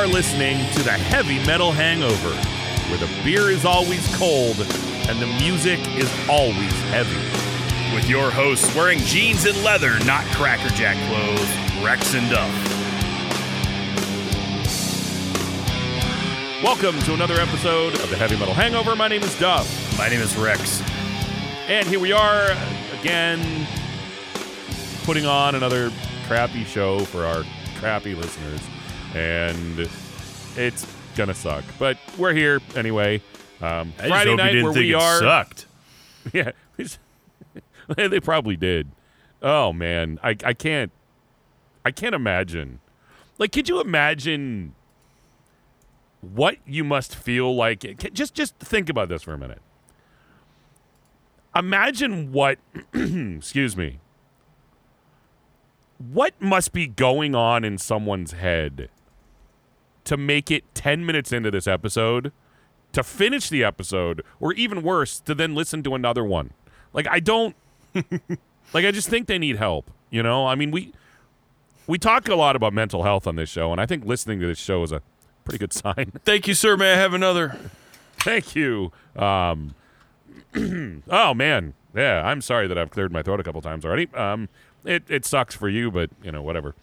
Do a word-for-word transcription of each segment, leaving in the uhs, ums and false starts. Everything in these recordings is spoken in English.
are listening to the Heavy Metal Hangover, where the beer is always cold and the music is always heavy. With your hosts wearing jeans and leather, not Cracker Jack clothes, Rex and Duff. Welcome to another episode of the Heavy Metal Hangover. My name is Duff. My name is Rex. And here we are again, putting on another crappy show for our crappy listeners, and it's gonna suck, but we're here anyway. Um, I Friday just hope night you didn't where think we it are, sucked. Yeah, they probably did. Oh man, I I can't, I can't imagine. Like, could you imagine what you must feel like? Just just think about this for a minute. Imagine what. excuse me. What must be going on in someone's head to make it ten minutes into this episode, to finish the episode, or even worse, to then listen to another one? Like, I don't... like, I just think they need help, you know? I mean, we we talk a lot about mental health on this show, and I think listening to this show is a pretty good sign. Thank you, sir. May I have another? Thank you. Um, oh, man. Yeah, I'm sorry that I've cleared my throat a couple times already. Um... It it sucks for you, but, you know, whatever.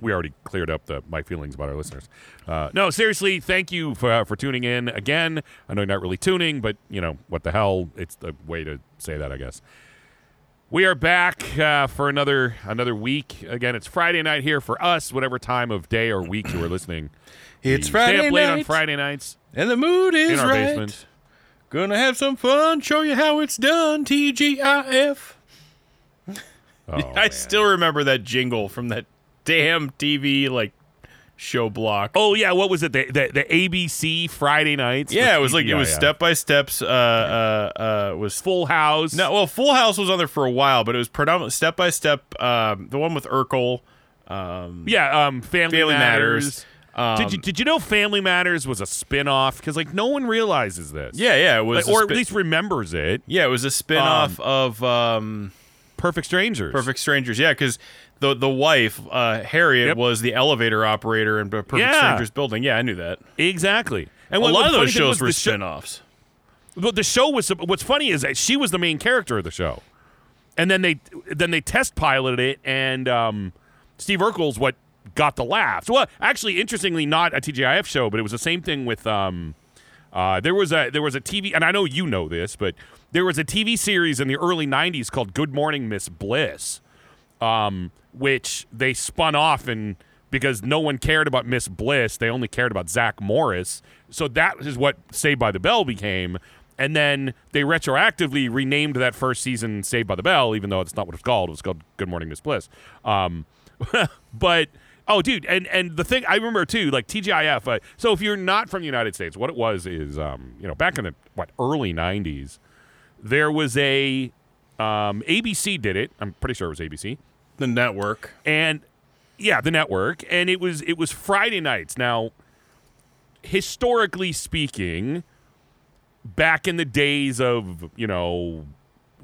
We already cleared up the my feelings about our listeners. Uh, no, seriously, thank you for uh, for tuning in again. I know you're not really tuning, but, you know, what the hell? It's the way to say that, I guess. We are back uh, for another another week. Again, it's Friday night here for us, whatever time of day or week you are listening. It's we Friday stay up late night. on Friday nights. And the mood is in our right. basement. Gonna have some fun, show you how it's done, T G I F. Oh, I man. still remember that jingle from that damn T V like show block. Oh yeah, what was it? The the, the A B C Friday nights. Yeah, it was T V I F. Like it was Step by Steps. Uh, uh, uh, was Full House. No, well, Full House was on there for a while, but it was predominantly Step by Step. Um, the one with Urkel. Um, yeah, um, Family, Family Matters. Matters. Um, did you did you know Family Matters was a spin-off? Because like no one realizes this. Yeah, yeah, it was, like, or spin- at least remembers it. Yeah, it was a spin-off um, of. Um, Perfect Strangers. Perfect Strangers, yeah, because the the wife, uh, Harriet, yep. was the elevator operator in Perfect yeah. Strangers building. Yeah, I knew that. Exactly. And a what, lot of those shows were spinoffs. But the show was, what's funny is that she was the main character of the show. And then they then they test piloted it, and um, Steve Urkel's what got the laughs. Well, actually, interestingly, not a T G I F show, but it was the same thing with, um, uh, there was a there was a T V, and I know you know this, but... There was a T V series in the early nineties called Good Morning Miss Bliss, um, which they spun off and because no one cared about Miss Bliss. They only cared about Zach Morris. So that is what Saved by the Bell became. And then they retroactively renamed that first season Saved by the Bell, even though it's not what it's called. It was called Good Morning Miss Bliss. Um, but, oh, dude, and, and the thing I remember, too, like T G I F. Uh, so if you're not from the United States, what it was is, um, you know, back in the what early nineties, there was a, um, A B C did it. I'm pretty sure it was A B C. The network. And, yeah, the network. And it was it was Friday nights. Now, historically speaking, back in the days of, you know,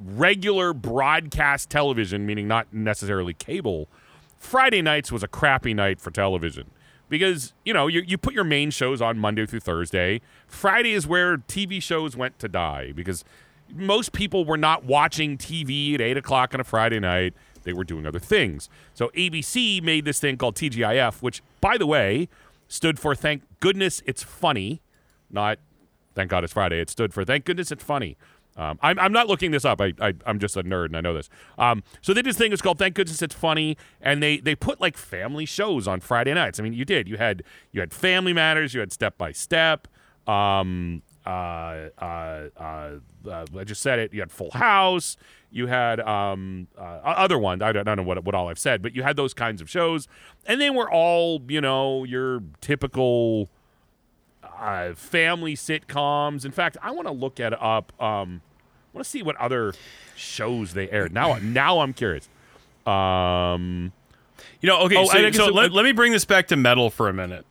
regular broadcast television, meaning not necessarily cable, Friday nights was a crappy night for television. Because, you know, you, you put your main shows on Monday through Thursday. Friday is where T V shows went to die because... Most people were not watching T V at eight o'clock on a Friday night. They were doing other things. So A B C made this thing called T G I F, which, by the way, stood for Thank Goodness It's Funny. Not Thank God It's Friday. It stood for Thank Goodness It's Funny. Um, I'm, I'm not looking this up. I, I, I'm just a nerd, and I know this. Um, so they did this thing. It's called Thank Goodness It's Funny, and they they put, like, family shows on Friday nights. I mean, you did. You had you had Family Matters. You had Step by Step. Um... Uh, uh, uh, uh, I just said it. You had Full House. You had um, uh, other ones. I don't, I don't know what, what all I've said, but you had those kinds of shows. And they were all, you know, your typical uh, family sitcoms. In fact, I want to look at up. Um, I want to see what other shows they aired. Now, now I'm curious. Um, you know, okay, oh, so, so it, let, let me bring this back to metal for a minute.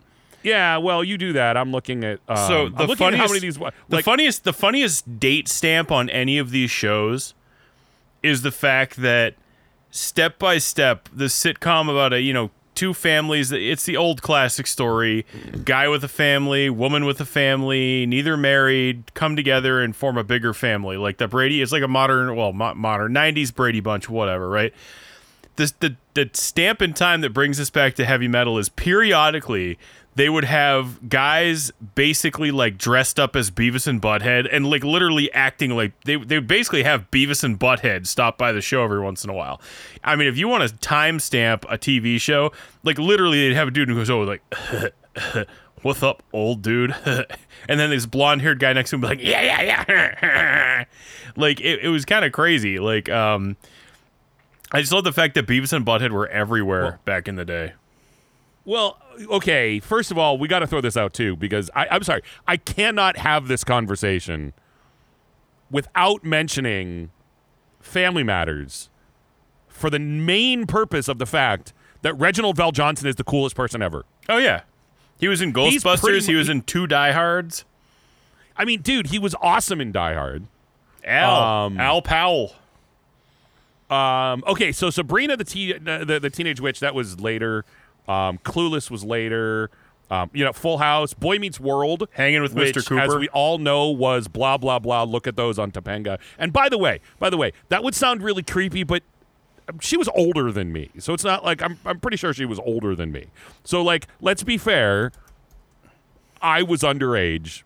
Yeah, well, you do that. I'm looking at um, so the I'm funniest. At how many of these, like, the funniest, the funniest date stamp on any of these shows is the fact that Step by Step, the sitcom about a you know two families. It's the old classic story. Guy with a family, woman with a family, neither married, come together and form a bigger family. Like the Brady, it's like a modern, well, mo- modern nineties Brady Bunch, whatever, right? This, the, the stamp in time that brings us back to heavy metal is periodically they would have guys basically like dressed up as Beavis and Butthead and like literally acting like they they basically have Beavis and Butthead stop by the show every once in a while. I mean, if you want to timestamp a T V show, like literally they'd have a dude who goes, oh, like, what's up, old dude? And then this blonde haired guy next to him be like, yeah, yeah, yeah. Like it, it was kind of crazy. Like, um, I just love the fact that Beavis and Butthead were everywhere well, back in the day. Well, okay, first of all, we got to throw this out, too, because I, I'm sorry. I cannot have this conversation without mentioning Family Matters for the main purpose of the fact that Reginald Val Johnson is the coolest person ever. Oh, yeah. He was in Ghostbusters. Pretty, he was in two Die Hards. I mean, dude, he was awesome in Die Hard. Al. Um, Al Powell. Um, okay, so Sabrina the, te- the, the Teenage Witch, that was later. Um, Clueless was later, um, you know, Full House, Boy Meets World. Hanging with which, Mister Cooper. As we all know, was blah, blah, blah. Look at those on Topanga. And by the way, by the way, that would sound really creepy, but she was older than me. So it's not like, I'm I'm pretty sure she was older than me. So, like, let's be fair. I was underage.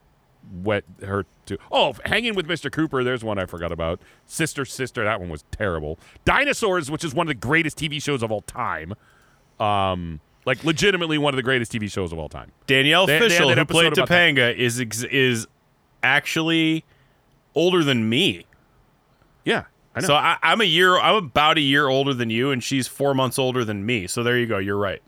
What her to oh Hanging with Mister Cooper, there's one I forgot about. Sister, Sister, that one was terrible. Dinosaurs, which is one of the greatest T V shows of all time. Um... Like, legitimately one of the greatest T V shows of all time. Danielle they, Fishel, they who played Topanga, is ex- is actually older than me. Yeah, I know. So I, I'm a year, I'm about a year older than you, and she's four months older than me. So there you go. You're right.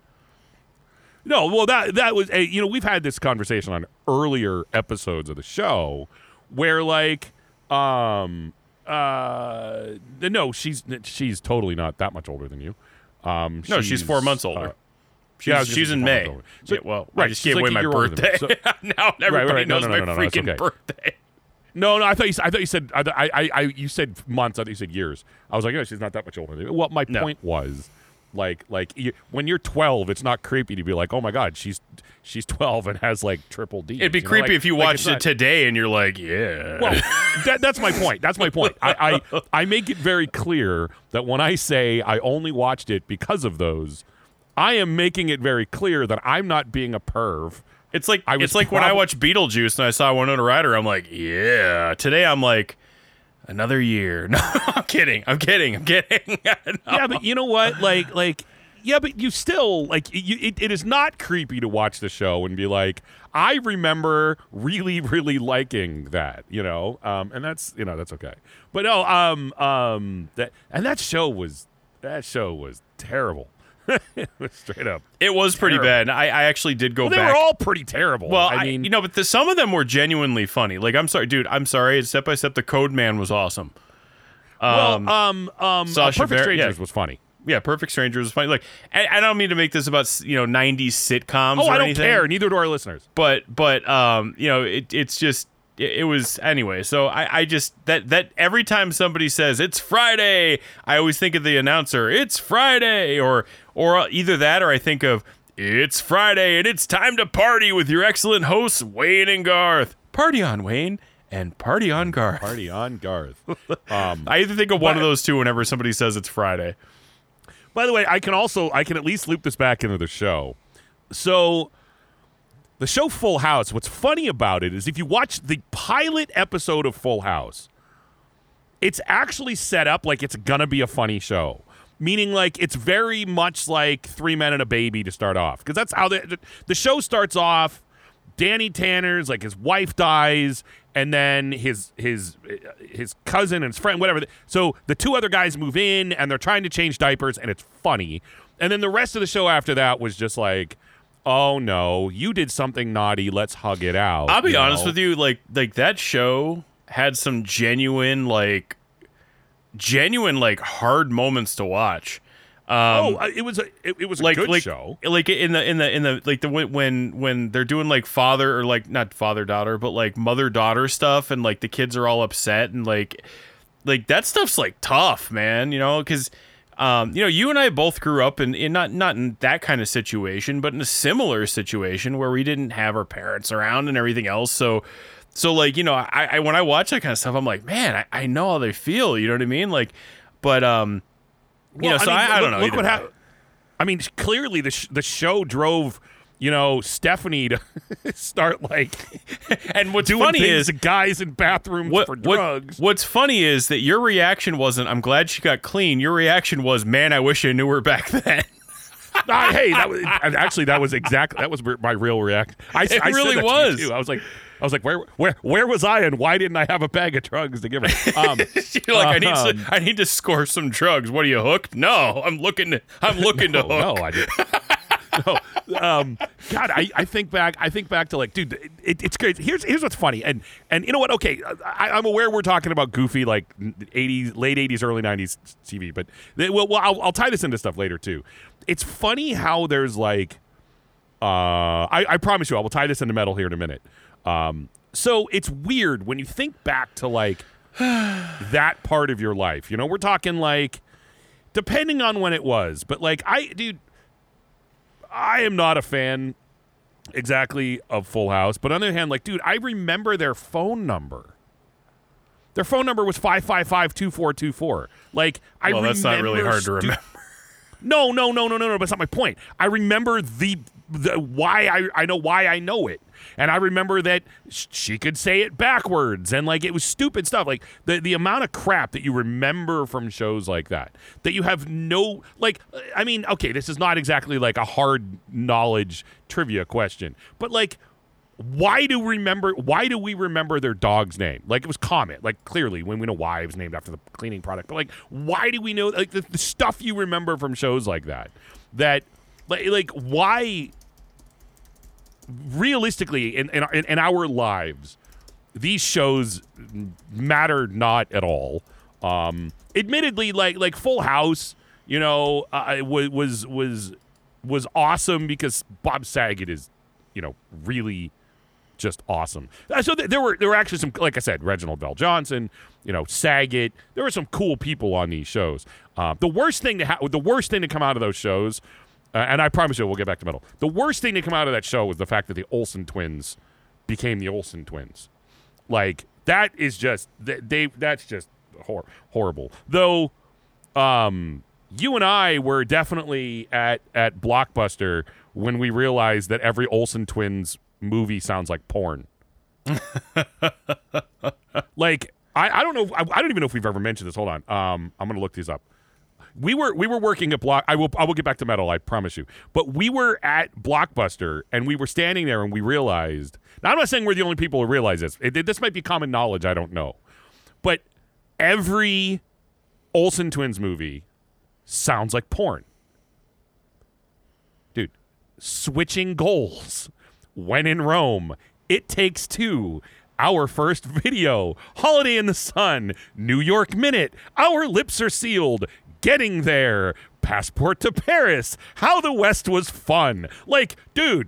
No, well, that that was, a, you know, we've had this conversation on earlier episodes of the show where, like, um, uh, no, she's she's totally not that much older than you. Um, no, she's, she's four months older. Uh, She's, yeah, she's, she's in May. So, yeah, well, right, I just gave like away my birthday. So, now everybody right, right, knows no, no, no, my no, no, freaking okay. birthday. No, no, I thought you, I thought you said I, I, I, you said months. I thought you said years. I was like, no, she's not that much older than me. Well, my no. point was, like, like you, when you're twelve, it's not creepy to be like, oh my god, she's she's twelve and has like triple D. It'd be creepy know, like, if you like watched it not, today and you're like, yeah. Well, that, that's my point. That's my point. I, I, I make it very clear that when I say I only watched it because of those. I am making it very clear that I'm not being a perv. It's like I it's like prob- when I watched Beetlejuice and I saw Winona Ryder, I'm like, yeah. Today I'm like, another year. No, I'm kidding. I'm kidding. I'm kidding. No. Yeah, but you know what? Like, like, yeah, but you still like you, it, it is not creepy to watch the show and be like, I remember really, really liking that, you know, um, and that's you know that's okay. But no, um, um, that and that show was that show was terrible. Straight up, it was pretty terrible. Bad. I, I actually did go well, they back. They were all pretty terrible. Well, I, I mean, you know, but the, some of them were genuinely funny. Like, I'm sorry, dude. I'm sorry. Step by Step, the Code Man was awesome. Um, well, um, um, Sasha Perfect Bar- Strangers yeah. was funny. Yeah, Perfect Strangers was funny. Like, I, I don't mean to make this about you know nineties sitcoms. Oh, or I don't anything, care. Neither do our listeners. But but um, you know, it it's just. It was anyway. So I, I just that that every time somebody says it's Friday, I always think of the announcer. It's Friday, or or either that, or I think of it's Friday and it's time to party with your excellent hosts Wayne and Garth. Party on, Wayne, and party on, Garth. Party on, Garth. Um, I either think of one but, of those two whenever somebody says it's Friday. By the way, I can also I can at least loop this back into the show. So. The show Full House, what's funny about it is if you watch the pilot episode of Full House, it's actually set up like it's going to be a funny show. Meaning like it's very much like Three Men and a Baby to start off. Because that's how the, the show starts off. Danny Tanner's, like his wife dies, and then his his his cousin and his friend, whatever. So the two other guys move in, and they're trying to change diapers, and it's funny. And then the rest of the show after that was just like, oh no, you did something naughty, let's hug it out. I'll be honest know? with you, like like that show had some genuine like genuine like hard moments to watch. Um, oh, it was a it, it was like, a good like, show. Like in the in the in the like the when when they're doing like father or like not father daughter, but like mother daughter stuff and like the kids are all upset and like like that stuff's like tough, man, you know, cuz Um, you know, you and I both grew up in, in not not in that kind of situation, but in a similar situation where we didn't have our parents around and everything else. So, so like, you know, I, I when I watch that kind of stuff, I'm like, man, I, I know how they feel. You know what I mean? Like, but um, you well, know, I so mean, I, I look, don't know. Look what happened. I mean, clearly the sh- the show drove. You know, Stephanie to start like and what's doing funny is guys in bathrooms what, for drugs. What, what's funny is that your reaction wasn't, I'm glad she got clean. Your reaction was, man, I wish I knew her back then. uh, hey, that was actually that was exactly that was my real reaction. I, it I really said that was. To you too. I was like, I was like, where where where was I and why didn't I have a bag of drugs to give her? Um, You're like, uh, I need um, to, I need to score some drugs. What, are you hooked? No, I'm looking. To, I'm looking no, to hook. No, I didn't. No, um, God, I, I think back. I think back to like, dude, it, it, it's great. Here's here's what's funny, and and you know what? Okay, I, I'm aware we're talking about goofy like eighties, late eighties, early nineties T V, but they, well, well I'll, I'll tie this into stuff later too. It's funny how there's like, uh, I, I promise you, I will tie this into metal here in a minute. Um, so it's weird when you think back to like that part of your life. You know, we're talking like, depending on when it was, but like I, dude. I am not a fan exactly of Full House, but on the other hand, like, dude, I remember their phone number. Their phone number was five five five, two four two four. Like, I well, remember. Well, that's not really hard to remember. Stu- no, no, no, no, no, no, but that's not my point. I remember the, the why I, I know why I know it. And I remember that sh- she could say it backwards. And, like, it was stupid stuff. Like, the, the amount of crap that you remember from shows like that, that you have no, like, I mean, okay, this is not exactly, like, a hard knowledge trivia question. But, like, why do remember? Why do we remember their dog's name? Like, it was Comet. Like, clearly, when we know why it was named after the cleaning product. But, like, why do we know, like, the, the stuff you remember from shows like that? That, like, like why... Realistically, in, in in our lives, these shows matter not at all. Um, admittedly, like like Full House, you know, uh, was was was awesome because Bob Saget is, you know, really just awesome. Uh, so th- there were there were actually some, like I said, Reginald Bell Johnson, you know, Saget. There were some cool people on these shows. Uh, the worst thing to ha- the worst thing to come out of those shows. Uh, and I promise you, we'll get back to metal. The worst thing to come out of that show was the fact that the Olsen twins became the Olsen twins. Like, that is just, they, they that's just hor- horrible. Though, um, you and I were definitely at, at Blockbuster when we realized that every Olsen twins movie sounds like porn. Like, I, I don't know, I, I don't even know if we've ever mentioned this. Hold on, um, I'm going to look these up. We were we were working at Block. I will I will get back to metal. I promise you. But we were at Blockbuster and we were standing there and we realized. Now I'm not saying we're the only people who realize this. It, it, this might be common knowledge. I don't know, but every Olsen Twins movie sounds like porn. Dude, switching goals. When in Rome, It Takes Two. Our First Video, Holiday in the Sun, New York Minute, Our Lips Are Sealed, Getting There, Passport to Paris, How the West Was Fun. Like, dude,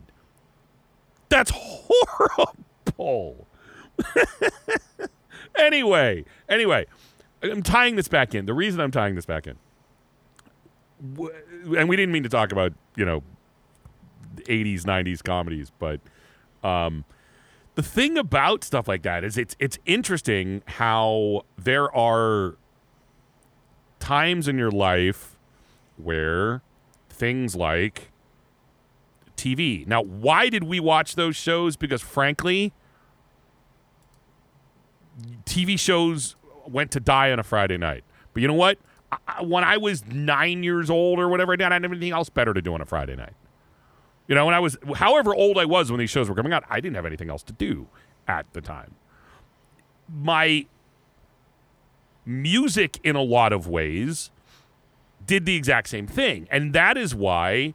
that's horrible. Anyway, anyway, I'm tying this back in. The reason I'm tying this back in, and we didn't mean to talk about, you know, eighties, nineties comedies, but um, the thing about stuff like that is it's it's interesting how there are times in your life where things like T V. Now, why did we watch those shows? Because frankly, T V shows went to die on a Friday night. But you know what? I, when I was nine years old or whatever, I didn't have anything else better to do on a Friday night. You know, when I was, however old I was when these shows were coming out, I didn't have anything else to do at the time. My music, in a lot of ways, did the exact same thing. And that is why,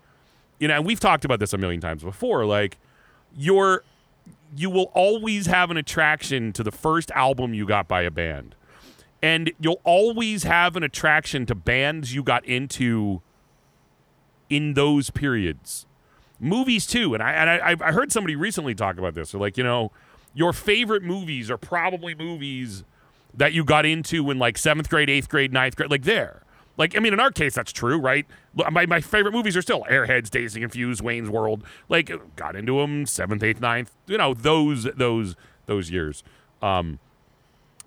you know, and we've talked about this a million times before, like, you're, you will always have an attraction to the first album you got by a band. And you'll always have an attraction to bands you got into in those periods. Movies, too. And I, and I, I heard somebody recently talk about this. They're like, you know, your favorite movies are probably movies that you got into in, like, seventh grade, eighth grade, ninth grade, like there. Like, I mean, in our case, that's true, right? My my favorite movies are still Airheads, Dazed and Confused, Wayne's World. Like, got into them seventh, eighth, ninth. You know, those those those years. Um,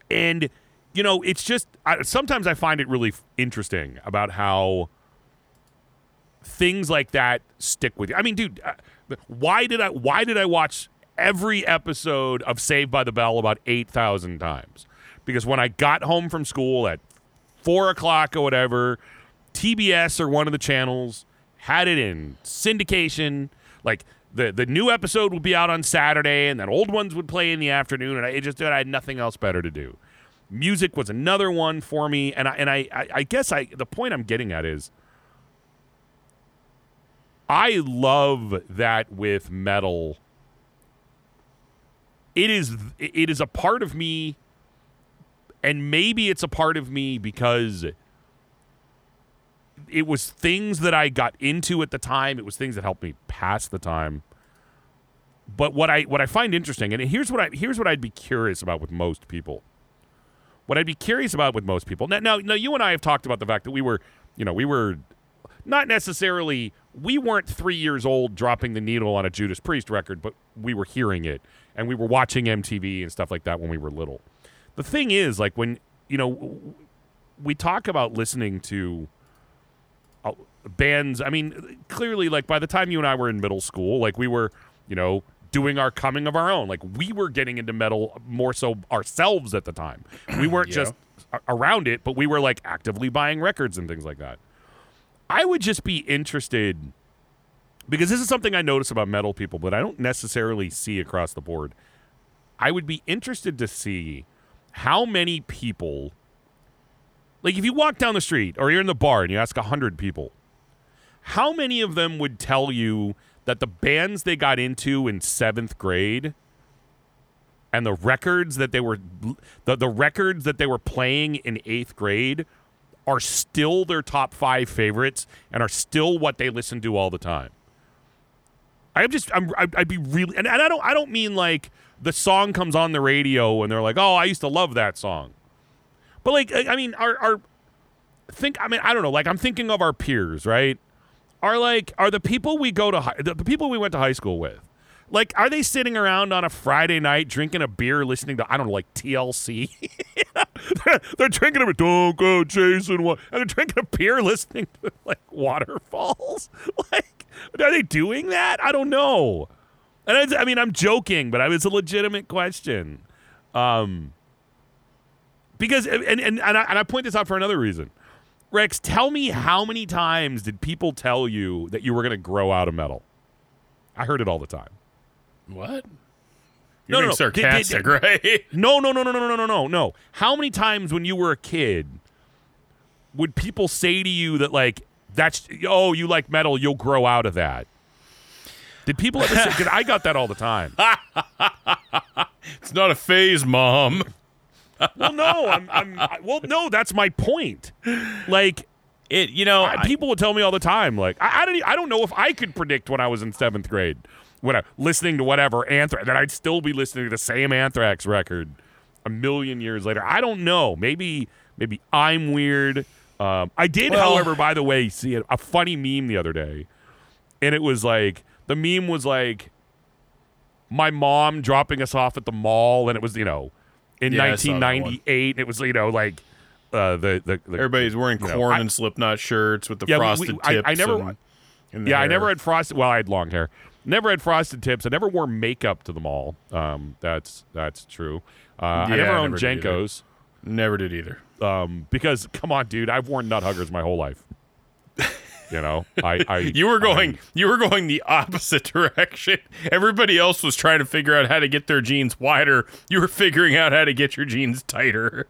and you know, it's just I, sometimes I find it really interesting about how things like that stick with you. I mean, dude, why did I why did I watch every episode of Saved by the Bell about eight thousand times? Because when I got home from school at Four o'clock or whatever, T B S or one of the channels had it in syndication. Like the the new episode would be out on Saturday, and then old ones would play in the afternoon. And I it just I had nothing else better to do. Music was another one for me, and I and I I, I guess I the point I'm getting at is I love that with metal. It is it is a part of me. And maybe it's a part of me because it was things that I got into at the time. It was things that helped me pass the time. But what I what I find interesting, and here's what I here's what I'd be curious about with most people. What I'd be curious about with most people. Now, now, now you and I have talked about the fact that we were, you know, we were not necessarily we weren't three years old dropping the needle on a Judas Priest record, but we were hearing it and we were watching M T V and stuff like that when we were little. The thing is, like, when, you know, we talk about listening to uh, bands, I mean, clearly, like, by the time you and I were in middle school, like, we were, you know, doing our coming of our own. Like, we were getting into metal more so ourselves at the time. We weren't yeah. just around it, but we were, like, actively buying records and things like that. I would just be interested, because this is something I notice about metal people, but I don't necessarily see across the board. I would be interested to see how many people, like if you walk down the street or you're in the bar and you ask one hundred people, how many of them would tell you that the bands they got into in seventh grade and the records that they were, the, the records that they were playing in eighth grade are still their top five favorites and are still what they listen to all the time? I'm just, I'm, I'd be really, and, and I don't, I don't mean like the song comes on the radio and they're like, oh, I used to love that song. But like, I, I mean, our, our, think, I mean, I don't know, like I'm thinking of our peers, right? Are like, are the people we go to, hi- the people we went to high school with, like, are they sitting around on a Friday night drinking a beer, listening to, I don't know, like T L C? they're, they're drinking a beer, don't go chasing water. And they're drinking a beer, listening to like Waterfalls. Like, are they doing that? I don't know. And I, I mean, I'm joking, but it's a legitimate question. Um, because, and, and, and, I, and I point this out for another reason. Rex, tell me how many times did people tell you that you were going to grow out of metal? I heard it all the time. What? You're no, being no, sarcastic, did, did, right? No, no, no, no, no, no, no, no, no. How many times when you were a kid would people say to you that, like, that's, oh, you like metal, you'll grow out of that? Did people ever say, because I got that all the time. It's not a phase, Mom. Well, no, I'm, I'm, I, well, no, that's my point. Like, it, you know, I, people would tell me all the time, like, I, I don't, I don't know if I could predict when I was in seventh grade, when I listening to whatever Anthrax, that I'd still be listening to the same Anthrax record a million years later. I don't know. Maybe, maybe I'm weird. Um, I did, well, however, by the way, see a, a funny meme the other day, and it was like. The meme was like my mom dropping us off at the mall, and it was, you know, in yeah, nineteen ninety-eight. It was, you know, like uh, the, the, the everybody's wearing Korn know, and I, Slipknot shirts with the yeah, frosted we, we, tips. I, I never, and, and yeah, hair. I never had frosted. Well, I had long hair. Never had frosted tips. I never wore makeup to the mall. Um, that's that's true. Uh, yeah, I never owned never Jenko's. Did never did either. Um, because come on, dude, I've worn nut huggers my whole life. You know, I, I you were going I, you were going the opposite direction. Everybody else was trying to figure out how to get their jeans wider. You were figuring out how to get your jeans tighter.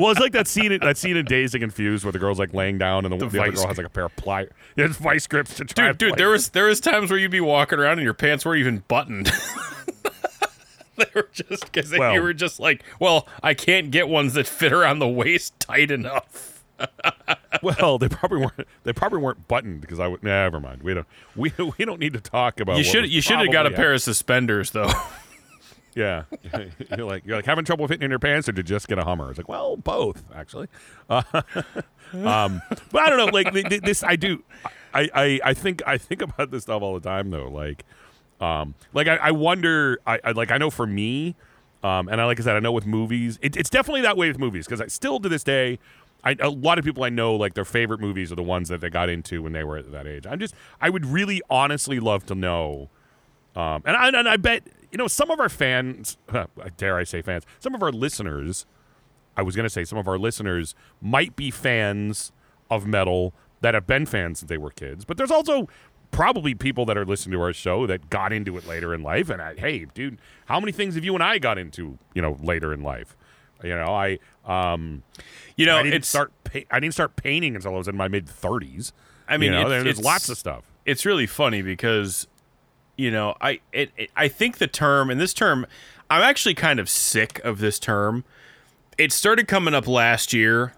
Well, it's like that scene that scene in Dazed and Confused where the girl's like laying down and the, the, the other girl has like a pair of pliers. It's vice grips to try. Dude, dude, there was there was times where you'd be walking around and your pants weren't even buttoned. They were just because well, you were just like, well, I can't get ones that fit around the waist tight enough. Well, they probably weren't. They probably weren't buttoned because I would. Nah, never mind. We don't. We we don't need to talk about. You should. You should have got a pair of suspenders though. Yeah. You're like, you're like having trouble fitting in your pants, or did you just get a Hummer? It's like, well, both, actually. Uh, um, but I don't know. Like this, I do. I, I, I think I think about this stuff all the time, though. Like, um, like I, I wonder. I, I like I know for me, um, and I like I said, I know with movies, it, it's definitely that way with movies, because I still to this day. I, a lot of people I know, like, their favorite movies are the ones that they got into when they were at that age. I'm just, I would really honestly love to know. Um, and, I, and I bet, you know, some of our fans, huh, dare I say fans, some of our listeners, I was going to say some of our listeners might be fans of metal that have been fans since they were kids. But there's also probably people that are listening to our show that got into it later in life. And, I, hey, dude, how many things have you and I got into, you know, later in life? You know, I, um, you know, I didn't it's, start. Pa- I didn't start painting until I was in my mid thirties. I mean, you know, it's, there's it's, lots of stuff. It's really funny because, you know, I it, it I think the term and this term, I'm actually kind of sick of this term. It started coming up last year,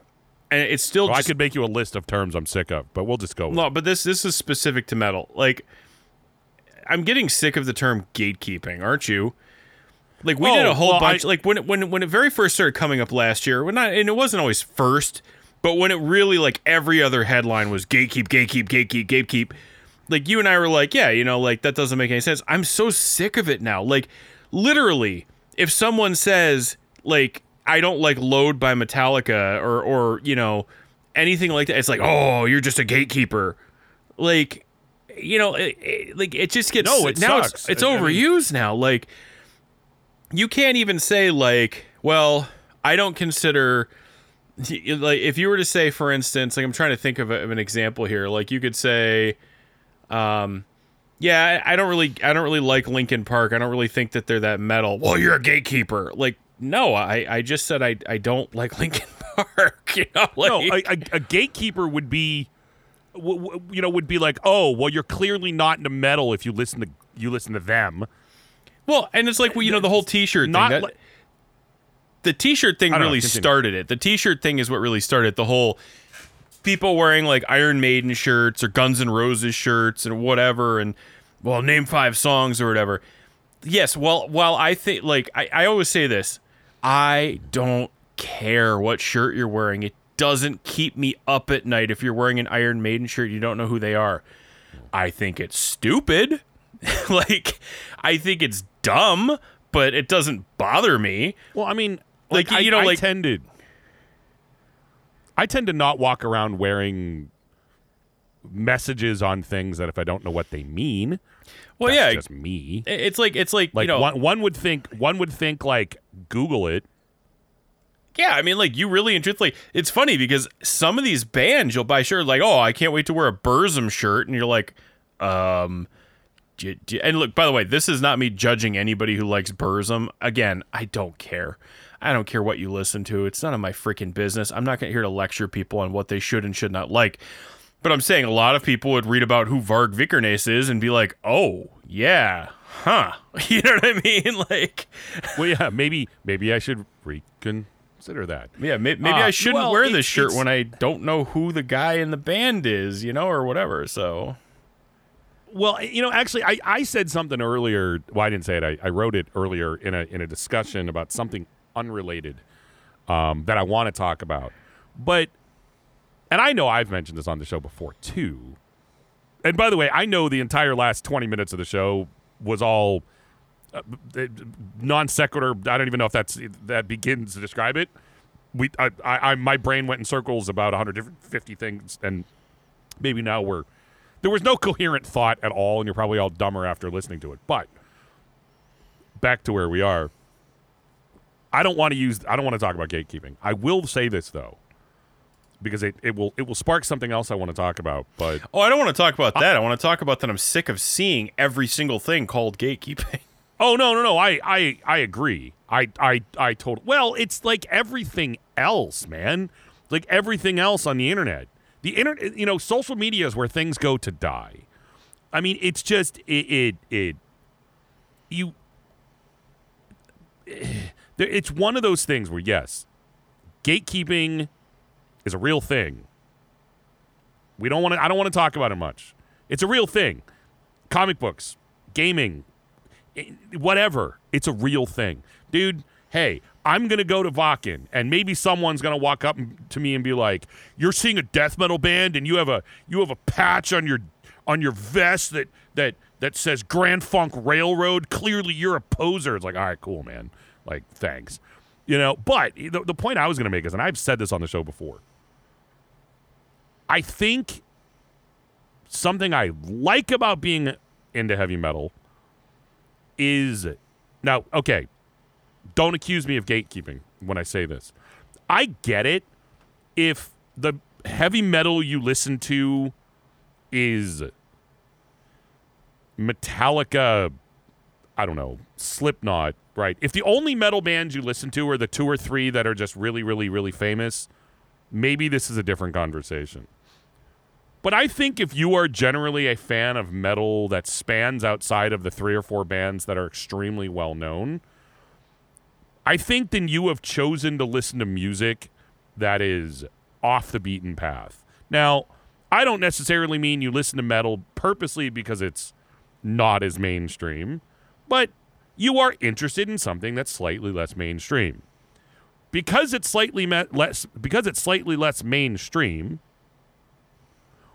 and it's still. Well, just, I could make you a list of terms I'm sick of, but we'll just go with no, it. But this this is specific to metal. Like, I'm getting sick of the term gatekeeping, aren't you? Like, we oh, did a whole well, bunch. I, like, when it, when, when it very first started coming up last year, when not, and it wasn't always first, but when it really, like, every other headline was gatekeep, gatekeep, gatekeep, gatekeep, like, you and I were like, yeah, you know, like, that doesn't make any sense. I'm so sick of it now. Like, literally, if someone says, like, I don't like Load by Metallica or, or you know, anything like that, it's like, oh, you're just a gatekeeper. Like, you know, it, it, like, it just gets... No, it now sucks. It's, it's overused I mean, now, like... You can't even say, like, well, I don't consider, like, if you were to say, for instance, like, I'm trying to think of, a, of an example here. Like, you could say, um, yeah, I, I don't really, I don't really like Linkin Park. I don't really think that they're that metal. Well, you're a gatekeeper. Like, no, I, I just said I, I don't like Linkin Park. You know, like, no, a, a, a gatekeeper would be, w- w- you know, would be like, oh, well, you're clearly not into metal if you listen to you listen to them. Well, and it's like, well, you know, the whole T-shirt thing. Not that, like, the T-shirt thing really know, started it. The T-shirt thing is what really started the whole people wearing, like, Iron Maiden shirts or Guns N' Roses shirts and whatever, and, well, name five songs or whatever. Yes, well, while I think, like, I, I always say this. I don't care what shirt you're wearing. It doesn't keep me up at night. If you're wearing an Iron Maiden shirt, you don't know who they are. I think it's stupid. Like, I think it's dumb, but it doesn't bother me. Well, I mean, like, like you know, I, I like tended, I tend to not walk around wearing messages on things that if I don't know what they mean. Well, that's yeah, just me. It's like it's like, like you know, one, one would think one would think like Google it. Yeah, I mean, like, you really and truthfully, it's funny because some of these bands you'll buy shirts like, oh, I can't wait to wear a Burzum shirt, and you're like, um. And look, by the way, this is not me judging anybody who likes Burzum. Again, I don't care. I don't care what you listen to. It's none of my freaking business. I'm not gonna here to lecture people on what they should and should not like. But I'm saying a lot of people would read about who Varg Vikernes is and be like, oh, yeah, huh. You know what I mean? Like, well, yeah, maybe maybe I should reconsider that. Yeah, may- maybe uh, I shouldn't well, wear this shirt it's... when I don't know who the guy in the band is, you know, or whatever, so... Well, you know, actually, I, I said something earlier. Well, I didn't say it. I, I wrote it earlier in a in a discussion about something unrelated um, that I want to talk about. But, and I know I've mentioned this on the show before, too. And by the way, I know the entire last twenty minutes of the show was all uh, non sequitur. I don't even know if that's that begins to describe it. We, I, I, I my brain went in circles about one hundred fifty things, and maybe now we're... There was no coherent thought at all, and you're probably all dumber after listening to it. But back to where we are. I don't want to use I don't want to talk about gatekeeping. I will say this though, because it, it will it will spark something else I want to talk about. But oh, I don't want to talk about that. I, I want to talk about that I'm sick of seeing every single thing called gatekeeping. Oh no, no, no. I I, I agree. I I I totally well, it's like everything else, man. Like everything else on the internet. The internet, you know, social media is where things go to die. I mean, it's just it, it, it you. It's one of those things where yes, gatekeeping is a real thing. We don't want to. I don't want to talk about it much. It's a real thing. Comic books, gaming, it, whatever. It's a real thing. Dude, hey, I'm going to go to Wacken, and maybe someone's going to walk up to me and be like, you're seeing a death metal band, and you have a you have a patch on your on your vest that that that says Grand Funk Railroad. Clearly, you're a poser. It's like, all right, cool, man. Like, thanks. You know, but the, the point I was going to make is, and I've said this on the show before, I think something I like about being into heavy metal is, now, okay, don't accuse me of gatekeeping when I say this. I get it if the heavy metal you listen to is Metallica, I don't know, Slipknot, right? If the only metal bands you listen to are the two or three that are just really, really, really famous, maybe this is a different conversation. But I think if you are generally a fan of metal that spans outside of the three or four bands that are extremely well known, I think then you have chosen to listen to music that is off the beaten path. Now, I don't necessarily mean you listen to metal purposely because it's not as mainstream, but you are interested in something that's slightly less mainstream. Because it's slightly me- less because it's slightly less mainstream,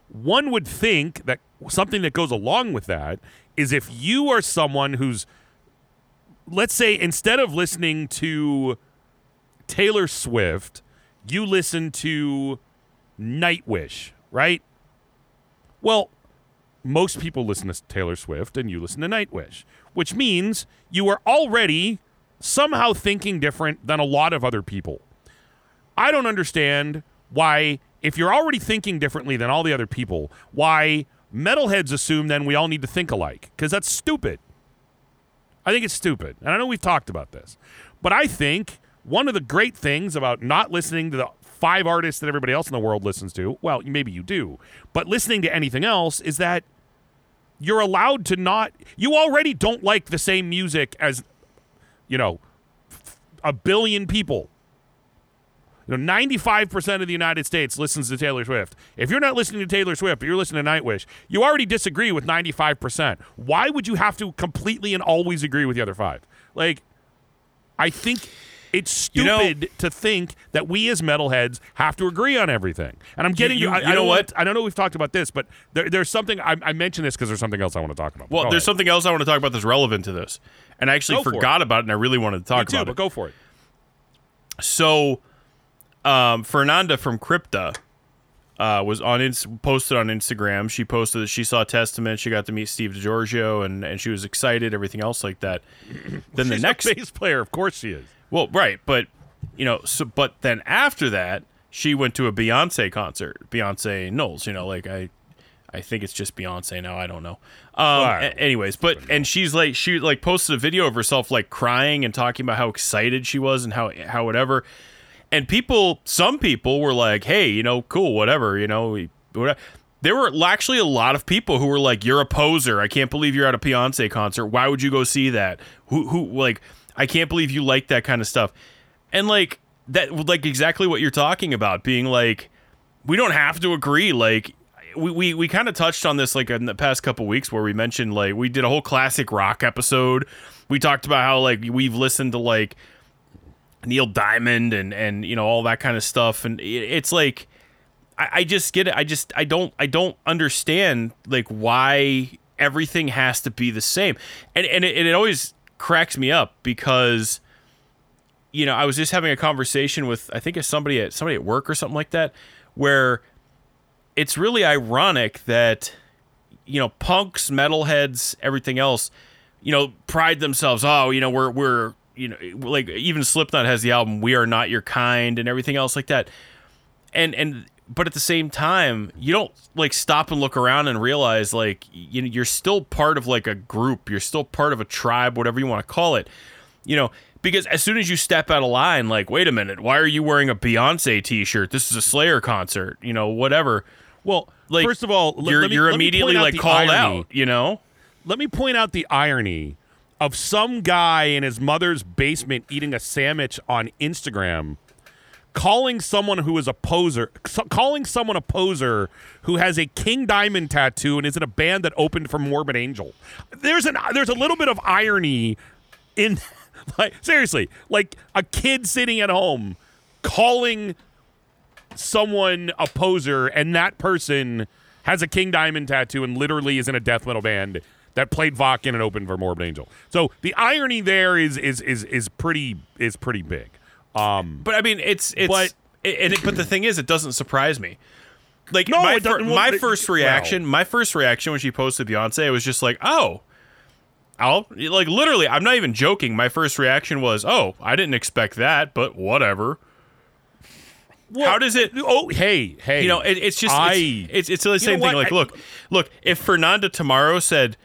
one would think that something that goes along with that is if you are someone who's, let's say, instead of listening to Taylor Swift, you listen to Nightwish, right? Well, most people listen to Taylor Swift and you listen to Nightwish, which means you are already somehow thinking different than a lot of other people. I don't understand why, if you're already thinking differently than all the other people, why metalheads assume then we all need to think alike, because that's stupid. I think it's stupid, and I know we've talked about this, but I think one of the great things about not listening to the five artists that everybody else in the world listens to, well, maybe you do, but listening to anything else is that you're allowed to not, you already don't like the same music as, you know, a billion people. You know, ninety-five percent of the United States listens to Taylor Swift. If you're not listening to Taylor Swift, but you're listening to Nightwish, you already disagree with ninety-five percent. Why would you have to completely and always agree with the other five? Like, I think it's stupid you know, to think that we as metalheads have to agree on everything. And I'm getting you. you, you, I, you I know what? I don't know if we've talked about this, but there, there's something. I, I mentioned this because there's something else I want to talk about. Well, go there's ahead. something else I want to talk about that's relevant to this. And I actually go forgot for it. about it, and I really wanted to talk Me too, about but it. But go for it. So... Um, Fernanda from Crypta uh, was on ins- posted on Instagram. She posted that she saw Testament. She got to meet Steve DiGiorgio, and, and she was excited. Everything else like that. Then well, the she's next a bass player, of course she is. Well, right, but you know, so but then after that, she went to a Beyonce concert. Beyonce Knowles, you know, like I, I think it's just Beyonce now. I don't know. Um, wow. a- anyways, but and she's like she like posted a video of herself like crying and talking about how excited she was and how how whatever. And people, some people were like, hey, you know, cool, whatever, you know. We, whatever. There were actually a lot of people who were like, you're a poser. I can't believe you're at a Beyonce concert. Why would you go see that? Who, who, like, I can't believe you like that kind of stuff. And, like, that, like, exactly what you're talking about, being like, we don't have to agree. Like, we, we, we kind of touched on this, like, in the past couple weeks where we mentioned, like, we did a whole classic rock episode. We talked about how, like, we've listened to, like, Neil Diamond and and you know all that kind of stuff, and it's like I, I just get it I just I don't I don't understand like why everything has to be the same, and and it, and it always cracks me up because you know I was just having a conversation with I think it's somebody at somebody at work or something like that where it's really ironic that you know punks, metalheads, everything else you know pride themselves oh you know we're we're you know, like even Slipknot has the album "We Are Not Your Kind" and everything else like that, and and but at the same time, you don't like stop and look around and realize like you know you're still part of like a group, you're still part of a tribe, whatever you want to call it, you know, because as soon as you step out of line, like wait a minute, why are you wearing a Beyonce T-shirt? This is a Slayer concert, you know, whatever. Well, like first of all, you're let me, you're let immediately me point out like the called irony. out, you know. Let me point out the irony of some guy in his mother's basement eating a sandwich on Instagram calling someone who is a poser, calling someone a poser who has a King Diamond tattoo and is in a band that opened for Morbid Angel. There's an there's a little bit of irony in, like, seriously, like a kid sitting at home calling someone a poser, and that person has a King Diamond tattoo and literally is in a death metal band that played Wacken and opened for Morbid Angel. So the irony there is is is is pretty is pretty big. Um, but I mean, it's it's but, it, and it, but the thing is, it doesn't surprise me. Like no, my, fir- my it, first reaction, well. my first reaction when she posted Beyonce, it was just like, oh, I'll like literally, I'm not even joking. My first reaction was, oh, I didn't expect that, but whatever. Well, how does it? Oh, hey, hey, you know, it, it's just I, it's, it's it's the same thing. Like, I, look, look, if Fernanda tomorrow said,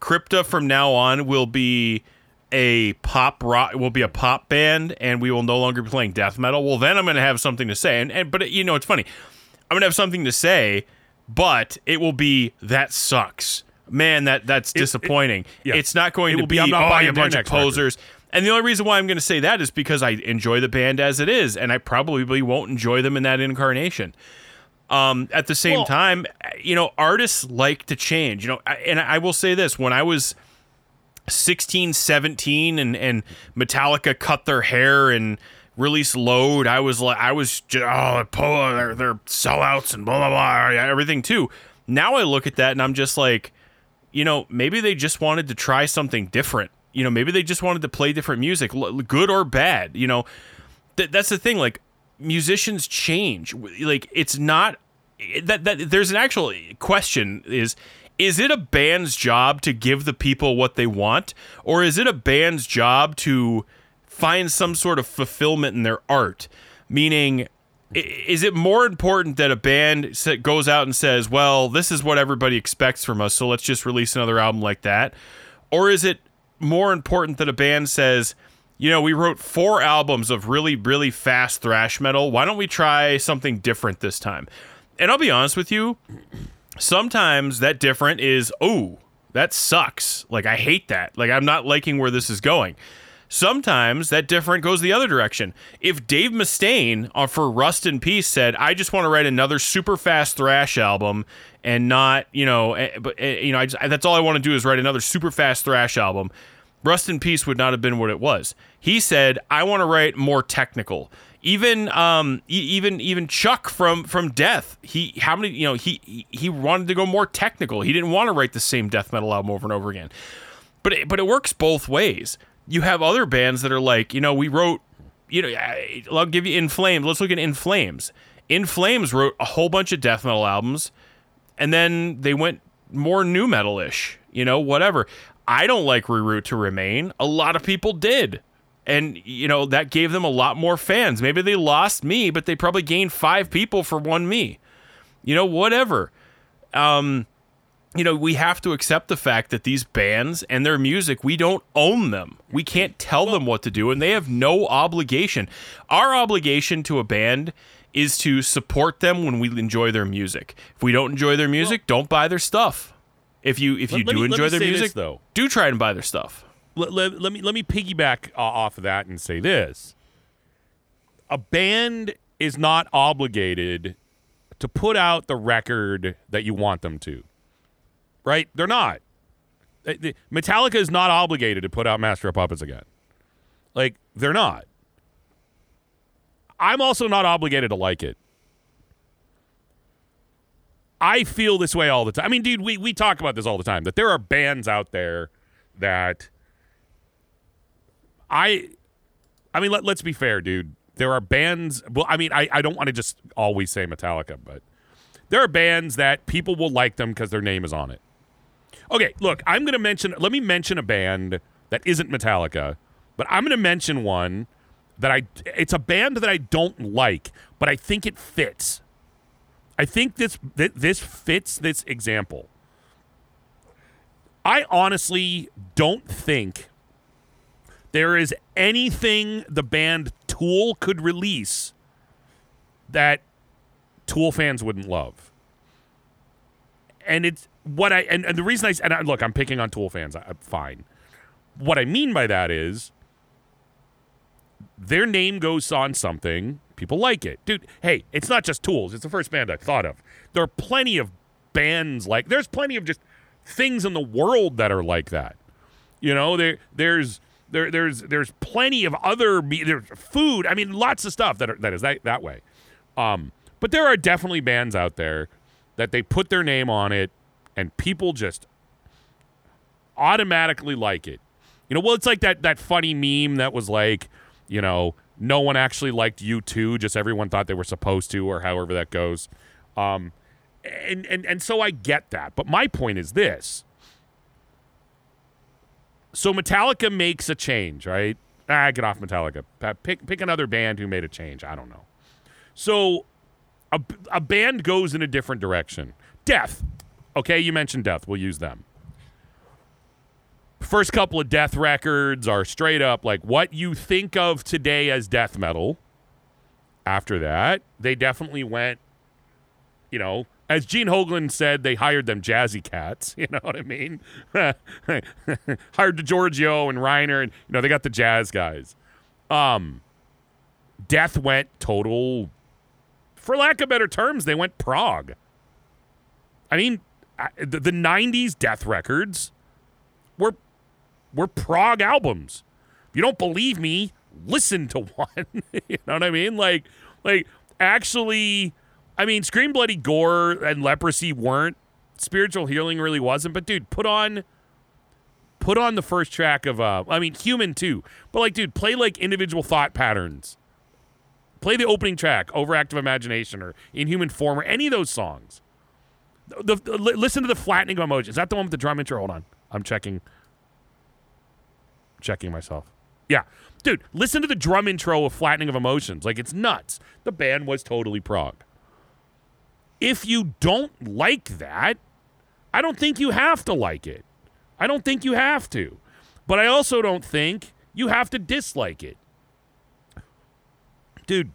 Crypta from now on will be. a pop rock will be a pop band and we will no longer be playing death metal, well then I'm going to have something to say, and, and but it, you know, it's funny, I'm going to have something to say, but it will be that sucks, man, that that's it, disappointing it, yeah. It's not going it to be, be I'm not oh, buying a bunch of posers record. And the only reason why I'm going to say that is because I enjoy the band as it is, and I probably won't enjoy them in that incarnation. Um at the same well, time, you know, artists like to change, you know, and I will say this, when I was sixteen, seventeen and, and Metallica cut their hair and released Load, I was like, I was just, oh, they're, they're sellouts and blah, blah, blah, everything too. Now I look at that and I'm just like, you know, maybe they just wanted to try something different. You know, maybe they just wanted to play different music, good or bad. You know, Th- that's the thing. Like, musicians change. Like, it's not that, that there's an actual question is, is it a band's job to give the people what they want, or is it a band's job to find some sort of fulfillment in their art? Meaning, is it more important that a band goes out and says, well, this is what everybody expects from us, so let's just release another album like that? Or is it more important that a band says, you know, we wrote four albums of really, really fast thrash metal, why don't we try something different this time? And I'll be honest with you, sometimes that different is, oh, that sucks. Like, I hate that. Like, I'm not liking where this is going. Sometimes that different goes the other direction. If Dave Mustaine uh, for Rust in Peace said, I just want to write another super fast thrash album and not, you know, uh, but uh, you know, I just, I, that's all I want to do is write another super fast thrash album, Rust in Peace would not have been what it was. He said, I want to write more technical. Even um even even Chuck from from Death, he how many you know he he wanted to go more technical. He didn't want to write the same death metal album over and over again. But it, but it works both ways. You have other bands that are like, you know, we wrote, you know, I'll give you In Flames. Let's look at In Flames. In Flames wrote a whole bunch of death metal albums, and then they went more nu metal-ish, you know, whatever. I don't like Reroute to Remain. A lot of people did. And, you know, that gave them a lot more fans. Maybe they lost me, but they probably gained five people for one me. You know, whatever. Um, you know, we have to accept the fact that these bands and their music, we don't own them. We can't tell them what to do, and they have no obligation. Our obligation to a band is to support them when we enjoy their music. If we don't enjoy their music, don't buy their stuff. If you if you do enjoy their music, though, do try and buy their stuff. Let, let, let me let me piggyback uh, off of that and say this. A band is not obligated to put out the record that you want them to. Right? They're not. They, they, Metallica is not obligated to put out Master of Puppets again. Like, they're not. I'm also not obligated to like it. I feel this way all the time. I mean, dude, we, we talk about this all the time, that there are bands out there that... I I mean, let, let's be fair, dude. There are bands... Well, I mean, I, I don't want to just always say Metallica, but there are bands that people will like them because their name is on it. Okay, look, I'm going to mention... Let me mention a band that isn't Metallica, but I'm going to mention one that I... It's a band that I don't like, but I think it fits. I think this th- this fits this example. I honestly don't think... there is anything the band Tool could release that Tool fans wouldn't love. And it's what I, and, and the reason I, and I, look, I'm picking on Tool fans, I, I'm fine. What I mean by that is their name goes on something people like it. Dude, hey, it's not just Tools. It's the first band I thought of. There are plenty of bands like, there's plenty of just things in the world that are like that. You know, there there's there there's there's plenty of other there's food. I mean, lots of stuff that are, that is that, that way. Um, but there are definitely bands out there that they put their name on it and people just automatically like it. You know, well, it's like that that funny meme that was like, you know, no one actually liked U two, just everyone thought they were supposed to, or however that goes. Um, and, and, and so I get that. But my point is this. So Metallica makes a change, right? Ah, get off Metallica. Pick, pick another band who made a change. I don't know. So a, a band goes in a different direction. Death. Okay, you mentioned Death. We'll use them. First couple of Death records are straight up like what you think of today as death metal. After that, they definitely went, you know, as Gene Hoglan said, they hired them jazzy cats. You know what I mean? Hired DiGiorgio and Reiner, and you know they got the jazz guys. Um, Death went total, for lack of better terms, they went prog. I mean, the, the nineties Death records were. We're prog albums. If you don't believe me, listen to one. You know what I mean? Like, like actually, I mean, Scream Bloody Gore and Leprosy weren't. Spiritual Healing really wasn't. But, dude, put on put on the first track of, uh, I mean, Human too. But, like, dude, play, like, Individual Thought Patterns. Play the opening track, Overactive Imagination or Inhuman Form or any of those songs. The, the, listen to the flattening of emotions. Is that the one with the drum intro? Hold on. I'm checking. Checking myself. Yeah. Dude, listen to the drum intro of Flattening of Emotions. Like, it's nuts. The band was totally prog. If you don't like that, I don't think you have to like it. I don't think you have to. But I also don't think you have to dislike it. Dude,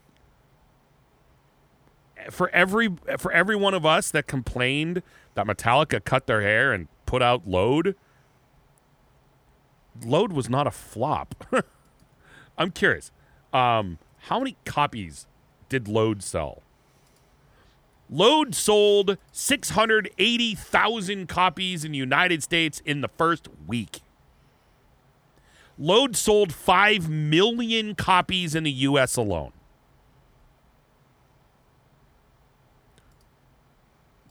for every for every one of us that complained that Metallica cut their hair and put out Load, Load was not a flop. I'm curious. Um, how many copies did Load sell? Load sold six hundred eighty thousand copies in the United States in the first week. Load sold five million copies in the U S alone.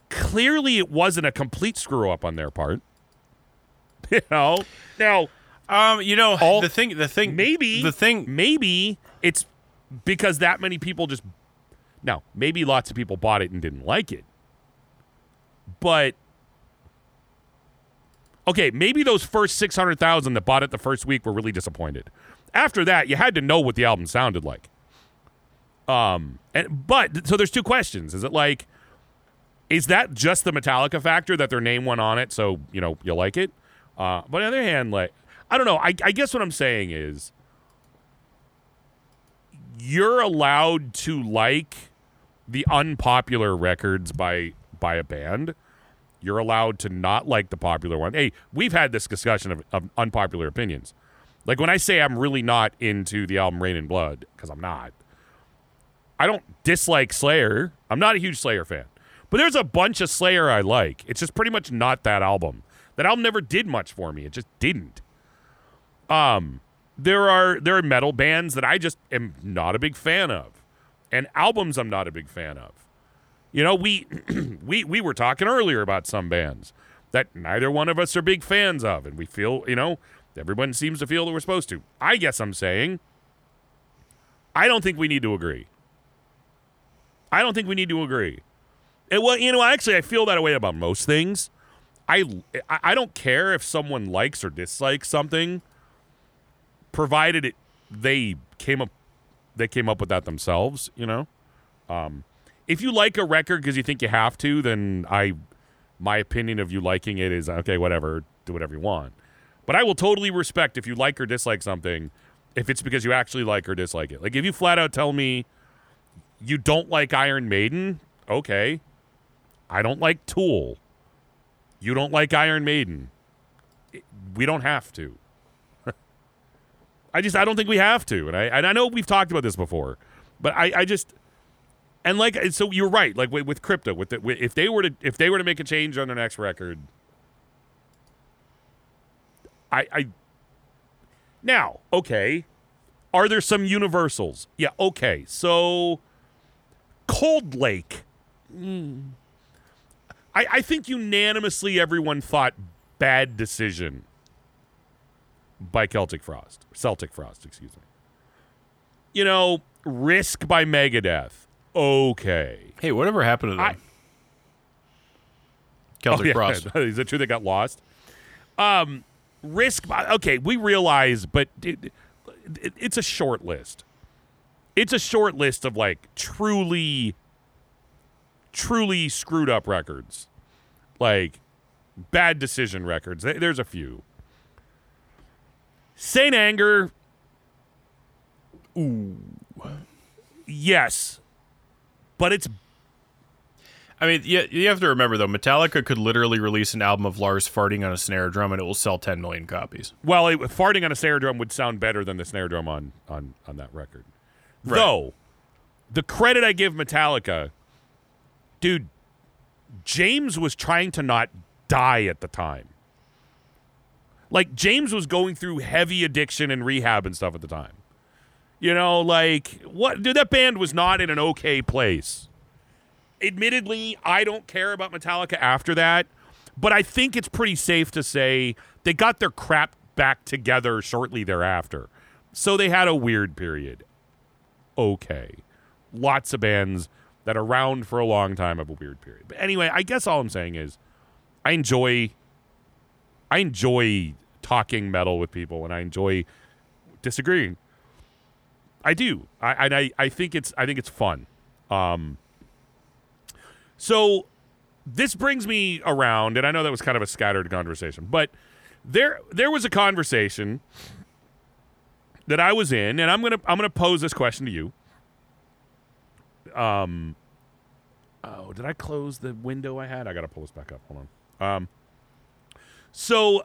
Clearly, it wasn't a complete screw-up on their part. You know, now, um, you know, all, the thing, the thing, maybe, the thing, maybe it's because that many people just, now, maybe lots of people bought it and didn't like it, but okay, maybe those first six hundred thousand that bought it the first week were really disappointed. After that, you had to know what the album sounded like. Um, and, but so there's two questions. Is it like, is that just the Metallica factor that their name went on it? So, you know, you like it. Uh, but on the other hand, like, I don't know. I, I guess what I'm saying is you're allowed to like the unpopular records by by a band. You're allowed to not like the popular one. Hey, we've had this discussion of, of unpopular opinions. Like when I say I'm really not into the album Rain and Blood, because I'm not, I don't dislike Slayer. I'm not a huge Slayer fan. But there's a bunch of Slayer I like. It's just pretty much not that album. That album never did much for me. It just didn't. Um, there are there are metal bands that I just am not a big fan of, and albums I'm not a big fan of. You know, we we we were talking earlier about some bands that neither one of us are big fans of, and we feel, you know, everyone seems to feel that we're supposed to. I guess I'm saying I don't think we need to agree. I don't think we need to agree. And well, you know, actually, I feel that way about most things. I, I don't care if someone likes or dislikes something, provided it they came up they came up with that themselves. You know, um, if you like a record because you think you have to, then I my opinion of you liking it is okay, whatever, do whatever you want. But I will totally respect if you like or dislike something if it's because you actually like or dislike it. Like if you flat out tell me you don't like Iron Maiden, okay, I don't like Tool. You don't like Iron Maiden. We don't have to. I just, I don't think we have to. And I and I know we've talked about this before. But I, I just and like so you're right. Like with, with Crypta, with the, if they were to if they were to make a change on their next record, I I now okay. Are there some universals? Yeah, okay. So Cold Lake. Mm. I, I think unanimously everyone thought bad decision by Celtic Frost. Celtic Frost, excuse me. You know, Risk by Megadeth. Okay. Hey, whatever happened to them? I, Celtic oh, yeah. Frost. Is it true they got lost? Um, Risk by... Okay, we realize, but... It, It's a short list. It's a short list of, like, truly, truly screwed up records. Like, bad decision records. There's a few. Saint Anger. Ooh. Yes. But it's... I mean, you, you have to remember, though, Metallica could literally release an album of Lars farting on a snare drum, and it will sell ten million copies. Well, it, farting on a snare drum would sound better than the snare drum on, on, on that record. Right. Though, the credit I give Metallica, dude, James was trying to not die at the time. Like, James was going through heavy addiction and rehab and stuff at the time. You know, like, what? Dude, that band was not in an okay place. Admittedly, I don't care about Metallica after that, but I think it's pretty safe to say they got their crap back together shortly thereafter. So they had a weird period. Okay. Lots of bands that are around for a long time have a weird period. But anyway, I guess all I'm saying is I enjoy I enjoy talking metal with people, and I enjoy disagreeing. I do. I and I, I think it's I think it's fun. Um So this brings me around, and I know that was kind of a scattered conversation, but there there was a conversation that I was in, and I'm gonna I'm gonna pose this question to you. Um oh, did I close the window I had? I gotta pull this back up. Hold on. Um so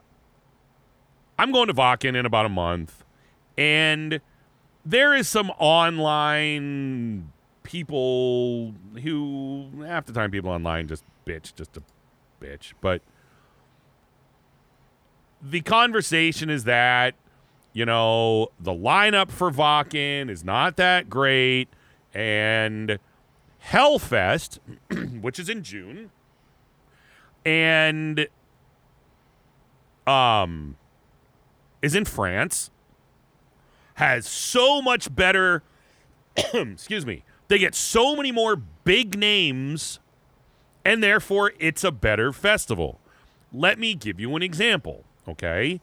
I'm going to Wacken in about a month, and there is some online people who, half the time people online just bitch, just a bitch. But the conversation is that, you know, the lineup for Wacken is not that great. And Hellfest, which is in June, and um, is in France, has so much better, excuse me, they get so many more big names, and therefore it's a better festival. Let me give you an example, okay?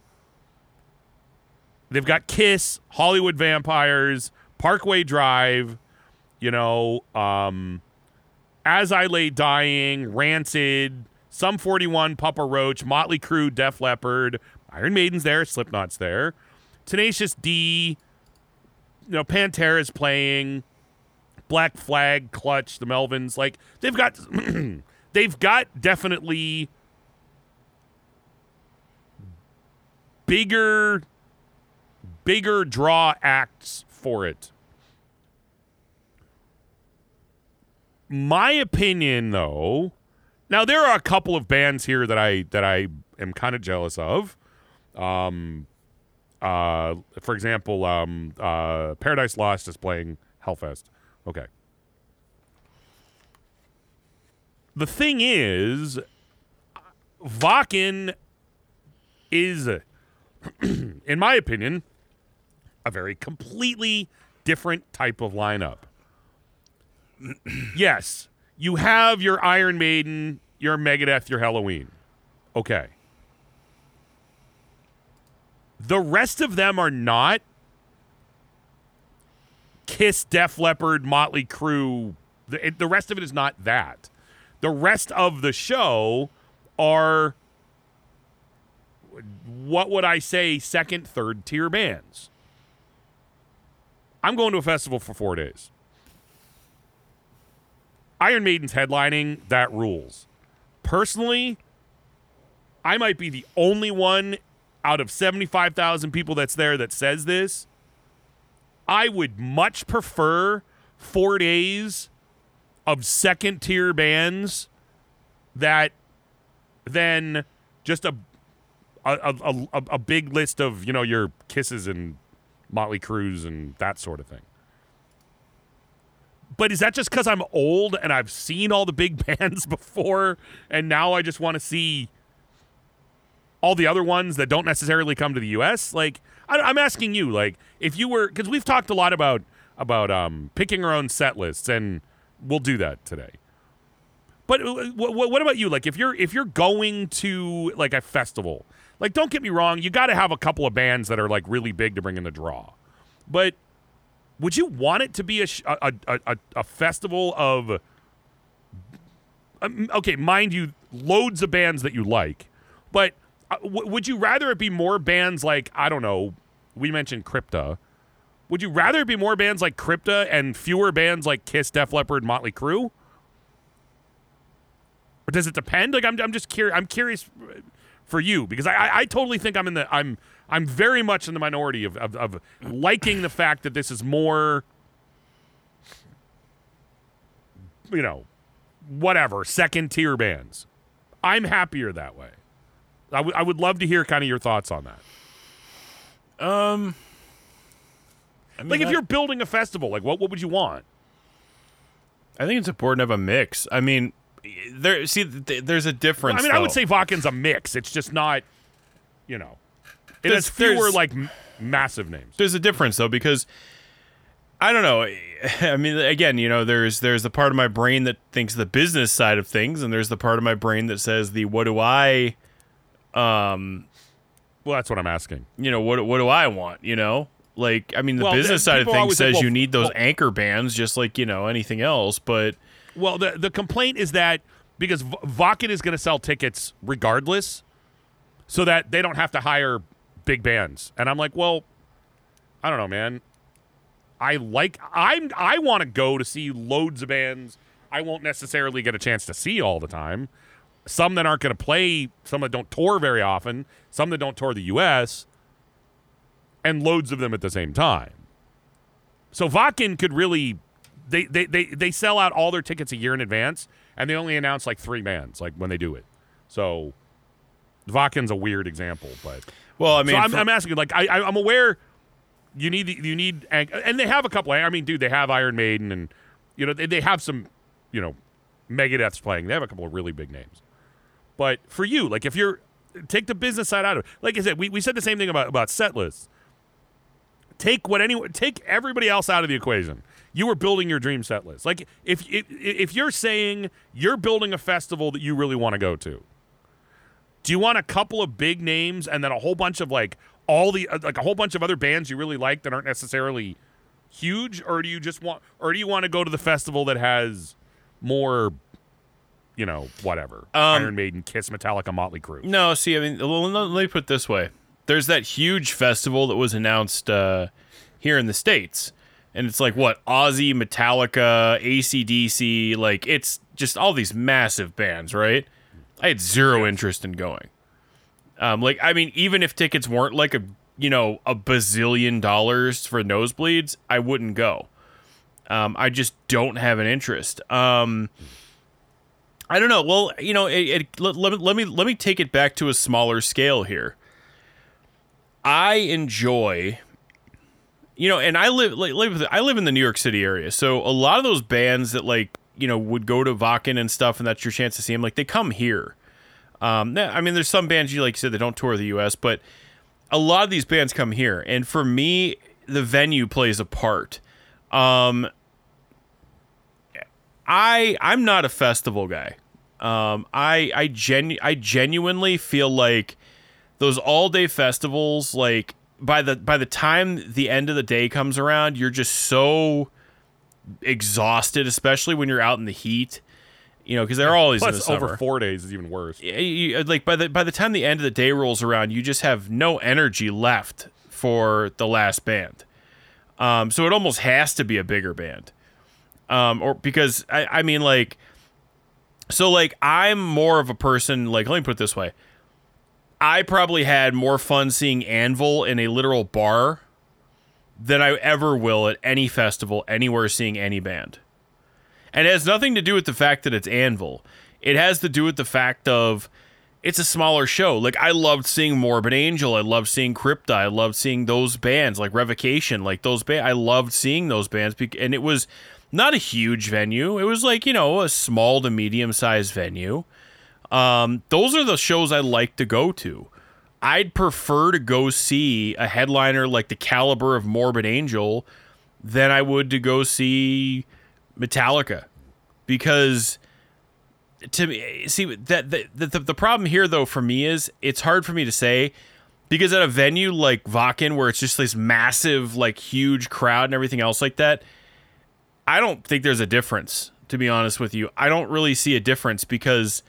They've got Kiss, Hollywood Vampires, Parkway Drive, you know, um, As I Lay Dying, Rancid, Sum forty-one, Papa Roach, Motley Crue, Def Leppard, Iron Maiden's there, Slipknot's there, Tenacious D, you know, Pantera's playing, Black Flag, Clutch, the Melvins, like they've got, they've got definitely bigger, bigger draw acts for it. My opinion, though, now there are a couple of bands here that I that I am kind of jealous of. Um, uh, for example, um, uh, Paradise Lost is playing Hellfest. Okay. The thing is, Wacken is, in my opinion, a very completely different type of lineup. Yes, you have your Iron Maiden, your Megadeth, your Halloween. Okay. The rest of them are not Kiss, Def Leppard, Motley Crue. The, it, the rest of it is not that. The rest of the show are, what would I say, second, third tier bands. I'm going to a festival for four days. Iron Maiden's headlining, that rules. Personally, I might be the only one out of seventy-five thousand people that's there that says this. I would much prefer four days of second tier bands that then just a a, a a a big list of, you know, your Kisses and Motley Crues and that sort of thing. But is that just because I'm old and I've seen all the big bands before and now I just want to see all the other ones that don't necessarily come to the U S? Like, I, I'm asking you, like, if you were, because we've talked a lot about about um, picking our own set lists, and we'll do that today. But w- w- what about you? Like, if you're if you're going to like a festival, like, don't get me wrong, you got to have a couple of bands that are like really big to bring in the draw, but would you want it to be a a a, a festival of, um, okay, mind you, loads of bands that you like, but uh, w- would you rather it be more bands like, I don't know, we mentioned Crypta. Would you rather it be more bands like Crypta and fewer bands like Kiss, Def Leppard, Motley Crue? Or does it depend? Like, I'm I'm just curious. I'm curious for you, because I, I I totally think I'm in the I'm. I'm very much in the minority of, of, of liking the fact that this is more, you know, whatever, second-tier bands. I'm happier that way. I, w- I would love to hear kind of your thoughts on that. Um, I mean, like, if I, you're building a festival, like, what, what would you want? I think it's important to have a mix. I mean, there. see, there's a difference, I mean, though. I would say Wacken's a mix. It's just not, you know. It has fewer, like, m- massive names. There's a difference, though, because, I don't know, I mean, again, you know, there's there's the part of my brain that thinks the business side of things, and there's the part of my brain that says the, what do I, um... Well, that's what I'm asking. You know, what what do I want, you know? Like, I mean, the well, business the, side of things says think, well, you need those well, anchor bands, just like, you know, anything else, but... Well, the, the complaint is that, because v- Wacken is going to sell tickets regardless, so that they don't have to hire big bands. And I'm like, well, I don't know, man. I like, I'm, I want to go to see loads of bands I won't necessarily get a chance to see all the time. Some that aren't going to play, some that don't tour very often, some that don't tour the U S, and loads of them at the same time. So Wacken could really, they, they, they, they sell out all their tickets a year in advance, and they only announce like three bands, like when they do it. So Wacken's a weird example, but... Well, I mean, so I'm, for- I'm asking. Like, I, I'm aware you need you need, and they have a couple. I mean, dude, they have Iron Maiden, and you know they, they have some, you know, Megadeth's playing. They have a couple of really big names. But for you, like, if you're take the business side out of it. Like I said, we, we said the same thing about about set lists. Take what anyone, take everybody else out of the equation. You were building your dream set list. Like if if, if you're saying you're building a festival that you really want to go to. Do you want a couple of big names and then a whole bunch of like all the like a whole bunch of other bands you really like that aren't necessarily huge, or do you just want, or do you want to go to the festival that has more, you know, whatever, um, Iron Maiden, Kiss, Metallica, Motley Crue? No, see, I mean, let me put it this way: there's that huge festival that was announced uh, here in the States, and it's like what Ozzy, Metallica, A C D C, like it's just all these massive bands, right? I had zero interest in going. Um, like, I mean, even if tickets weren't like a, you know, a bazillion dollars for nosebleeds, I wouldn't go. Um, I just don't have an interest. Um, I don't know. Well, you know, it, it, let, let, let me let me take it back to a smaller scale here. I enjoy, you know, and I live like live I live in the New York City area, so a lot of those bands that like, you know, would go to Wacken and stuff, and that's your chance to see them. Like, they come here. Um, I mean, there's some bands, you like you said, that don't tour the U S, but a lot of these bands come here. And for me, the venue plays a part. Um, I, I'm not a festival guy. Um, I, I, genu- I genuinely feel like those all-day festivals, like, by the by the time the end of the day comes around, you're just so... exhausted, especially when you're out in the heat, you know, because they're always plus in the summer. Over four days is even worse. Yeah, you, like by the by the time the end of the day rolls around, you just have no energy left for the last band. Um, so it almost has to be a bigger band, um, or because I, I mean, like, so like I'm more of a person. Like, let me put it this way: I probably had more fun seeing Anvil in a literal bar than I ever will at any festival, anywhere, seeing any band. And it has nothing to do with the fact that it's Anvil. It has to do with the fact of it's a smaller show. Like, I loved seeing Morbid Angel. I loved seeing Crypta. I loved seeing those bands, like Revocation, like those bands. I loved seeing those bands. Be- and it was not a huge venue. It was like, you know, a small to medium-sized venue. Um, those are the shows I like to go to. I'd prefer to go see a headliner like the caliber of Morbid Angel than I would to go see Metallica. Because to me, see, that the, the the problem here, though, for me is it's hard for me to say, because at a venue like Wacken, where it's just this massive, like, huge crowd and everything else like that, I don't think there's a difference, to be honest with you. I don't really see a difference, because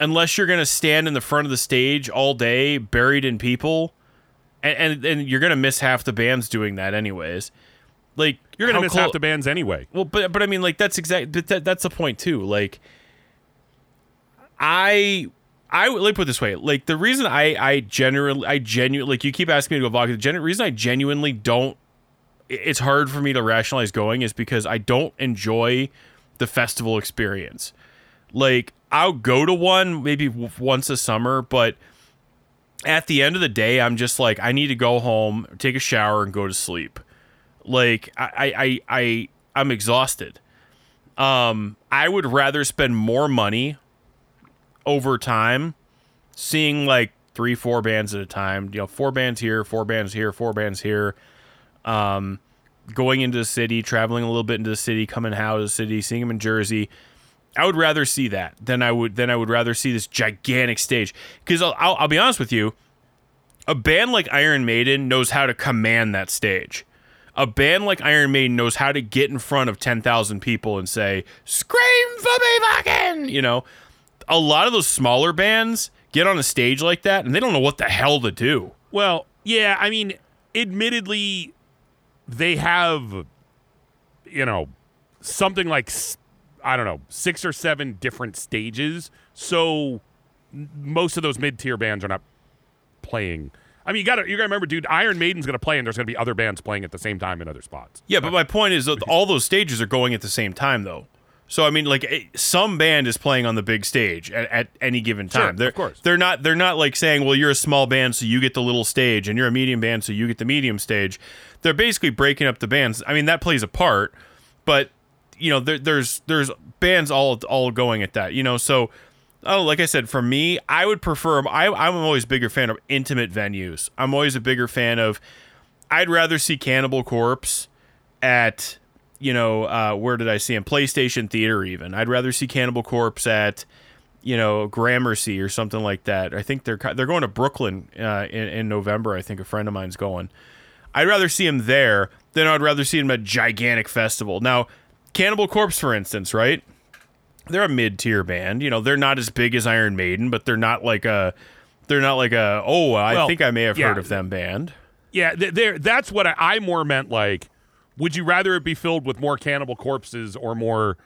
unless you're going to stand in the front of the stage all day buried in people, and and, and you're going to miss half the bands doing that anyways. Like, you're going to miss clo- half the bands anyway. Well, but but I mean, like, that's exact. But that, that's the point too. Like, I I let me put it this way. Like, the reason I I generally I genuinely like you keep asking me to go vlog. The gen- reason I genuinely don't. It's hard for me to rationalize going is because I don't enjoy the festival experience. Like, I'll go to one maybe w- once a summer, but at the end of the day, I'm just like, I need to go home, take a shower, and go to sleep. Like, I, I, I, I I'm exhausted. Um, I would rather spend more money over time, seeing like three, four bands at a time. You know, four bands here, four bands here, four bands here. Um, going into the city, traveling a little bit into the city, coming out of the city, seeing them in Jersey. I would rather see that than I would than I would rather see this gigantic stage. Because I'll, I'll, I'll be honest with you, a band like Iron Maiden knows how to command that stage. A band like Iron Maiden knows how to get in front of ten thousand people and say, "Scream for me, Wacken!" You know, a lot of those smaller bands get on a stage like that and they don't know what the hell to do. Well, yeah, I mean, admittedly, they have, you know, something like... St- I don't know, six or seven different stages. So most of those mid-tier bands are not playing. I mean, you got to you got to remember, dude, Iron Maiden's going to play and there's going to be other bands playing at the same time in other spots. Yeah, but my point is that all those stages are going at the same time, though. So I mean, like, some band is playing on the big stage at, at any given time. Sure, they're, of course. They're not they're not like saying, well, you're a small band, so you get the little stage, and you're a medium band, so you get the medium stage. They're basically breaking up the bands. I mean, that plays a part, but you know, there, there's there's bands all all going at that, you know. So, oh, like I said, for me, I would prefer. I, I'm always a bigger fan of intimate venues. I'm always a bigger fan of. I'd rather see Cannibal Corpse at, you know, uh, where did I see him? PlayStation Theater, even. I'd rather see Cannibal Corpse at, you know, Gramercy or something like that. I think they're they're going to Brooklyn uh, in in November. I think a friend of mine's going. I'd rather see him there than I'd rather see him at a gigantic festival. Now, Cannibal Corpse, for instance, right? They're a mid-tier band. You know, they're not as big as Iron Maiden, but they're not like a, they're not like a, oh, I well, think I may have yeah. heard of them band. Yeah, they're, that's what I, I more meant, like, would you rather it be filled with more Cannibal Corpses or more,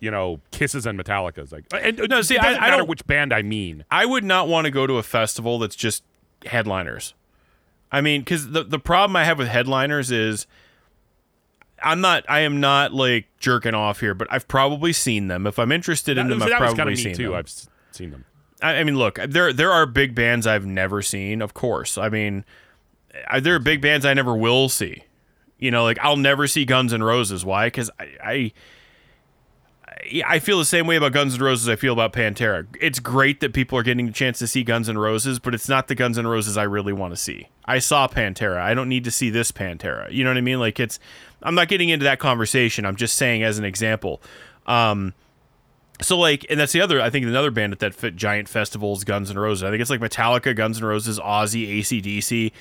you know, Kisses and Metallicas? Like, and, no, see, it doesn't I, I matter don't, which band I mean. I would not want to go to a festival that's just headliners. I mean, because the, the problem I have with headliners is, I'm not, I am not like jerking off here, but I've probably seen them. If I'm interested in them, I've probably seen them. I've seen them. I, I mean, look, there, there are big bands I've never seen. Of course. I mean, I, there are big bands I never will see, you know, like I'll never see Guns N' Roses. Why? Cause I, I, I feel the same way about Guns N' Roses I feel about Pantera. It's great that people are getting a chance to see Guns N' Roses, but it's not the Guns N' Roses I really want to see. I saw Pantera. I don't need to see this Pantera. You know what I mean? Like, it's, I'm not getting into that conversation. I'm just saying as an example. Um, so like, and that's the other, I think another band at that fit giant festivals, Guns N' Roses. I think it's like Metallica, Guns N' Roses, Ozzy, A C D C.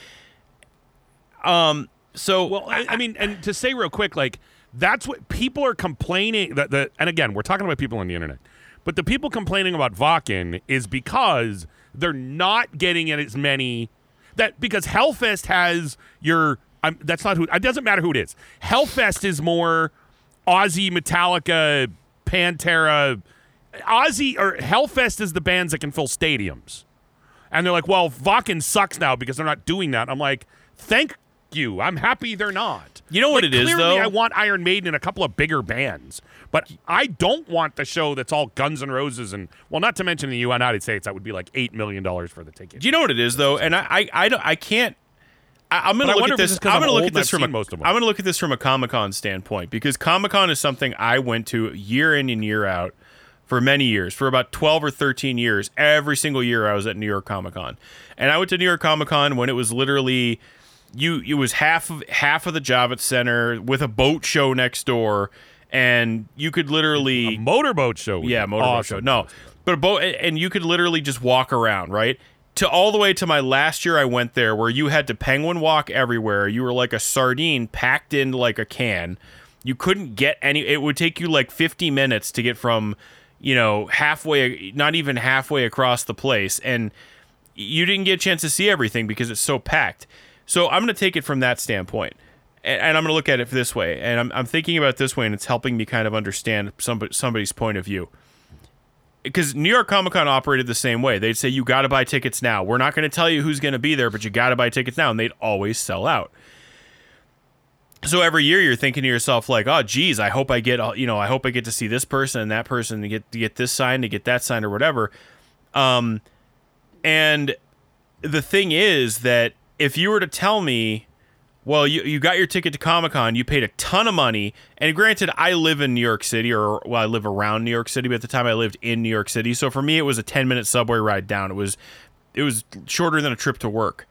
Um, so, well, I, I mean, and to say real quick, like that's what people are complaining that the, and again, we're talking about people on the internet, but the people complaining about Wacken is because they're not getting in as many that because Hellfest has your, I'm, that's not who. It doesn't matter who it is. Hellfest is more Ozzy, Metallica, Pantera. Ozzy or Hellfest is the bands that can fill stadiums, and they're like, "Well, Wacken sucks now because they're not doing that." I'm like, "Thank you. I'm happy they're not. You know what like, it is, though? I want Iron Maiden and a couple of bigger bands, but I don't want the show that's all Guns N' Roses and, well, not to mention the United States, that would be like eight million dollars for the ticket. You know what it is, though? And I I, I, don't, I can't. I, I'm going to look at this. I'm going to look at this from a, most of them. I'm going to look at this from a Comic-Con standpoint, because Comic-Con is something I went to year in and year out for many years, for about twelve or thirteen years. Every single year I was at New York Comic-Con, and I went to New York Comic-Con when it was literally you. It was half of half of the Javits Center with a boat show next door, and you could literally a motorboat show. Yeah, motorboat awesome. show. No, but a boat, and you could literally just walk around, right? To all the way to my last year I went there, where you had to penguin walk everywhere. You were like a sardine packed in like a can. You couldn't get any. It would take you like fifty minutes to get from, you know, halfway, not even halfway across the place. And you didn't get a chance to see everything because it's so packed. So I'm going to take it from that standpoint. And, and I'm going to look at it this way. And I'm, I'm thinking about it this way, and it's helping me kind of understand somebody, somebody's point of view. Because New York Comic-Con operated the same way. They'd say, you got to buy tickets now. We're not going to tell you who's going to be there, but you got to buy tickets now. And they'd always sell out. So every year you're thinking to yourself, like, oh, geez, I hope I get, you know, I hope I get to see this person and that person, to get to get this sign, to get that sign, or whatever. Um, and the thing is that if you were to tell me, well, you, you got your ticket to Comic-Con, you paid a ton of money, and granted, I live in New York City, or well, I live around New York City, but at the time I lived in New York City, so for me it was a ten-minute subway ride down. It was, it was shorter than a trip to work.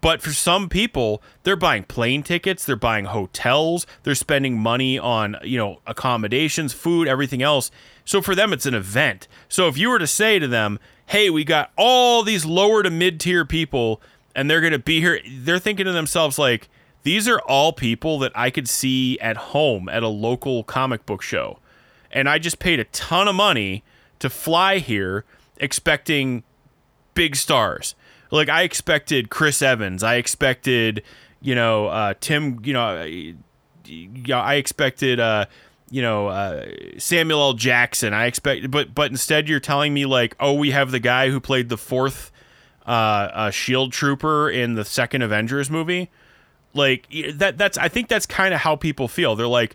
But for some people, they're buying plane tickets, they're buying hotels, they're spending money on, you know, accommodations, food, everything else. So for them, it's an event. So if you were to say to them, hey, we got all these lower to mid-tier people, and they're going to be here, they're thinking to themselves, like, these are all people that I could see at home at a local comic book show. And I just paid a ton of money to fly here expecting big stars. Like, I expected Chris Evans. I expected, you know, uh, Tim, you know, I expected, uh, you know, uh, Samuel L. Jackson. I expect, but, but instead you're telling me, like, oh, we have the guy who played the fourth Uh, a SHIELD trooper in the second Avengers movie. Like, that that's I think that's kind of how people feel. They're like,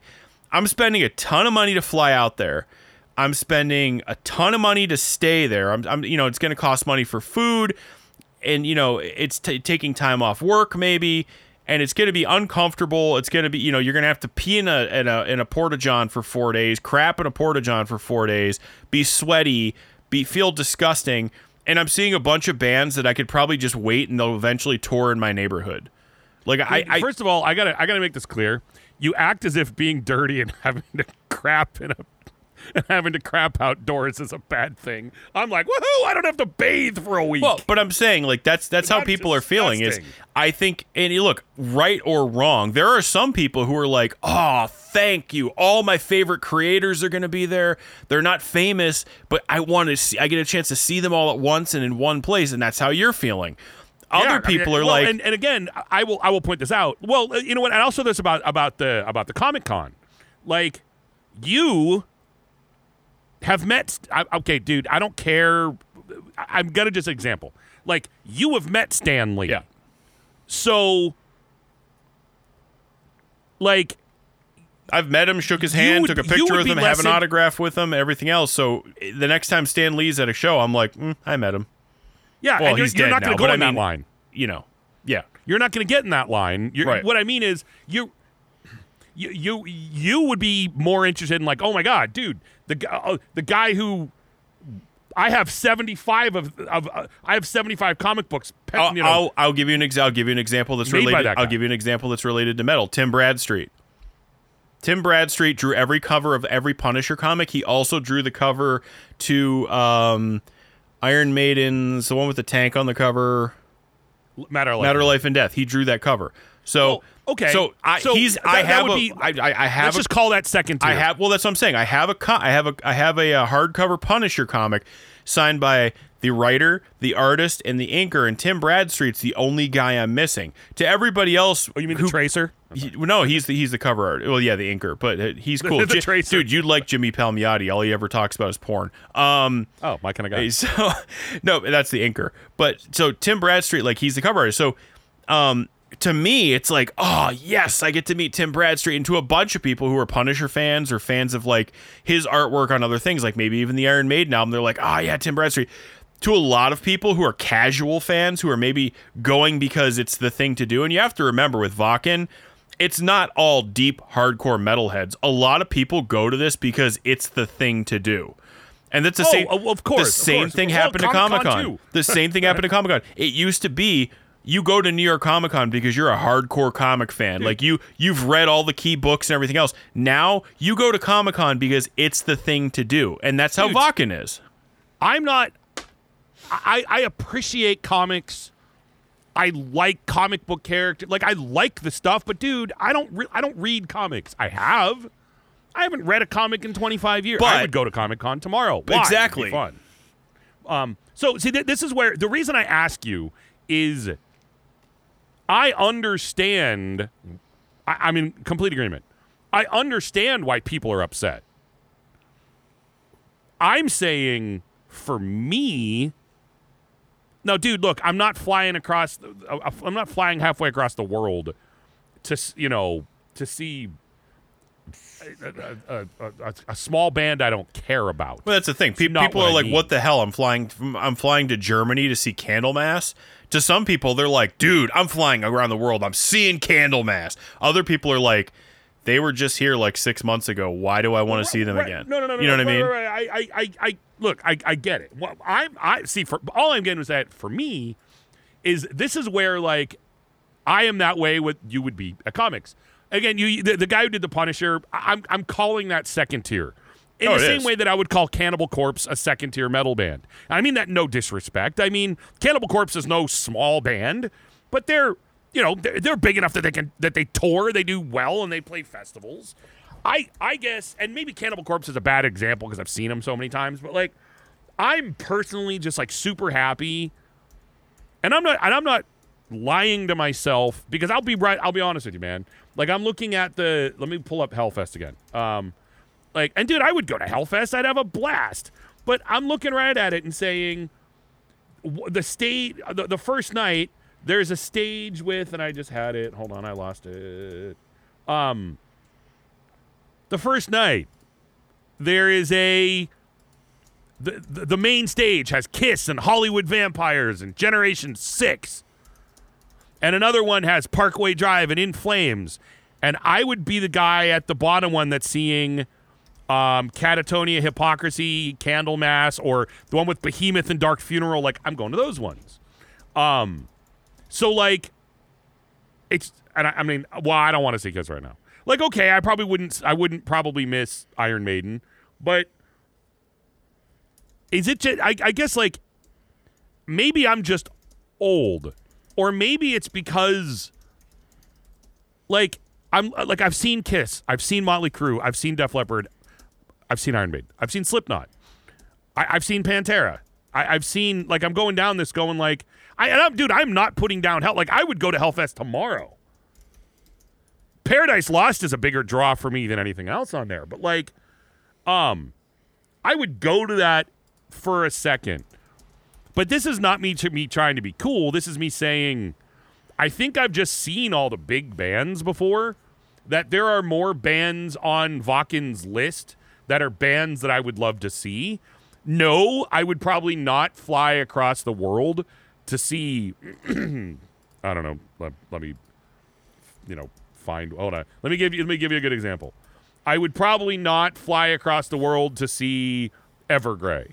I'm spending a ton of money to fly out there, I'm spending a ton of money to stay there, I'm, I'm you know, it's going to cost money for food, and, you know, it's t- taking time off work maybe, and it's going to be uncomfortable, it's going to be, you know, you're going to have to pee in a in a in a porta-john for four days, crap in a porta-john for four days, be sweaty, be feel disgusting. And I'm seeing a bunch of bands that I could probably just wait, and they'll eventually tour in my neighborhood. Like, I, I first of all, I gotta I gotta make this clear. You act as if being dirty and having to crap in a and having to crap outdoors is a bad thing. I'm like, woohoo! I don't have to bathe for a week. Well, but I'm saying, like, that's that's how people are feeling. Is I think, and look, right or wrong, there are some people who are like, oh, thank you, all my favorite creators are going to be there. They're not famous, but I want to see. I get a chance to see them all at once and in one place, and that's how you're feeling. Other yeah, people I mean, are well, like, and, and again, I will I will point this out. Well, you know what? And also, this about about the about the Comic-Con, like, you have met. I, okay, dude, I don't care. I'm gonna just example. Like, you have met Stan Lee. Yeah. So, like, I've met him, shook his hand, would, took a picture of him, have an in- autograph with him, everything else. So the next time Stan Lee's at a show, I'm like, mm, I met him. Yeah, well, and you're, he's you're dead not going to go in I mean, that line. You know, yeah, you're not going to get in that line. You're, right. What I mean is, you, you, you, you would be more interested in, like, oh my god, dude, the uh, the guy who. I have seventy-five of, of uh, I have seventy-five comic books. I'll, you know, I'll, I'll give you an ex- I'll give you an example that's related. That I'll give you an example that's related to metal. Tim Bradstreet. Tim Bradstreet drew every cover of every Punisher comic. He also drew the cover to um, Iron Maiden's, the one with the tank on the cover, Matter of Life, Matter of Life and Death. He drew that cover. So well, okay, so I so he's that, I have a, be, I, I have let's a, just call that second tier. I have well that's what I'm saying. I have a I have a I have a, a hardcover Punisher comic signed by the writer, the artist, and the inker, and Tim Bradstreet's the only guy I'm missing. To everybody else, oh, you mean who, the Tracer? He, no, he's the he's the cover artist. Well, yeah, the inker, but he's cool. the, the J- Tracer. Dude, you'd like Jimmy Palmiotti. All he ever talks about is porn. Um, oh, my kind of guy. So, no, that's the inker. But so Tim Bradstreet, like, he's the cover artist. So, um, to me, it's like, oh, yes, I get to meet Tim Bradstreet, and to a bunch of people who are Punisher fans or fans of like his artwork on other things, like maybe even the Iron Maiden album. They're like, oh, yeah, Tim Bradstreet. To a lot of people who are casual fans who are maybe going because it's the thing to do. And you have to remember with Wacken, it's not all deep, hardcore metalheads. A lot of people go to this because it's the thing to do. And that's the oh, same, of course, the same of course. thing well, happened well, to Comic-Con. Comic-Con the same thing happened to Comic-Con. It used to be you go to New York Comic-Con because you're a hardcore comic fan. Dude. Like you, you've read all the key books and everything else. Now you go to Comic-Con because it's the thing to do. And that's how Dude, Wacken is. I'm not... I, I appreciate comics. I like comic book character. Like, I like the stuff, but dude, I don't re- I don't read comics. I have. I haven't read a comic in twenty-five years. But I would go to Comic-Con tomorrow. Why? Exactly. It'd be fun. Um, so, see, th- this is where, the reason I ask you is I understand, I, I'm in complete agreement. I understand why people are upset. I'm saying, for me... No, dude, look, I'm not flying across, I'm not flying halfway across the world to, you know, to see a, a, a, a small band I don't care about. Well, that's the thing. Pe- people are like, need. what the hell? I'm flying, from, I'm flying to Germany to see Candlemass. To some people, they're like, dude, I'm flying around the world. I'm seeing Candlemass. Other people are like, they were just here like six months ago. Why do I want right, to see them right. again? No, no, no, you no. You know no, what right, I mean? Right, right. I, I, I, look, I, I get it. Well, I, I see. For all I'm getting is that for me, is this is where like I am that way with you would be at comics. Again, you the, the guy who did the Punisher. I'm I'm calling that second tier, in oh, the same is. way that I would call Cannibal Corpse a second tier metal band. I mean that no disrespect. I mean Cannibal Corpse is no small band, but they're. You know, they're big enough that they can that they tour, they do well, and they play festivals. I I guess, and maybe Cannibal Corpse is a bad example because I've seen them so many times. But like, I'm personally just like super happy, and I'm not and I'm not lying to myself because I'll be right. I'll be honest with you, man. Like I'm looking at the. Let me pull up Hellfest again. Um, like and dude, I would go to Hellfest. I'd have a blast. But I'm looking right at it and saying, the state the, the first night. There's a stage with, and I just had it. Hold on, I lost it. Um, the first night, there is a, the, the the main stage has Kiss and Hollywood Vampires and Generation six. And another one has Parkway Drive and In Flames. And I would be the guy at the bottom one that's seeing um, Catatonia, Hypocrisy, Candlemass, or the one with Behemoth and Dark Funeral. Like, I'm going to those ones. Um... So, like, it's, and I, I mean, well, I don't want to see Kiss right now. Like, okay, I probably wouldn't, I wouldn't probably miss Iron Maiden, but is it just, I, I guess, like, maybe I'm just old, or maybe it's because, like, I'm, like, I've seen Kiss, I've seen Motley Crue, I've seen Def Leppard, I've seen Iron Maiden, I've seen Slipknot, I, I've seen Pantera, I, I've seen, like, I'm going down this going, like, I, and I'm, dude, I'm not putting down Hell. Like, I would go to Hellfest tomorrow. Paradise Lost is a bigger draw for me than anything else on there. But, like, um, I would go to that for a second. But this is not me, to me trying to be cool. This is me saying, I think I've just seen all the big bands before, that there are more bands on Wacken's list that are bands that I would love to see. No, I would probably not fly across the world to see, I don't know. Let, let me, you know, find. Hold on. Let me give you. Let me give you a good example. I would probably not fly across the world to see Evergrey,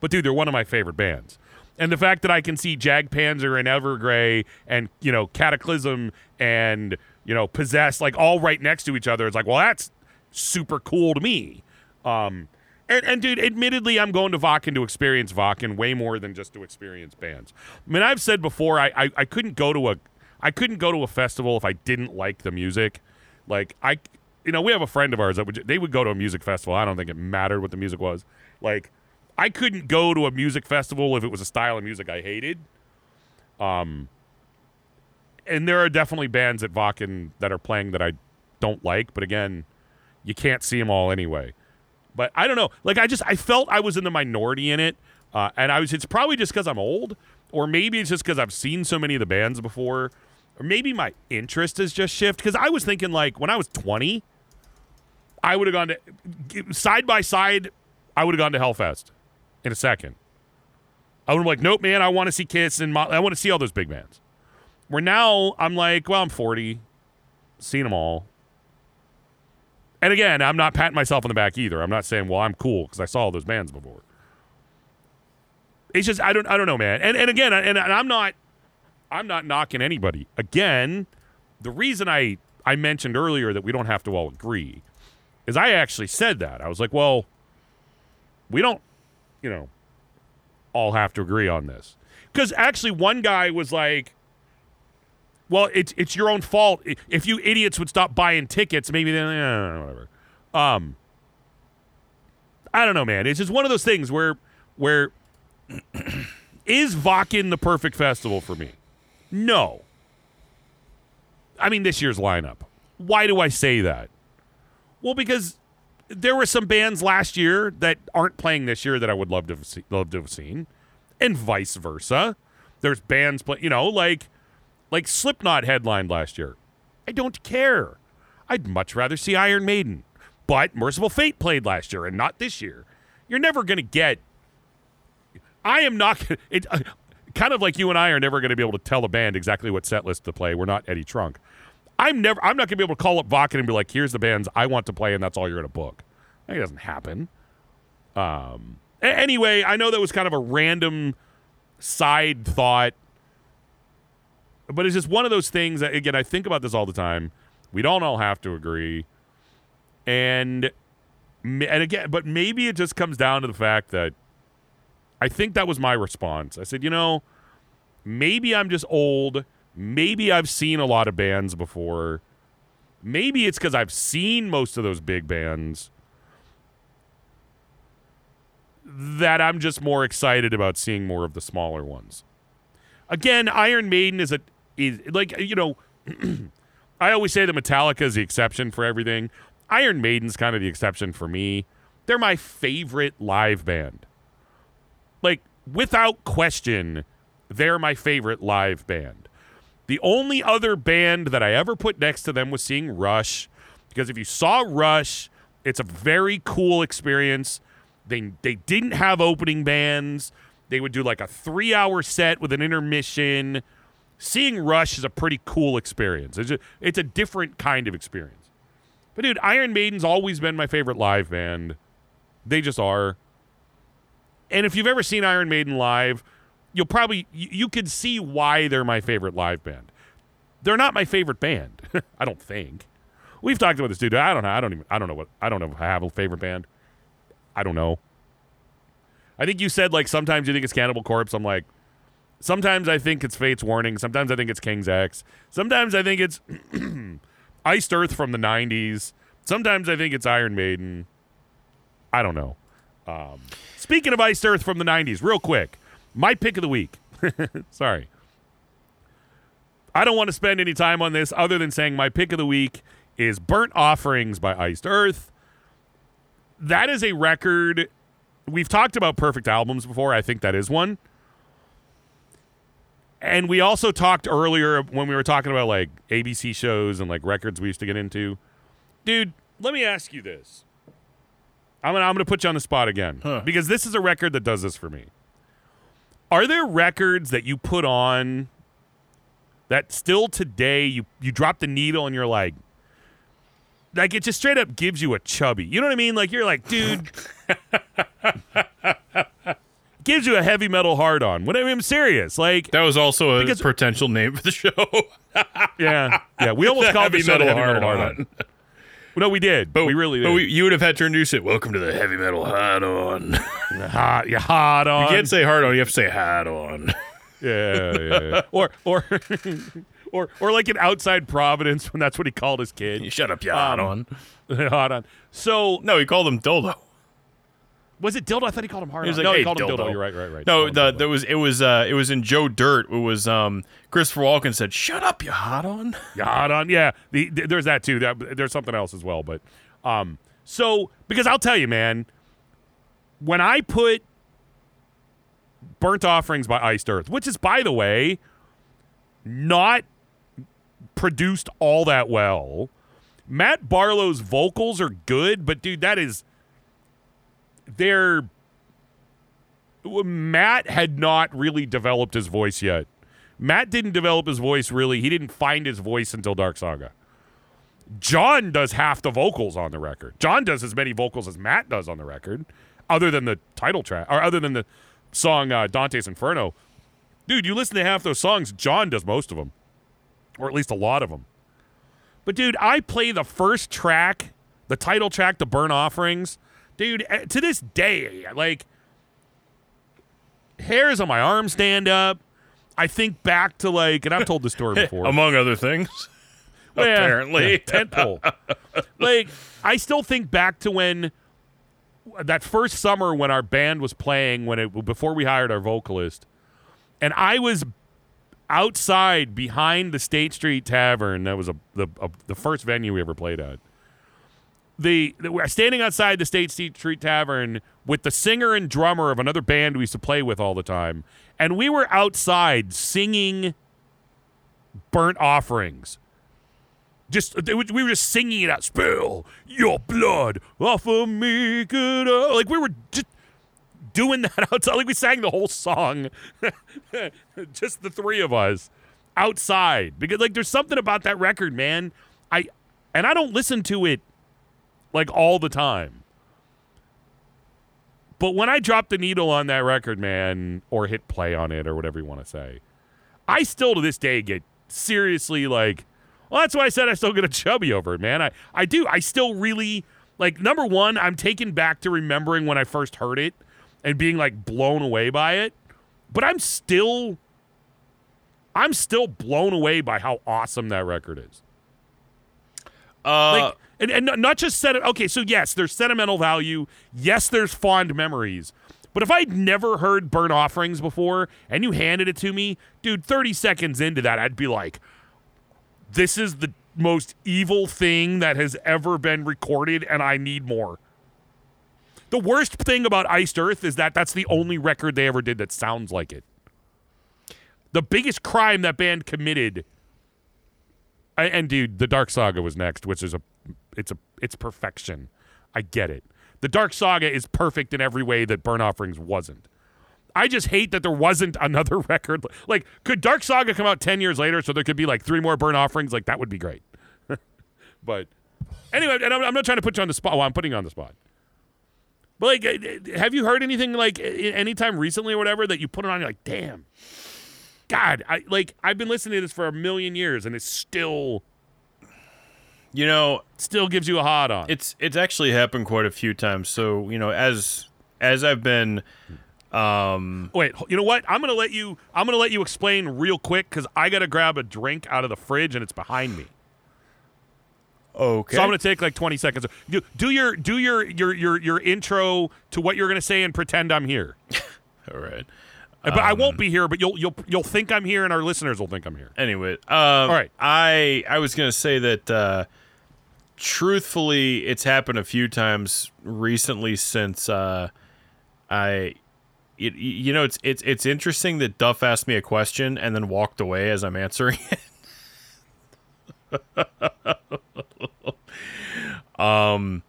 but dude, they're one of my favorite bands. And the fact that I can see Jagdpanzer and Evergrey and you know Cataclysm and you know Possessed like all right next to each other, it's like, well, that's super cool to me. Um, And, and, dude, admittedly, I'm going to Wacken to experience Wacken way more than just to experience bands. I mean, I've said before, I, I, I couldn't go to a, I couldn't go to a festival if I didn't like the music. Like, I, you know, we have a friend of ours that would, they would go to a music festival. I don't think it mattered what the music was. Like, I couldn't go to a music festival if it was a style of music I hated. Um, and there are definitely bands at Wacken that are playing that I don't like. But again, you can't see them all anyway. But I don't know. Like, I just, I felt I was in the minority in it. Uh, and I was, it's probably just because I'm old Or maybe it's just because I've seen so many of the bands before. Or maybe my interest has just shifted. Because I was thinking, like, when I was twenty, I would have gone to, side by side, I would have gone to Hellfest in a second. I would have been like, nope, man, I want to see Kiss and Mo- I want to see all those big bands. Where now, I'm like, well, I'm forty, seen them all. And again, I'm not patting myself on the back either. I'm not saying, well, I'm cool because I saw all those bands before. It's just, I don't I don't know, man. And and again, and, and I'm not I'm not knocking anybody. Again, the reason I, I mentioned earlier that we don't have to all agree is I actually said that. I was like, well, we don't, you know, all have to agree on this. Because actually one guy was like, well, it's it's your own fault. If you idiots would stop buying tickets, maybe then, eh, whatever. Um, I don't know, man. It's just one of those things where, where is Wacken the perfect festival for me? No. I mean, this year's lineup. Why do I say that? Well, because there were some bands last year that aren't playing this year that I would love to have, see- love to have seen, and vice versa. There's bands play, you know, like like Slipknot headlined last year. I don't care. I'd much rather see Iron Maiden, but Merciful Fate played last year and not this year. You're never going to get. I am not going to. Uh, kind of like you and I are never going to be able to tell a band exactly what set list to play. We're not Eddie Trunk. I'm never. I'm not going to be able to call up Wacken and be like, here's the bands I want to play, and that's all you're going to book. That doesn't happen. Um. A- anyway, I know that was kind of a random side thought, but it's just one of those things that, again, I think about this all the time. We don't all have to agree. And, and again, but maybe it just comes down to the fact that I think that was my response. I said, you know, maybe I'm just old. Maybe I've seen a lot of bands before. Maybe it's because I've seen most of those big bands that I'm just more excited about seeing more of the smaller ones. Again, Iron Maiden is a is like, you know, I always say that Metallica is the exception for everything. Iron Maiden's kind of the exception for me. They're my favorite live band. Like, without question, they're my favorite live band. The only other band that I ever put next to them was seeing Rush, because if you saw Rush, it's a very cool experience. They they didn't have opening bands. They would do like a three-hour set with an intermission. Seeing Rush is a pretty cool experience. It's, just, it's a different kind of experience. But, dude, Iron Maiden's always been my favorite live band. They just are. And if you've ever seen Iron Maiden live, you'll probably, you, you could see why they're my favorite live band. They're not my favorite band. I don't think. We've talked about this, dude. I don't know. I don't even, I don't know what, I don't know if I have a favorite band. I don't know. I think you said, like, sometimes you think it's Cannibal Corpse. I'm like, sometimes I think it's Fate's Warning. Sometimes I think it's King's X. Sometimes I think it's Iced Earth from the nineties. Sometimes I think it's Iron Maiden. I don't know. Um, speaking of Iced Earth from the nineties, real quick, my pick of the week. Sorry. I don't want to spend any time on this other than saying my pick of the week is Burnt Offerings by Iced Earth. That is a record. We've talked about perfect albums before. I think that is one. And we also talked earlier when we were talking about, like, A B C shows and, like, records we used to get into. Dude, let me ask you this. I'm gonna, I'm gonna put you on the spot again. Huh. Because this is a record that does this for me. Are there records that you put on that still today you, you drop the needle and you're like, like, it just straight up gives you a chubby. You know what I mean? Like, you're like, dude. Gives you a heavy metal hard on. What I mean, I'm serious. Like, that was also a potential name for the show. yeah. Yeah. We almost the called the show metal heavy hard metal hard on. on. No, we did. But we really did. But we, you would have had to introduce it. Welcome to the heavy metal hard on. hot, you hard on. You can't say hard on. You have to say hard on. yeah, yeah, yeah. Or, or. Or, or like in Outside Providence, when that's what he called his kid. You shut up, you hot on. Hot on. So no, he called him Dildo. Was it Dildo? I thought he called him hard on. He was like, no, hey, he called dildo. him Dildo. You're right, right, right. No, the, that was it was uh, it was in Joe Dirt. It was um, Christopher Walken said, "Shut up, you hot on." You hot on, yeah. The, the, there's that too. That, there's something else as well, but um, so because I'll tell you, man, when I put Burnt Offerings by Iced Earth, which is, by the way, not produced all that well. Matt Barlow's vocals are good, but, dude, that is... They're... Matt had not really developed his voice yet. Matt didn't develop his voice, really. He didn't find his voice until Dark Saga. John does half the vocals on the record. John does as many vocals as Matt does on the record, other than the title track, or other than the song uh, Dante's Inferno. Dude, you listen to half those songs, John does most of them, or at least a lot of them. But, dude, I play the first track, the title track, The Burnt Offerings. Dude, to this day, like, hairs on my arm stand up. I think back to, like, and I've told this story before. Among other things, well, apparently. Yeah, tent pole. Like, I still think back to when, that first summer when our band was playing, when it before we hired our vocalist, and I was outside behind the State Street Tavern. That was a, the a, the first venue we ever played at. The, the we're standing outside the State Street Tavern with the singer and drummer of another band we used to play with all the time, and we were outside singing Burnt Offerings. Just they, we were just singing it out. Spill your blood off of me, good. Like, we were just doing that outside. Like, we sang the whole song, just the three of us outside. Because, like, there's something about that record, man. I and I don't listen to it like all the time. But when I dropped the needle on that record, man, or hit play on it, or whatever you want to say, I still to this day get seriously like, well, that's why I said I still get a chubby over it, man. I, I do. I still really, like, number one, I'm taken back to remembering when I first heard it and being, like, blown away by it. But I'm still, I'm still blown away by how awesome that record is. Uh, like, and, and not just, set. okay, so yes, there's sentimental value. Yes, there's fond memories. But if I'd never heard Burnt Offerings before and you handed it to me, dude, thirty seconds into that, I'd be like, this is the most evil thing that has ever been recorded, and I need more. The worst thing about Iced Earth is that that's the only record they ever did that sounds like it. The biggest crime that band committed, and, dude, The Dark Saga was next, which is a, it's a, it's perfection. I get it. The Dark Saga is perfect in every way that Burnt Offerings wasn't. I just hate that there wasn't another record. Like, could Dark Saga come out ten years later so there could be, like, three more Burnt Offerings? Like, that would be great. But anyway, and I'm, I'm not trying to put you on the spot. Well, I'm putting you on the spot. But, like, have you heard anything, like, anytime recently or whatever that you put it on, you're like, damn. God, I like, I've been listening to this for a million years, and it's still... You know... Still gives you a hot on. It's it's actually happened quite a few times. So, you know, as as I've been... Um, Wait, you know what? I'm gonna let you. I'm gonna let you explain real quick because I gotta grab a drink out of the fridge and it's behind me. Okay. So I'm gonna take like twenty seconds. Do, do your do your, your your your intro to what you're gonna say and pretend I'm here. All right. But um, I won't be here. But you'll you'll you'll think I'm here, and our listeners will think I'm here. Anyway. Um, All right. I I was gonna say that. Uh, truthfully, it's happened a few times recently since uh, I. It, you know, it's it's it's interesting that Duff asked me a question and then walked away as I'm answering it. um.